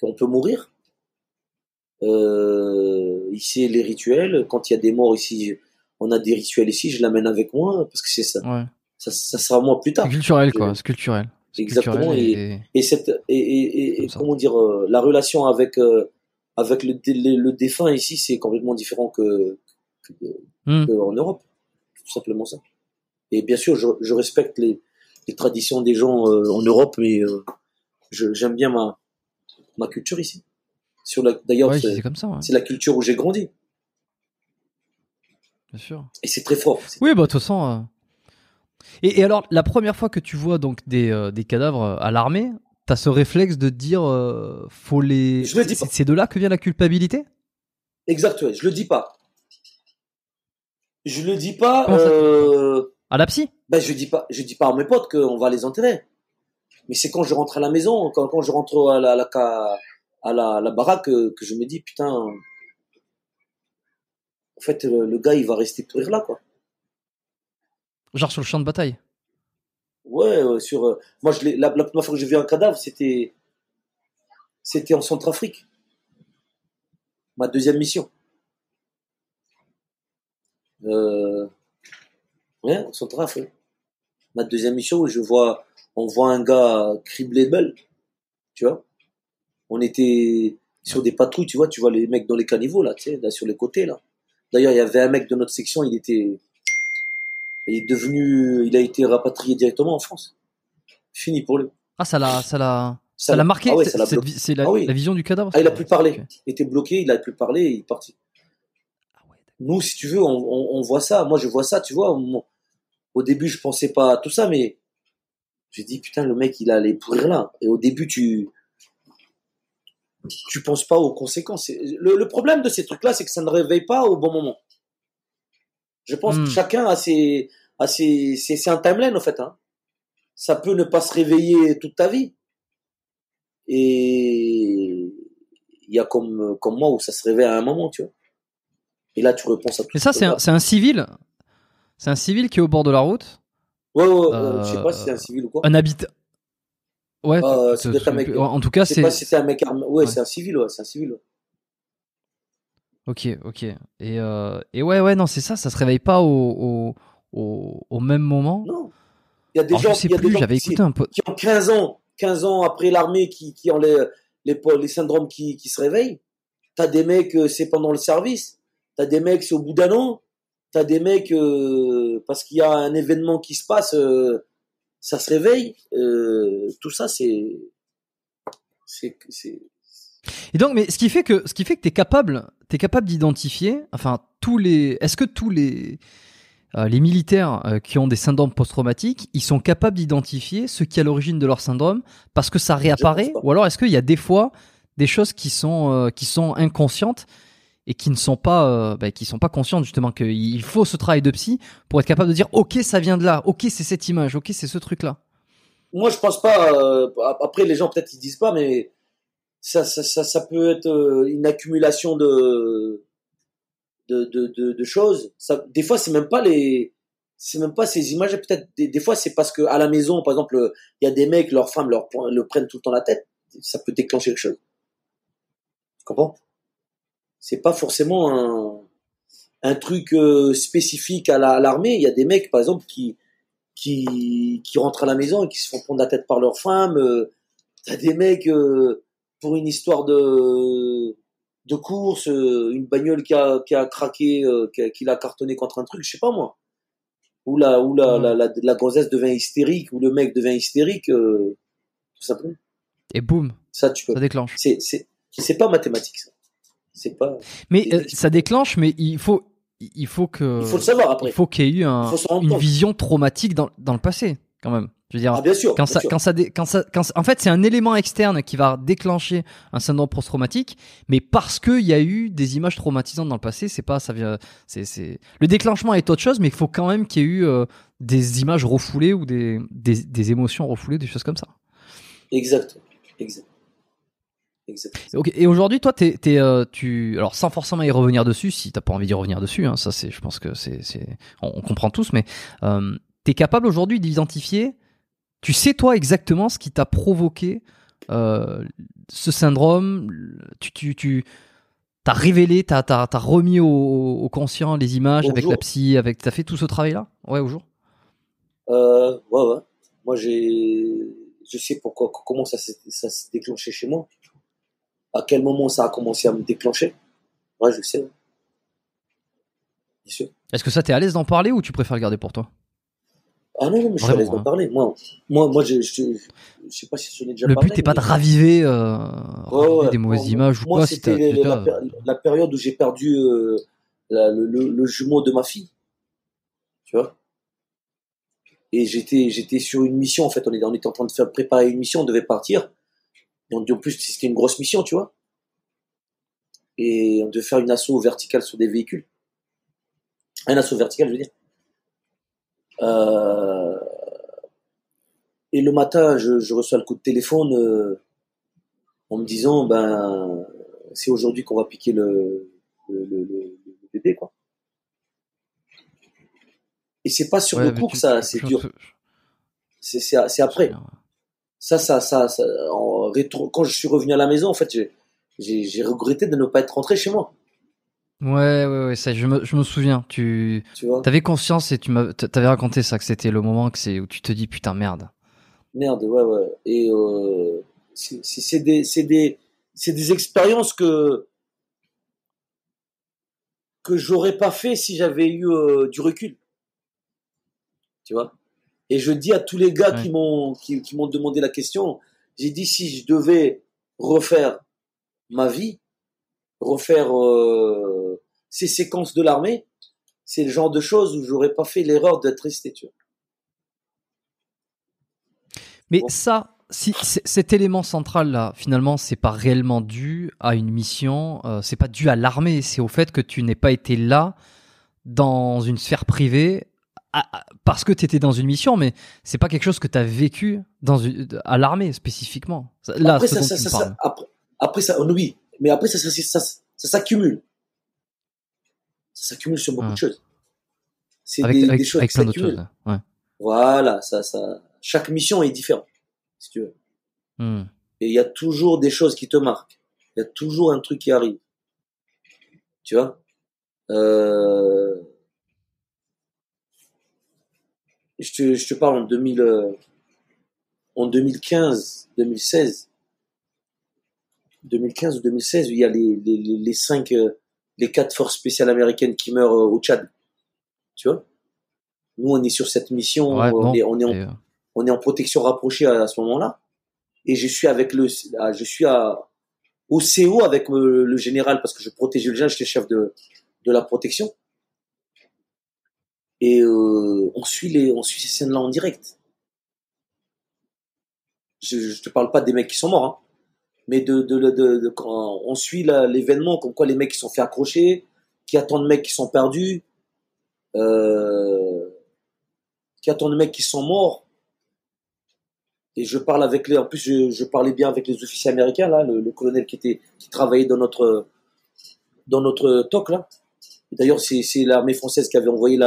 qu'on peut mourir. Il sait les rituels. Quand il y a des morts ici, on a des rituels ici, je l'amène avec moi, parce que c'est ça. Ouais. Ça sera moi plus tard. C'est culturel, quoi. C'est culturel. Exactement. La relation avec le défunt ici, c'est complètement différent qu'en Europe. Tout simplement ça. Et bien sûr, je respecte les traditions des gens en Europe, mais j'aime bien ma culture ici. D'ailleurs, c'est comme ça, ouais. C'est la culture où j'ai grandi. Bien sûr. Et c'est très fort. Oui, bah, de toute façon. Et alors, la première fois que tu vois donc des cadavres à l'armée, t'as ce réflexe de te dire, faut les. Je le dis pas. C'est de là que vient la culpabilité? Exact, ouais, je le dis pas. Je le dis pas. À la psy? Ben, je dis pas à mes potes qu'on va les enterrer. Mais c'est quand je rentre à la maison, quand je rentre à la à la baraque que je me dis, putain, en fait, le gars, il va rester pourrir là, quoi. Genre sur le champ de bataille? Ouais, sur... moi, la première fois que j'ai vu un cadavre, c'était en Centrafrique. Ma deuxième mission. Ouais, en Centrafrique. Ma deuxième mission, où on voit un gars cribler de balles, tu vois. On était sur des patrouilles, tu vois les mecs dans les caniveaux, là, tu sais, là, sur les côtés, là. D'ailleurs, il y avait un mec de notre section, il a été rapatrié directement en France. Fini pour lui. Ah, ça l'a marqué. Ah ouais, la vision du cadavre. Ah, il a plus parlé. Okay. Il était bloqué, il a plus parlé, il est parti. Ah ouais. Nous, si tu veux, on voit ça. Moi, je vois ça, tu vois. Au début, je pensais pas à tout ça, mais j'ai dit, putain, le mec, il allait pourrir là. Et au début, tu penses pas aux conséquences. Le problème de ces trucs-là, c'est que ça ne réveille pas au bon moment. Je pense que chacun a ses c'est un timeline, en fait, hein. Ça peut ne pas se réveiller toute ta vie. Et il y a comme moi où ça se réveille à un moment, tu vois. Et là, tu repenses à tout. Mais ça, c'est un civil. C'est un civil qui est au bord de la route. Ouais. Je sais pas si c'est un civil ou quoi. Un habitant. Ouais. C'est un mec. En tout cas, je sais pas si c'est un mec armé. Ouais, c'est un civil. Ouais, c'est un civil. Ouais. Ok. Et ouais, non, c'est ça. Ça se réveille pas au même moment. Non. Il y a des gens. Je sais plus. J'avais écouté un peu. Qui ont 15 ans après l'armée, qui ont les syndromes qui se réveillent. T'as des mecs, c'est pendant le service. T'as des mecs, c'est au bout d'un an. T'as des mecs, parce qu'il y a un événement qui se passe, ça se réveille. Tout ça, c'est. Et donc, mais ce qui fait que t'es capable d'identifier. Enfin, est-ce que tous les militaires qui ont des syndromes post-traumatiques, ils sont capables d'identifier ce qui est à l'origine de leur syndrome parce que ça réapparaît, ou alors est-ce qu'il y a des fois des choses qui sont inconscientes? Et qui ne sont pas, conscients justement qu'il faut ce travail de psy pour être capable de dire ok, ça vient de là, ok, c'est cette image, ok, c'est ce truc là. Moi, je pense pas. Après, les gens peut-être ils disent pas, mais ça peut être une accumulation de choses. Ça, des fois, c'est même pas ces images. Peut-être des fois, c'est parce que à la maison, par exemple, il y a des mecs, leurs femmes leur prennent tout le temps la tête. Ça peut déclencher quelque chose. Tu comprends? C'est pas forcément un truc spécifique à l'armée. Il y a des mecs, par exemple, qui rentrent à la maison et qui se font prendre la tête par leur femme. T'as des mecs, pour une histoire de course, une bagnole qui a craqué, qui l'a cartonné contre un truc, je sais pas moi. Ou la grossesse devient hystérique, ou le mec devient hystérique, tout simplement. Et boum, ça déclenche. C'est pas mathématique, ça. C'est pas. Mais ça déclenche, mais il faut que. Il faut le savoir après. Il faut qu'il y ait eu une vision traumatique dans le passé, quand même. Je veux dire. Ah, bien sûr. Quand ça, en fait, c'est un élément externe qui va déclencher un syndrome post-traumatique, mais parce qu'il y a eu des images traumatisantes dans le passé, c'est pas ça vient. Le déclenchement est autre chose, mais il faut quand même qu'il y ait eu des images refoulées ou des émotions refoulées, des choses comme ça. Exact. Okay. Et aujourd'hui, toi, tu... Alors, sans forcément y revenir dessus, si t'as pas envie d'y revenir dessus, hein, ça, je pense que on comprend tous, mais t'es capable aujourd'hui d'identifier, tu sais toi exactement ce qui t'a provoqué ce syndrome, t'as révélé, t'as remis au conscient les images avec la psy, t'as fait tout ce travail-là, ouais, au jour. Ouais. Moi, je sais comment ça s'est déclenché chez moi. À quel moment ça a commencé à me déclencher? Ouais, je le sais. Bien sûr. Est-ce que ça t'es à l'aise d'en parler ou tu préfères le garder pour toi? Ah non, mais je suis à l'aise d'en parler. Moi, je sais pas si je l'ai déjà parlé. Le but n'est pas de raviver des mauvaises images ou quoi. Moi, c'était la période où j'ai perdu le jumeau de ma fille. Tu vois? Et j'étais sur une mission, en fait. On était en train de préparer une mission, on devait partir. Et en plus, c'était une grosse mission, tu vois. Et on devait faire une assaut verticale sur des véhicules. Un assaut vertical, je veux dire. Et le matin, je reçois le coup de téléphone en me disant ben c'est aujourd'hui qu'on va piquer le bébé quoi. Et c'est pas sur le coup que ça, c'est dur. C'est après. Ça en rétro, quand je suis revenu à la maison en fait, j'ai regretté de ne pas être rentré chez moi. Ouais, ça je me souviens, tu avais conscience et tu avais raconté ça, que c'était le moment où tu te dis putain merde. Ouais. Et c'est des expériences que j'aurais pas fait si j'avais eu du recul. Tu vois ? Et je dis à tous les gars qui m'ont demandé la question, j'ai dit si je devais refaire ma vie, refaire ces séquences de l'armée, c'est le genre de choses où j'aurais pas fait l'erreur d'être resté, tu vois. Mais bon. Ça, si cet élément central là, finalement, c'est pas réellement dû à une mission, c'est pas dû à l'armée, c'est au fait que tu n'aies pas été là dans une sphère privée. Parce que tu étais dans une mission, mais c'est pas quelque chose que tu as vécu à l'armée spécifiquement. Là, après, ça, on oublie. Mais après, ça s'accumule. Ça s'accumule sur beaucoup de choses. C'est des choses avec plein d'autres choses. Ouais. Voilà, chaque mission est différente, si tu veux. Et il y a toujours des choses qui te marquent. Il y a toujours un truc qui arrive. Tu vois ? Je te parle en 2015 ou 2016, il y a les 4 forces spéciales américaines qui meurent au Tchad. Tu vois? Nous, on est sur cette mission, on est en protection rapprochée à ce moment-là. Et je suis au CO avec le général parce que je protégeais le général, j'étais chef de la protection. Et on suit ces scènes-là en direct. Je te parle pas des mecs qui sont morts, hein, mais quand on suit l'événement, comme quoi les mecs qui sont fait accrocher, qui attendent de mecs qui sont morts. Et je parle avec les, en plus je parlais bien avec les officiers américains là, le colonel qui travaillait dans notre TOC là. Et d'ailleurs c'est l'armée française qui avait envoyé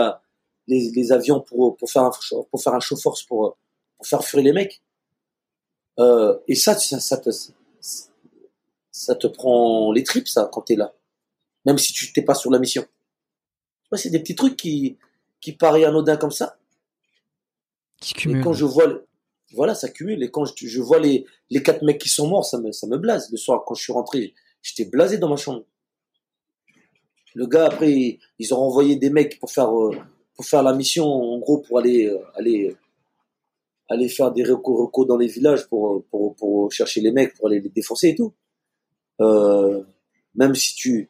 les avions pour faire un show force pour faire fuir les mecs et ça te prend les tripes ça quand t'es là même si tu t'es pas sur la mission. Ouais, c'est des petits trucs qui paraissent anodins comme ça qui cumulent. Et quand je vois ça cumule et quand je vois les 4 mecs qui sont morts ça me blase. Le soir quand je suis rentré j'étais blasé dans ma chambre. Le gars après ils ont renvoyé des mecs pour faire la mission, en gros, pour aller faire des recos dans les villages pour chercher les mecs, pour aller les défoncer et tout. Même si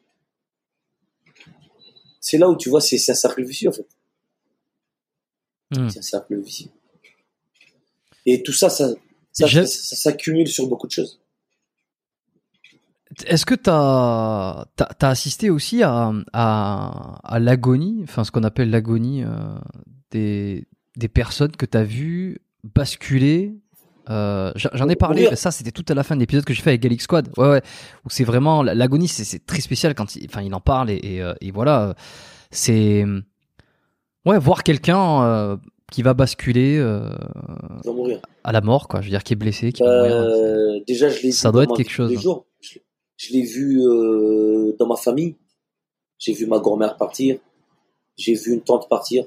c'est là où tu vois, c'est un cercle vicieux, en fait. C'est un cercle vicieux. Et tout ça s'accumule sur beaucoup de choses. Est-ce que t'as assisté aussi à l'agonie, enfin ce qu'on appelle l'agonie des personnes que t'as vues basculer? J'en ai parlé, ça c'était tout à la fin de l'épisode que j'ai fait avec Gallic Squad. Ouais. Où c'est vraiment l'agonie, c'est très spécial quand il en parle et voilà, c'est voir quelqu'un qui va basculer à la mort quoi. Je veux dire qui est blessé, qui va mourir. Déjà je l'ai ça doit être quelque chose. Je l'ai vu dans ma famille. J'ai vu ma grand-mère partir. J'ai vu une tante partir.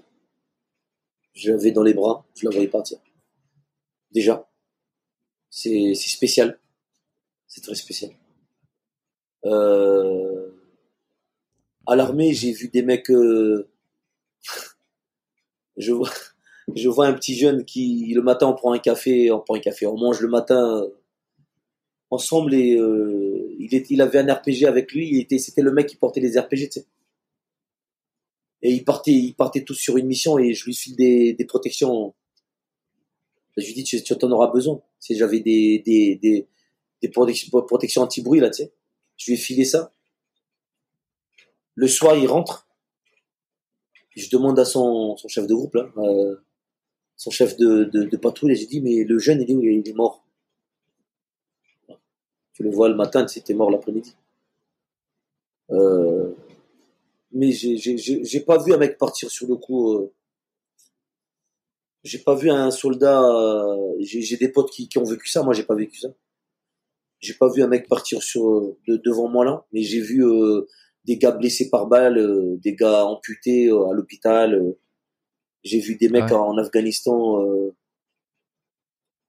Je l'avais dans les bras. Je la voyais partir. Déjà. C'est spécial. C'est très spécial. À l'armée, j'ai vu des mecs... Je vois un petit jeune qui, le matin, on mange le matin ensemble et... Il avait un RPG avec lui, c'était le mec qui portait les RPG, tu sais. Et ils partaient tous sur une mission et je lui file des protections. Je lui dis, tu en auras besoin. Tu sais, j'avais des protections anti-bruit, là, tu sais. Je lui ai filé ça. Le soir, il rentre. Je demande à son chef de groupe, là, son chef de patrouille, et j'ai dit, mais le jeune, il est mort. Tu le vois le matin, si t'es mort l'après-midi. Mais j'ai pas vu un mec partir sur le coup. J'ai pas vu un soldat. J'ai des potes qui ont vécu ça. Moi, j'ai pas vécu ça. J'ai pas vu un mec partir devant moi là. Mais j'ai vu des gars blessés par balle, des gars amputés à l'hôpital. J'ai vu des mecs en Afghanistan.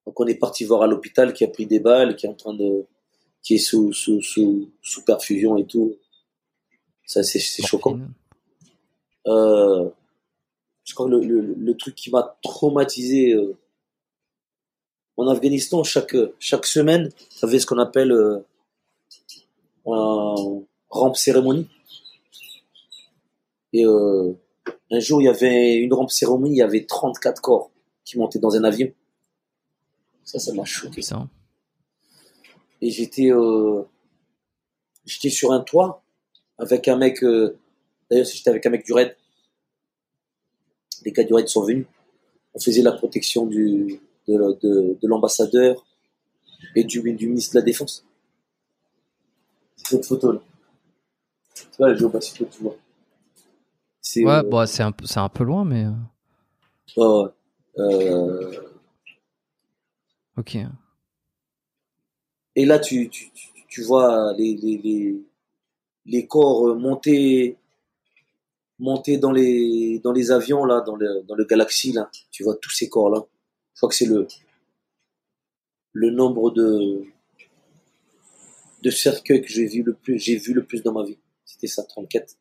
Donc on est parti voir à l'hôpital qui a pris des balles, qui est sous perfusion et tout. Ça, c'est choquant. Je crois que le truc qui m'a traumatisé en Afghanistan, chaque semaine, il y avait ce qu'on appelle un rampe cérémonie. Et un jour, il y avait une rampe cérémonie, il y avait 34 corps qui montaient dans un avion. Ça m'a choqué. Et j'étais sur un toit avec un mec. D'ailleurs, j'étais avec un mec du raid. Les gars du raid sont venus. On faisait la protection de l'ambassadeur et du ministre de la Défense. C'est cette photo là. Tu vois, la géopathie, tu vois. C'est, ouais, bon, c'est un peu loin, mais. Ok. Et là, tu vois les corps monter dans les avions là, dans le Galaxy là. Tu vois tous ces corps là. Je crois que c'est le nombre de cercueils que j'ai vu le plus dans ma vie. C'était ça, 34.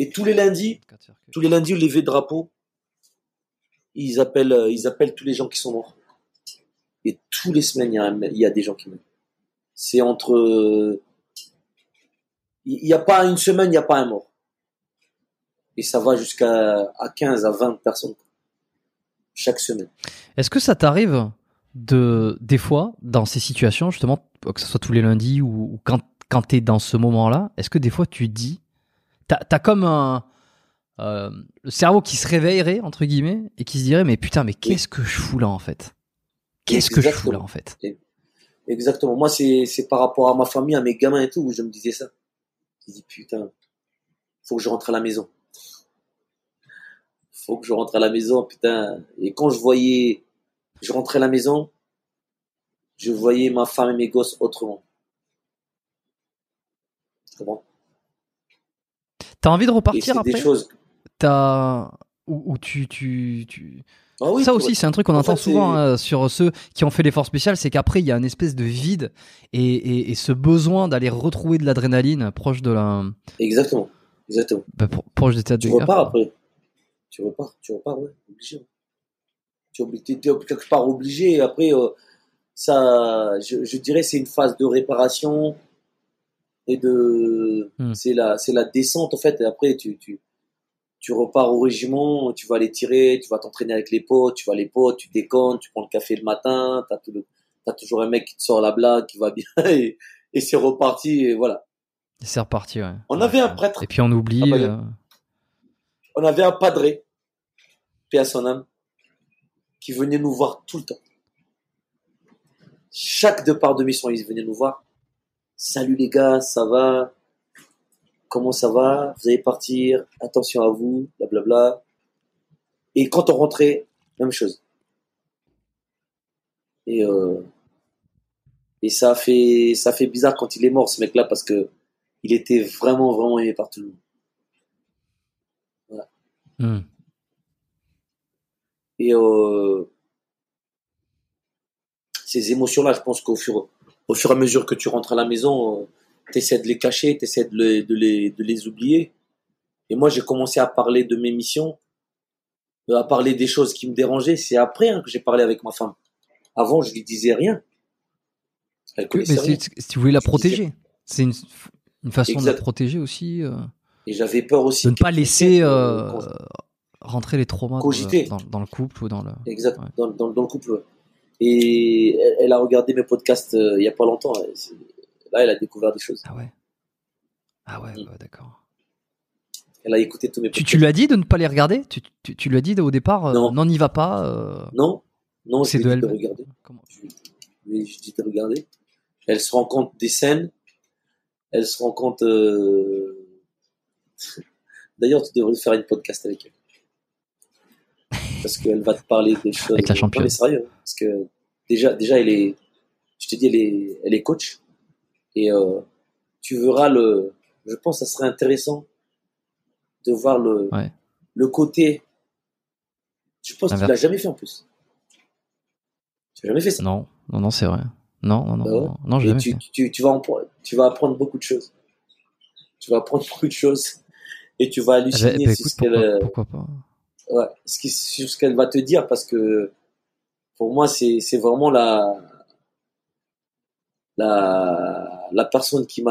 Et tous les lundis, au lever de drapeau, ils appellent tous les gens qui sont morts. Et tous les semaines, il y a des gens qui meurent. C'est entre... Il n'y a pas une semaine, il n'y a pas un mort. Et ça va jusqu'à 15 à 20 personnes chaque semaine. Est-ce que ça t'arrive des fois, dans ces situations, justement, que ce soit tous les lundis ou quand tu es dans ce moment-là, est-ce que des fois tu dis... T'as comme un... le cerveau qui se réveillerait, entre guillemets, et qui se dirait, mais putain, mais qu'est-ce que je fous là, en fait ? Qu'est-ce que je fous là, en fait ? Exactement. Moi, c'est par rapport à ma famille, à mes gamins et tout, où je me disais ça. Je me dis, putain, faut que je rentre à la maison. Faut que je rentre à la maison, putain. Et quand je rentrais à la maison, je voyais ma femme et mes gosses autrement. C'est bon. T'as envie de repartir après ? Des choses... Ou tu... Ah oui, ça aussi, c'est un truc qu'on entend souvent sur ceux qui ont fait l'effort spécial, c'est qu'après, il y a une espèce de vide et ce besoin d'aller retrouver de l'adrénaline proche de la... Exactement. Bah, proche des théâtres de guerre. Tu repars, ouais, obligé. T'es quelque part obligé. Et après, ça, je dirais, c'est une phase de réparation et de... C'est la descente, en fait. Et après, tu repars au régiment, tu vas aller tirer, tu vas t'entraîner avec les potes, tu déconnes, tu prends le café le matin, t'as toujours un mec qui te sort la blague, qui va bien, et c'est reparti, et voilà. Et c'est reparti, ouais. On avait un prêtre. Et puis on oublie. On avait un padré, paix à son âme, qui venait nous voir tout le temps. Chaque départ de mission, il venait nous voir. Salut les gars, ça va? Comment ça va? Vous allez partir? Attention à vous, blablabla. Et quand on rentrait, même chose. Et ça a fait bizarre quand il est mort, ce mec-là, parce que il était vraiment, vraiment aimé par tout le monde. Voilà. Et ces émotions-là, je pense qu'au fur et à mesure que tu rentres à la maison... t'essaies de les cacher, t'essaies de les oublier. Et moi, j'ai commencé à parler de mes missions, à parler des choses qui me dérangeaient. C'est après que j'ai parlé avec ma femme. Avant, je lui disais rien. Oui, mais tu voulais la protéger. C'est une façon de la protéger aussi. Et j'avais peur aussi. De ne pas laisser rentrer les traumas dans le couple. Ou dans le... Exact, ouais. dans le couple. Et elle a regardé mes podcasts il n'y a pas longtemps. Là, elle a découvert des choses. Ah ouais, d'accord. Elle a écouté tous mes podcasts. Tu lui as dit de ne pas les regarder ? Tu lui as dit au départ, non, n'y va pas. Non, je lui ai dit de regarder. Je lui ai dit de regarder. elle se rend compte des scènes, elle se rend compte... D'ailleurs, tu devrais faire une podcast avec elle. Parce qu'elle va te parler des choses... Avec la championne. Non, mais sérieux, parce que déjà, elle est... Je te dis, elle est coach. Et tu verras le... Je pense que ça serait intéressant de voir le côté... Je pense que tu l'as jamais fait en plus. Tu n'as jamais fait ça. Non, c'est vrai. Non, j'ai jamais fait. Tu vas apprendre beaucoup de choses. Tu vas apprendre beaucoup de choses et tu vas halluciner sur pourquoi pas. Ouais, sur ce qu'elle va te dire, parce que pour moi, c'est vraiment la personne qui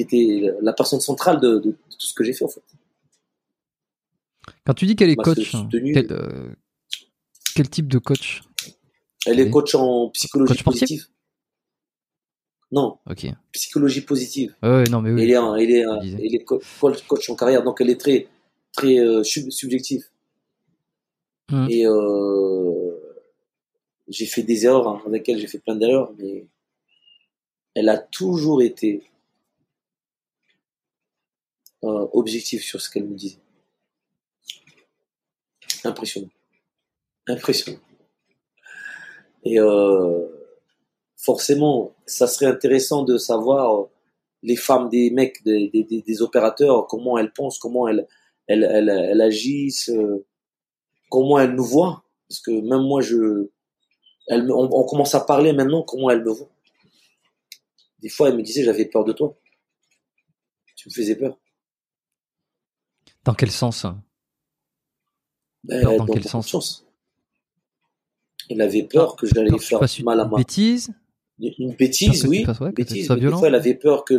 était la personne centrale de tout ce que j'ai fait en fait. Quand tu dis qu'elle est coach, quel type de coach? Elle est coach en psychologie positive. Non. Ok. Psychologie positive. Non mais oui. Elle est coach en carrière, donc elle est très très subjective. Et j'ai fait des erreurs avec elle, j'ai fait plein d'erreurs, mais elle a toujours été objective sur ce qu'elle me disait. Impressionnant. Et forcément, ça serait intéressant de savoir les femmes des mecs, des opérateurs, comment elles pensent, comment elles agissent, comment elles nous voient. Parce que même moi, on commence à parler maintenant comment elles me voient. Des fois, elles me disaient, j'avais peur de toi. Tu me faisais peur. Dans quel sens ? Dans quel sens ? Elle avait peur que j'allais faire mal à moi. Une bêtise, oui. Bêtise, des fois, elle avait peur que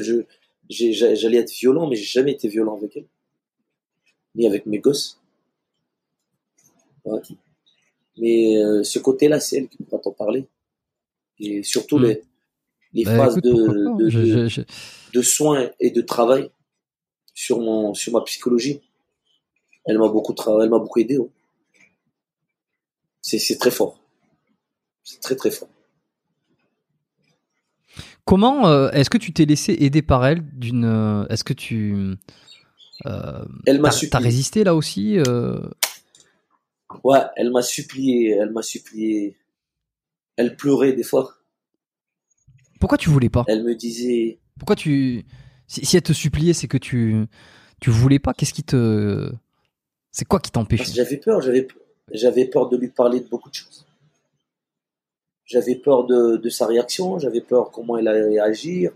j'allais être violent, mais j'ai jamais été violent avec elle. Ni avec mes gosses. Ouais. Mais ce côté-là, c'est elle qui pourra t'en parler. Et surtout les phases de soins et de travail sur ma psychologie. Elle m'a beaucoup aidé. Ouais. C'est très fort. C'est très, très fort. Comment est-ce que tu t'es laissé aider par elle est-ce que tu... elle m'a supplié. T'as résisté là aussi Ouais, elle m'a supplié. Elle pleurait des fois. Pourquoi tu voulais pas ? Elle me disait... Pourquoi tu... Si elle te suppliait, c'est que tu voulais pas. Qu'est-ce qui te... C'est quoi qui t'empêchait ? Parce que j'avais peur de lui parler de beaucoup de choses. J'avais peur de sa réaction, j'avais peur comment elle allait réagir,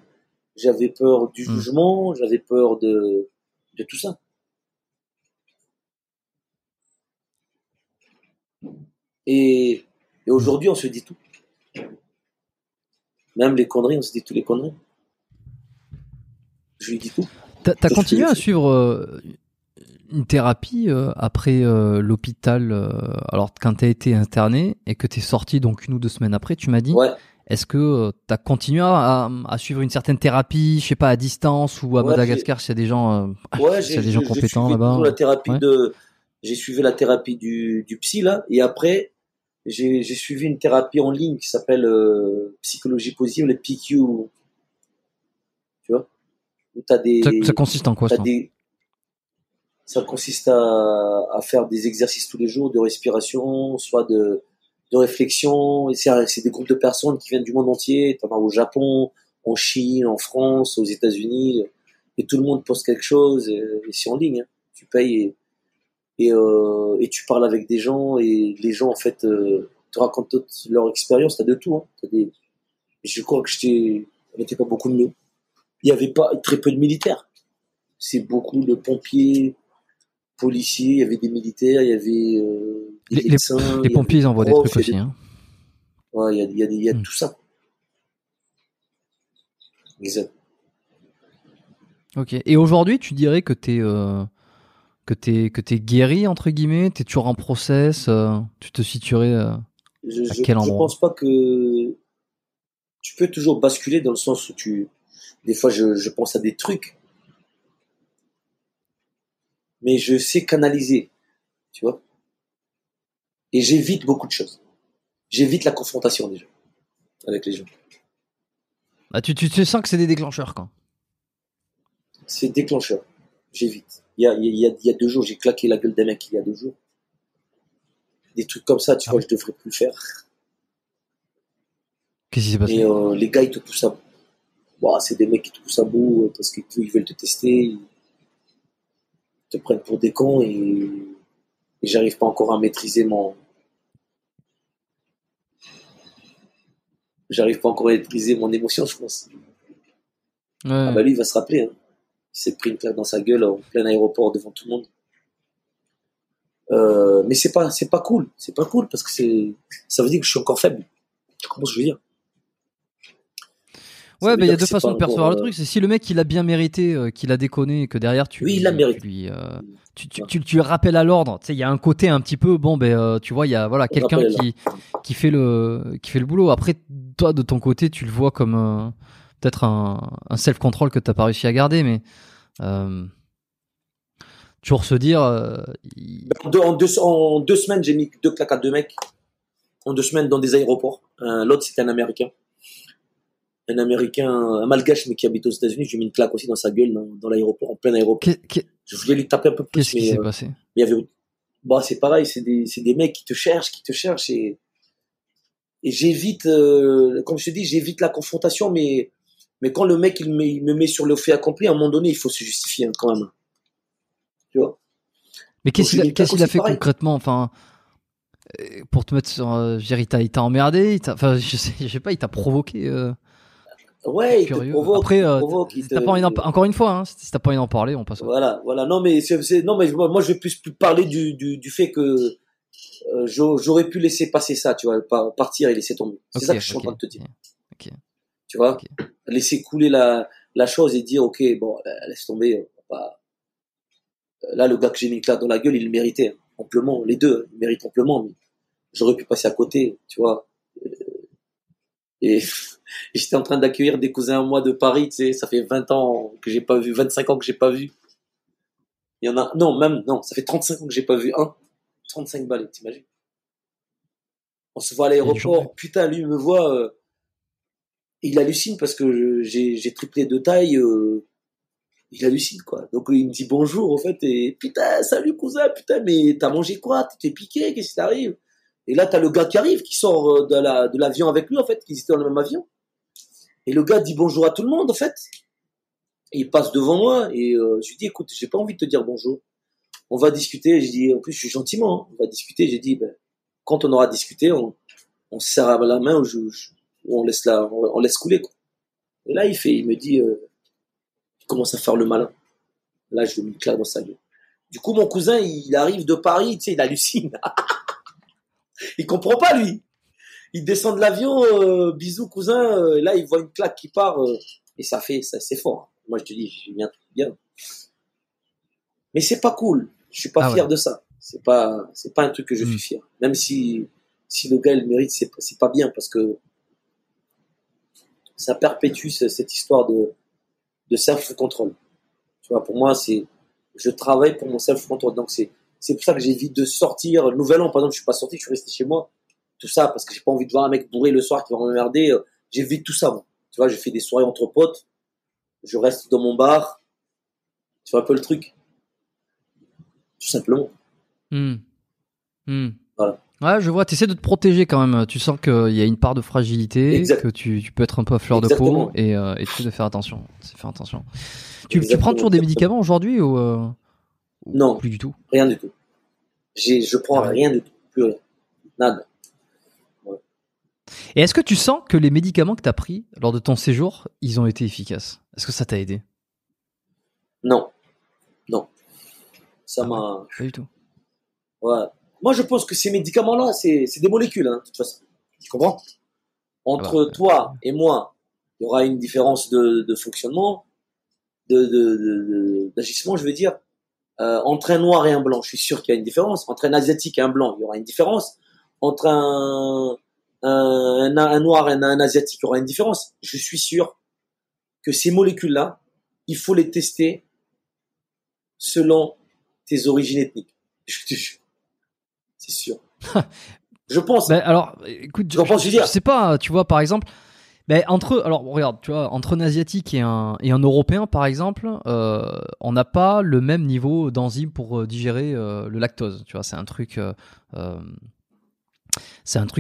j'avais peur du jugement, j'avais peur de tout ça. Et aujourd'hui, on se dit tout. Même les conneries, on se dit tous les conneries. Je lui dis tout. T'as continué à suivre... une thérapie après l'hôpital, alors quand tu as été interné et que tu es sorti donc 1 ou 2 semaines après, tu m'as dit, est-ce que tu as continué à suivre une certaine thérapie, je sais pas, à distance ou à Madagascar, s'il y a des gens, compétents là-bas. J'ai suivi la thérapie du psy là, et après j'ai suivi une thérapie en ligne qui s'appelle psychologie positive, les PQ, tu vois, où t'as des... Ça consiste en quoi ça? Ça consiste à faire des exercices tous les jours de respiration, soit de réflexion. Et c'est des groupes de personnes qui viennent du monde entier. T'en as au Japon, en Chine, en France, aux États-Unis. Et tout le monde pose quelque chose. Et c'est en ligne. Hein. Tu payes et tu parles avec des gens. Et les gens, en fait, te racontent toute leur expérience. T'as de tout. Hein. Je crois que on n'était pas beaucoup de nous. Il n'y avait pas très peu de militaires. C'est beaucoup de pompiers... policiers, il y avait des militaires, il y avait des médecins. Les pompiers, ils envoient des trucs aussi. Hein. Ouais, il y a tout ça. Exact. Ok. Et aujourd'hui, tu dirais que t'es guéri, entre guillemets, t'es toujours en process, tu te situerais à quel endroit ? Je pense pas que... Tu peux toujours basculer dans le sens où tu... Des fois, je pense à des trucs... mais je sais canaliser, tu vois. Et j'évite beaucoup de choses. J'évite la confrontation déjà avec les gens. Ah, tu sens que c'est des déclencheurs, quand? C'est déclencheur. J'évite. Il y a 2 jours, j'ai claqué la gueule d'un mec il y a 2 jours. Des trucs comme ça, tu vois, je devrais plus faire. Qu'est-ce qui s'est passé? Et les gars, ils te poussent à bout. Wow, c'est des mecs qui te poussent à bout parce qu'ils veulent te tester. Ils te prennent pour des cons et j'arrive pas encore à maîtriser mon... J'arrive pas encore à maîtriser mon émotion, je pense. Ouais. Ah bah lui, il va se rappeler. Hein. Il s'est pris une claque dans sa gueule en plein aéroport devant tout le monde. Mais c'est pas cool. C'est pas cool parce que ça veut dire que je suis encore faible. Tu comprends ce que je veux dire? Ouais, mais il y a 2 façons de percevoir le truc. C'est si le mec, il a bien mérité, qu'il a déconné, que derrière, tu le rappelles à l'ordre. Tu sais, il y a un côté un petit peu, bon, ben, tu vois, il y a voilà, quelqu'un qui fait le boulot. Après, toi, de ton côté, tu le vois comme peut-être un self-control que tu n'as pas réussi à garder, mais toujours se dire... En 2 semaines, j'ai mis 2 claques à 2 mecs. En 2 semaines, dans des aéroports. L'autre, c'était un Américain. Un Américain, un Malgache, mais qui habite aux États-Unis, j'ai mis une claque aussi dans sa gueule, dans l'aéroport, en plein aéroport. Je voulais lui taper un peu plus. Qu'est-ce qui s'est passé? Mais il y avait... bah, c'est pareil, c'est des mecs qui te cherchent et j'évite, comme je te dis, j'évite la confrontation, mais quand le mec, il me met sur le fait accompli, à un moment donné, il faut se justifier, hein, quand même. Tu vois? Mais qu'est-ce qu'il a fait concrètement? Enfin, pour te mettre sur, il t'a emmerdé, enfin, je sais pas, il t'a provoqué, Ouais, il te provoque. Après, encore une fois, hein, si t'as pas envie d'en parler, on passe. Voilà. Non, mais moi, je vais plus parler du fait que j'aurais pu laisser passer ça, tu vois, partir et laisser tomber. C'est ça que je suis en train de te dire. Okay. Tu vois, laisser couler la chose et dire, ok, bon, laisse tomber. Bah, là, le gars que j'ai mis là dans la gueule, il le méritait amplement. Les deux, ils méritent amplement. Mais j'aurais pu passer à côté, tu vois. Et j'étais en train d'accueillir des cousins à moi de Paris, tu sais, ça fait 20 ans que j'ai pas vu, 25 ans que j'ai pas vu. Il y en a, ça fait 35 ans que j'ai pas vu un. 35 balais, t'imagines? On se voit à l'aéroport, putain, lui, il me voit, il hallucine parce que j'ai triplé de taille, il hallucine, quoi. Donc, il me dit bonjour, en fait, et putain, salut cousin, putain, mais t'as mangé quoi? T'es piqué? Qu'est-ce qui t'arrive? Et là, t'as le gars qui arrive, qui sort de l'avion avec lui, en fait, qui étaient dans le même avion. Et le gars dit bonjour à tout le monde, en fait. Et il passe devant moi et je lui dis, écoute, j'ai pas envie de te dire bonjour. On va discuter. Je dis, en plus, je suis gentiment. Hein, on va discuter. J'ai dit, ben, quand on aura discuté, on se serre la main ou on laisse couler, quoi. Et là, il me dit, il commence à faire le malin. Là, je lui mets une claque dans sa gueule. Du coup, mon cousin, il arrive de Paris, tu sais, il hallucine. Il comprend pas, lui. Il descend de l'avion, bisous cousin, et là il voit une claque qui part, et ça fait, ça, c'est fort. Moi je te dis, j'ai bien. Mais c'est pas cool. Je suis pas fier de ça. C'est pas un truc que je suis fier. Même si le gars il mérite, c'est pas bien parce que ça perpétue cette histoire de self-control. Tu vois, pour moi je travaille pour mon self-control, donc c'est pour ça que j'évite de sortir. Le nouvel an, par exemple, je suis pas sorti, je suis resté chez moi. Tout ça, parce que j'ai pas envie de voir un mec bourré le soir qui va m'emmerder. J'évite tout ça, moi. Tu vois, je fais des soirées entre potes. Je reste dans mon bar. Tu vois un peu le truc. Tout simplement. Voilà. Ouais, je vois. T'essaies de te protéger quand même. Tu sens qu'il y a une part de fragilité, que tu peux être un peu à fleur de peau et tu dois faire attention. Tu prends toujours des médicaments aujourd'hui ou non, plus du tout. Rien du tout. Je prends rien du tout, plus rien. Nada. Ouais. Et est-ce que tu sens que les médicaments que tu as pris lors de ton séjour, ils ont été efficaces? Est-ce que ça t'a aidé? Non. Ça m'a... Pas du tout. Ouais. Moi, je pense que ces médicaments-là, c'est des molécules, hein, de toute façon. Tu comprends? Entre toi et moi, il y aura une différence de fonctionnement, d'agissement, je veux dire. Entre un noir et un blanc, je suis sûr qu'il y a une différence. Entre un asiatique et un blanc, il y aura une différence. Entre un noir et un asiatique, il y aura une différence. Je suis sûr que ces molécules-là, il faut les tester selon tes origines ethniques. Je te jure. C'est sûr. Je pense. Ben alors, écoute, je sais pas, tu vois, par exemple, Ben, entre un Asiatique et un Européen, par exemple, on n'a pas le même niveau d'enzyme pour digérer le lactose. Tu vois, c'est un truc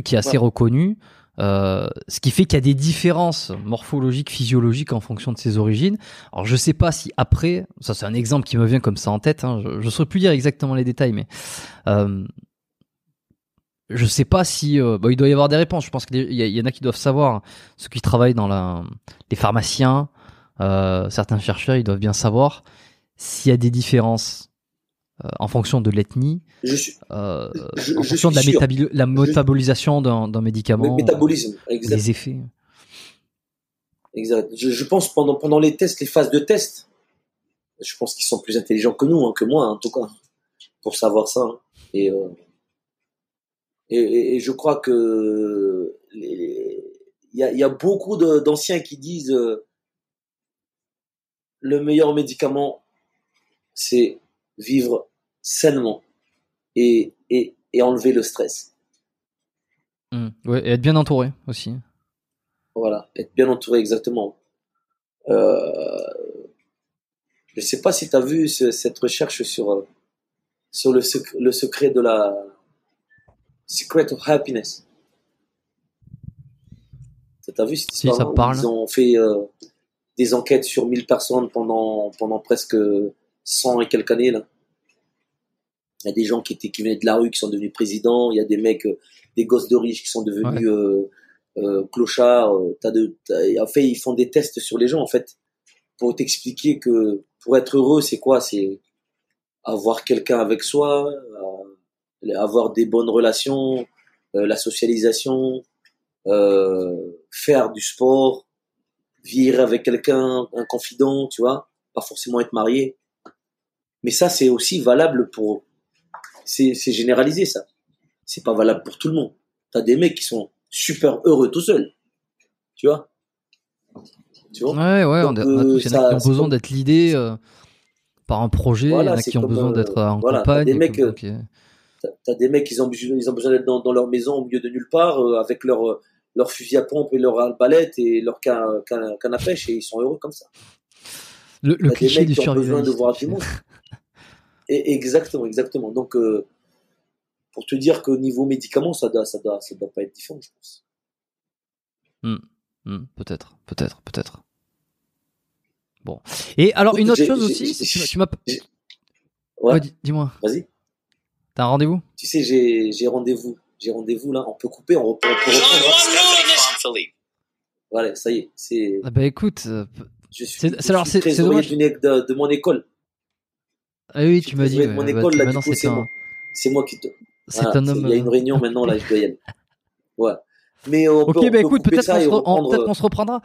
qui est assez reconnu. Ce qui fait qu'il y a des différences morphologiques, physiologiques en fonction de ses origines. Alors je sais pas si après, ça c'est un exemple qui me vient comme ça en tête, hein, je saurais plus dire exactement les détails, mais je sais pas si il doit y avoir des réponses. Je pense qu'il y en a qui doivent savoir, hein, ceux qui travaillent dans les pharmaciens, certains chercheurs, ils doivent bien savoir s'il y a des différences en fonction de l'ethnie, en fonction de la métabolisation d'un médicament, le métabolisme, des effets. Exact. Je pense pendant les tests, les phases de test, je pense qu'ils sont plus intelligents que nous, hein, que moi, hein, en tout cas, pour savoir ça. Hein. Et je crois que il y a beaucoup d'anciens qui disent le meilleur médicament, c'est vivre sainement et enlever le stress. Oui, et être bien entouré aussi. Voilà, être bien entouré, exactement. Je ne sais pas si tu as vu cette recherche sur le secret de la Secret of Happiness. Tu as vu cette histoire? Si, ça parle. Ils ont fait des enquêtes sur 1000 personnes pendant presque 100 et quelques années, là. Il y a des gens qui venaient de la rue, qui sont devenus présidents. Il y a des mecs, des gosses de riches qui sont devenus clochards. En fait, ils font des tests sur les gens, en fait, pour t'expliquer que pour être heureux, c'est quoi? C'est avoir quelqu'un avec soi, avoir des bonnes relations, la socialisation, faire du sport, vivre avec quelqu'un, un confident, tu vois, pas forcément être marié. Mais ça, c'est aussi valable pour... C'est généralisé, ça. C'est pas valable pour tout le monde. T'as des mecs qui sont super heureux tout seuls. Tu vois? Ouais. Donc, on a tous, ça, qui ont besoin d'être lidés par un projet. Voilà, il y en a qui ont besoin d'être en campagne. T'as des mecs, ils ont besoin d'être dans leur maison au milieu de nulle part, avec leur fusil à pompe et leur arbalète et leur canne à pêche, et ils sont heureux comme ça. Le cliché du survivant. De voir du monde. Exactement. Donc, pour te dire qu'au niveau médicaments, ça doit pas être différent, je pense. Peut-être. Bon. Et alors, une autre chose aussi, tu m'as... Ouais, dis-moi. Vas-y. T'as un rendez-vous? Tu sais, j'ai rendez-vous. J'ai rendez-vous, là. On peut couper, on reprend. Voilà, ça y est. Ah bah écoute... Je suis trésorier de mon école. Ah oui, tu m'as dit. De mon école, là, du coup, c'est moi qui te... Il y a une réunion maintenant, là, je dois y aller. Ouais. Mais peut-être qu'on se reprendra.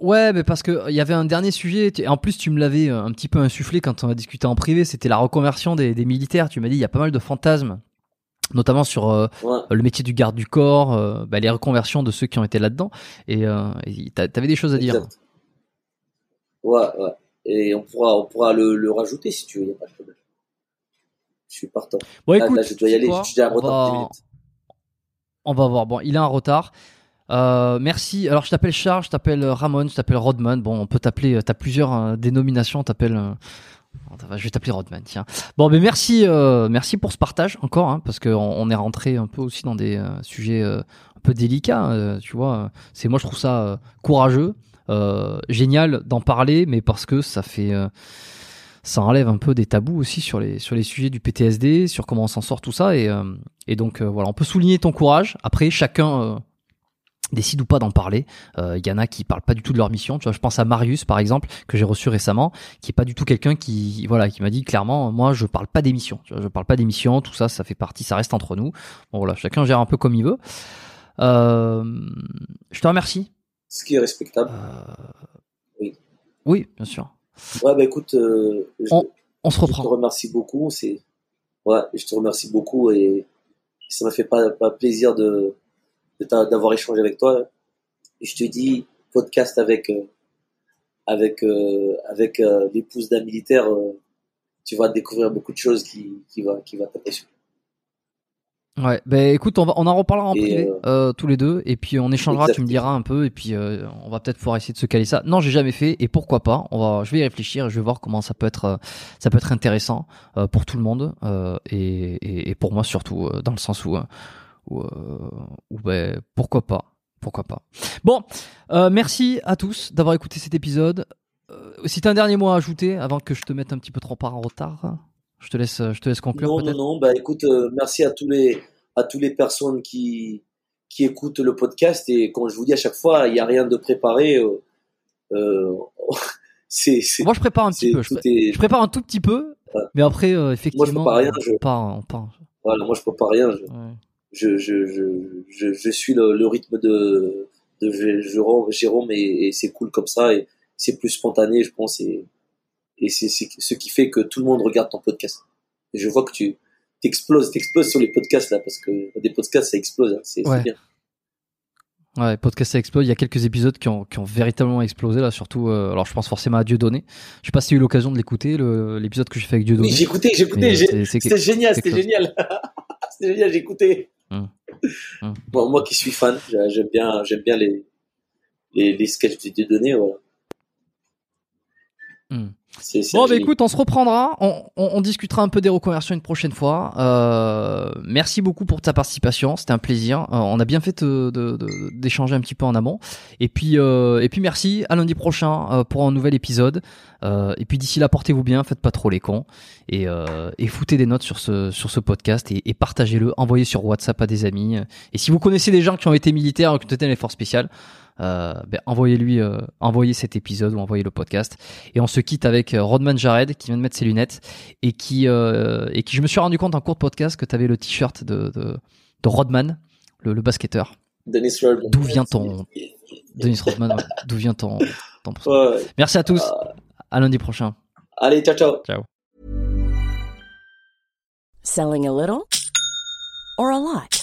Ouais, mais parce qu'il y avait un dernier sujet. En plus, tu me l'avais un petit peu insufflé quand on a discuté en privé. C'était la reconversion des militaires. Tu m'as dit, il y a pas mal de fantasmes, notamment sur le métier du garde du corps, les reconversions de ceux qui ont été là-dedans. Et t'avais des choses à dire. Ouais. Et on pourra le rajouter si tu veux, il n'y a pas de problème. Je suis partant. Bon, écoute, là, je dois y aller, je suis déjà en retard de 10 minutes. On va voir. Bon, il est en retard. Merci. Alors, je t'appelle Charles, je t'appelle Ramon, je t'appelle Rodman. Bon, on peut t'appeler, t'as plusieurs dénominations, je vais t'appeler Rodman, tiens. Bon, mais merci pour ce partage encore, hein, parce qu'on est rentré un peu aussi dans des sujets un peu délicats, tu vois. Moi, je trouve ça courageux. Génial d'en parler, mais parce que ça fait ça enlève un peu des tabous aussi sur les sujets du PTSD, sur comment on s'en sort, tout ça, et donc voilà, on peut souligner ton courage. Après, chacun décide ou pas d'en parler. Il y en a qui parlent pas du tout de leur mission, tu vois. Je pense à Marius, par exemple, que j'ai reçu récemment, qui est pas du tout quelqu'un qui m'a dit clairement, moi je parle pas des missions, tu vois, je parle pas des missions, tout ça fait partie, ça reste entre nous. Bon, voilà, chacun gère un peu comme il veut. Je te remercie. Ce qui est respectable. Oui, bien sûr. Ouais, bah écoute, on se reprend. Je te remercie beaucoup. Je te remercie beaucoup, et ça m'a fait pas plaisir d'avoir échangé avec toi. Et je te dis, podcast avec l'épouse d'un militaire, tu vas découvrir beaucoup de choses qui va t'impressionner. Ouais, bah écoute, on en reparlera en privé tous les deux, et puis on échangera, exactement. Tu me diras un peu, et puis on va peut-être pouvoir essayer de se caler ça. Non, j'ai jamais fait, et pourquoi pas. Je vais y réfléchir, je vais voir comment ça peut être intéressant pour tout le monde et pour moi surtout, dans le sens où bah, pourquoi pas. Bon, merci à tous d'avoir écouté cet épisode. Si t'as un dernier mot à ajouter avant que je te mette un petit peu trop en retard. Je te laisse conclure. Non. Bah écoute, merci à toutes les personnes qui écoutent le podcast, et comme je vous dis à chaque fois, il n'y a rien de préparé. C'est. Moi, je prépare un petit peu. Je prépare un tout petit peu, mais après, effectivement. Moi, je prépare rien. On part. Voilà, moi, je prépare rien. Je suis le rythme de Jérôme et c'est cool comme ça, et c'est plus spontané, je pense. Et c'est ce qui fait que tout le monde regarde ton podcast. Et je vois que tu t'exploses sur les podcasts là, parce que des podcasts ça explose, hein. C'est bien. Ouais, les podcasts ça explose. Il y a quelques épisodes qui ont véritablement explosé là, surtout. Alors je pense forcément à Dieudonné. Je sais pas si tu as eu l'occasion de l'écouter, l'épisode que j'ai fait avec Dieudonné. Oui, j'ai écouté. C'était génial, c'était génial, j'ai écouté. Bon, moi qui suis fan, j'aime bien les sketchs de Dieudonné. Voilà. Bon, bah, écoute, on se reprendra, on discutera un peu des reconversions une prochaine fois. Merci beaucoup pour ta participation, c'était un plaisir. On a bien fait d'échanger un petit peu en amont. Et puis merci, à lundi prochain pour un nouvel épisode. Et puis d'ici là, portez-vous bien, faites pas trop les cons, et foutez des notes sur ce podcast, et partagez-le, envoyez sur WhatsApp à des amis. Et si vous connaissez des gens qui ont été militaires ou qui ont été dans les forces spéciales, envoyez cet épisode ou envoyez le podcast. Et on se quitte avec Rodman Jarhead qui vient de mettre ses lunettes et qui je me suis rendu compte en cours de podcast que t'avais le t-shirt de Rodman, le basketteur. Denis Rodman. D'où vient ton Denis Rodman? Ouais. D'où vient ton ouais. Merci à tous. À lundi prochain. Allez, ciao. Selling a little or a lot?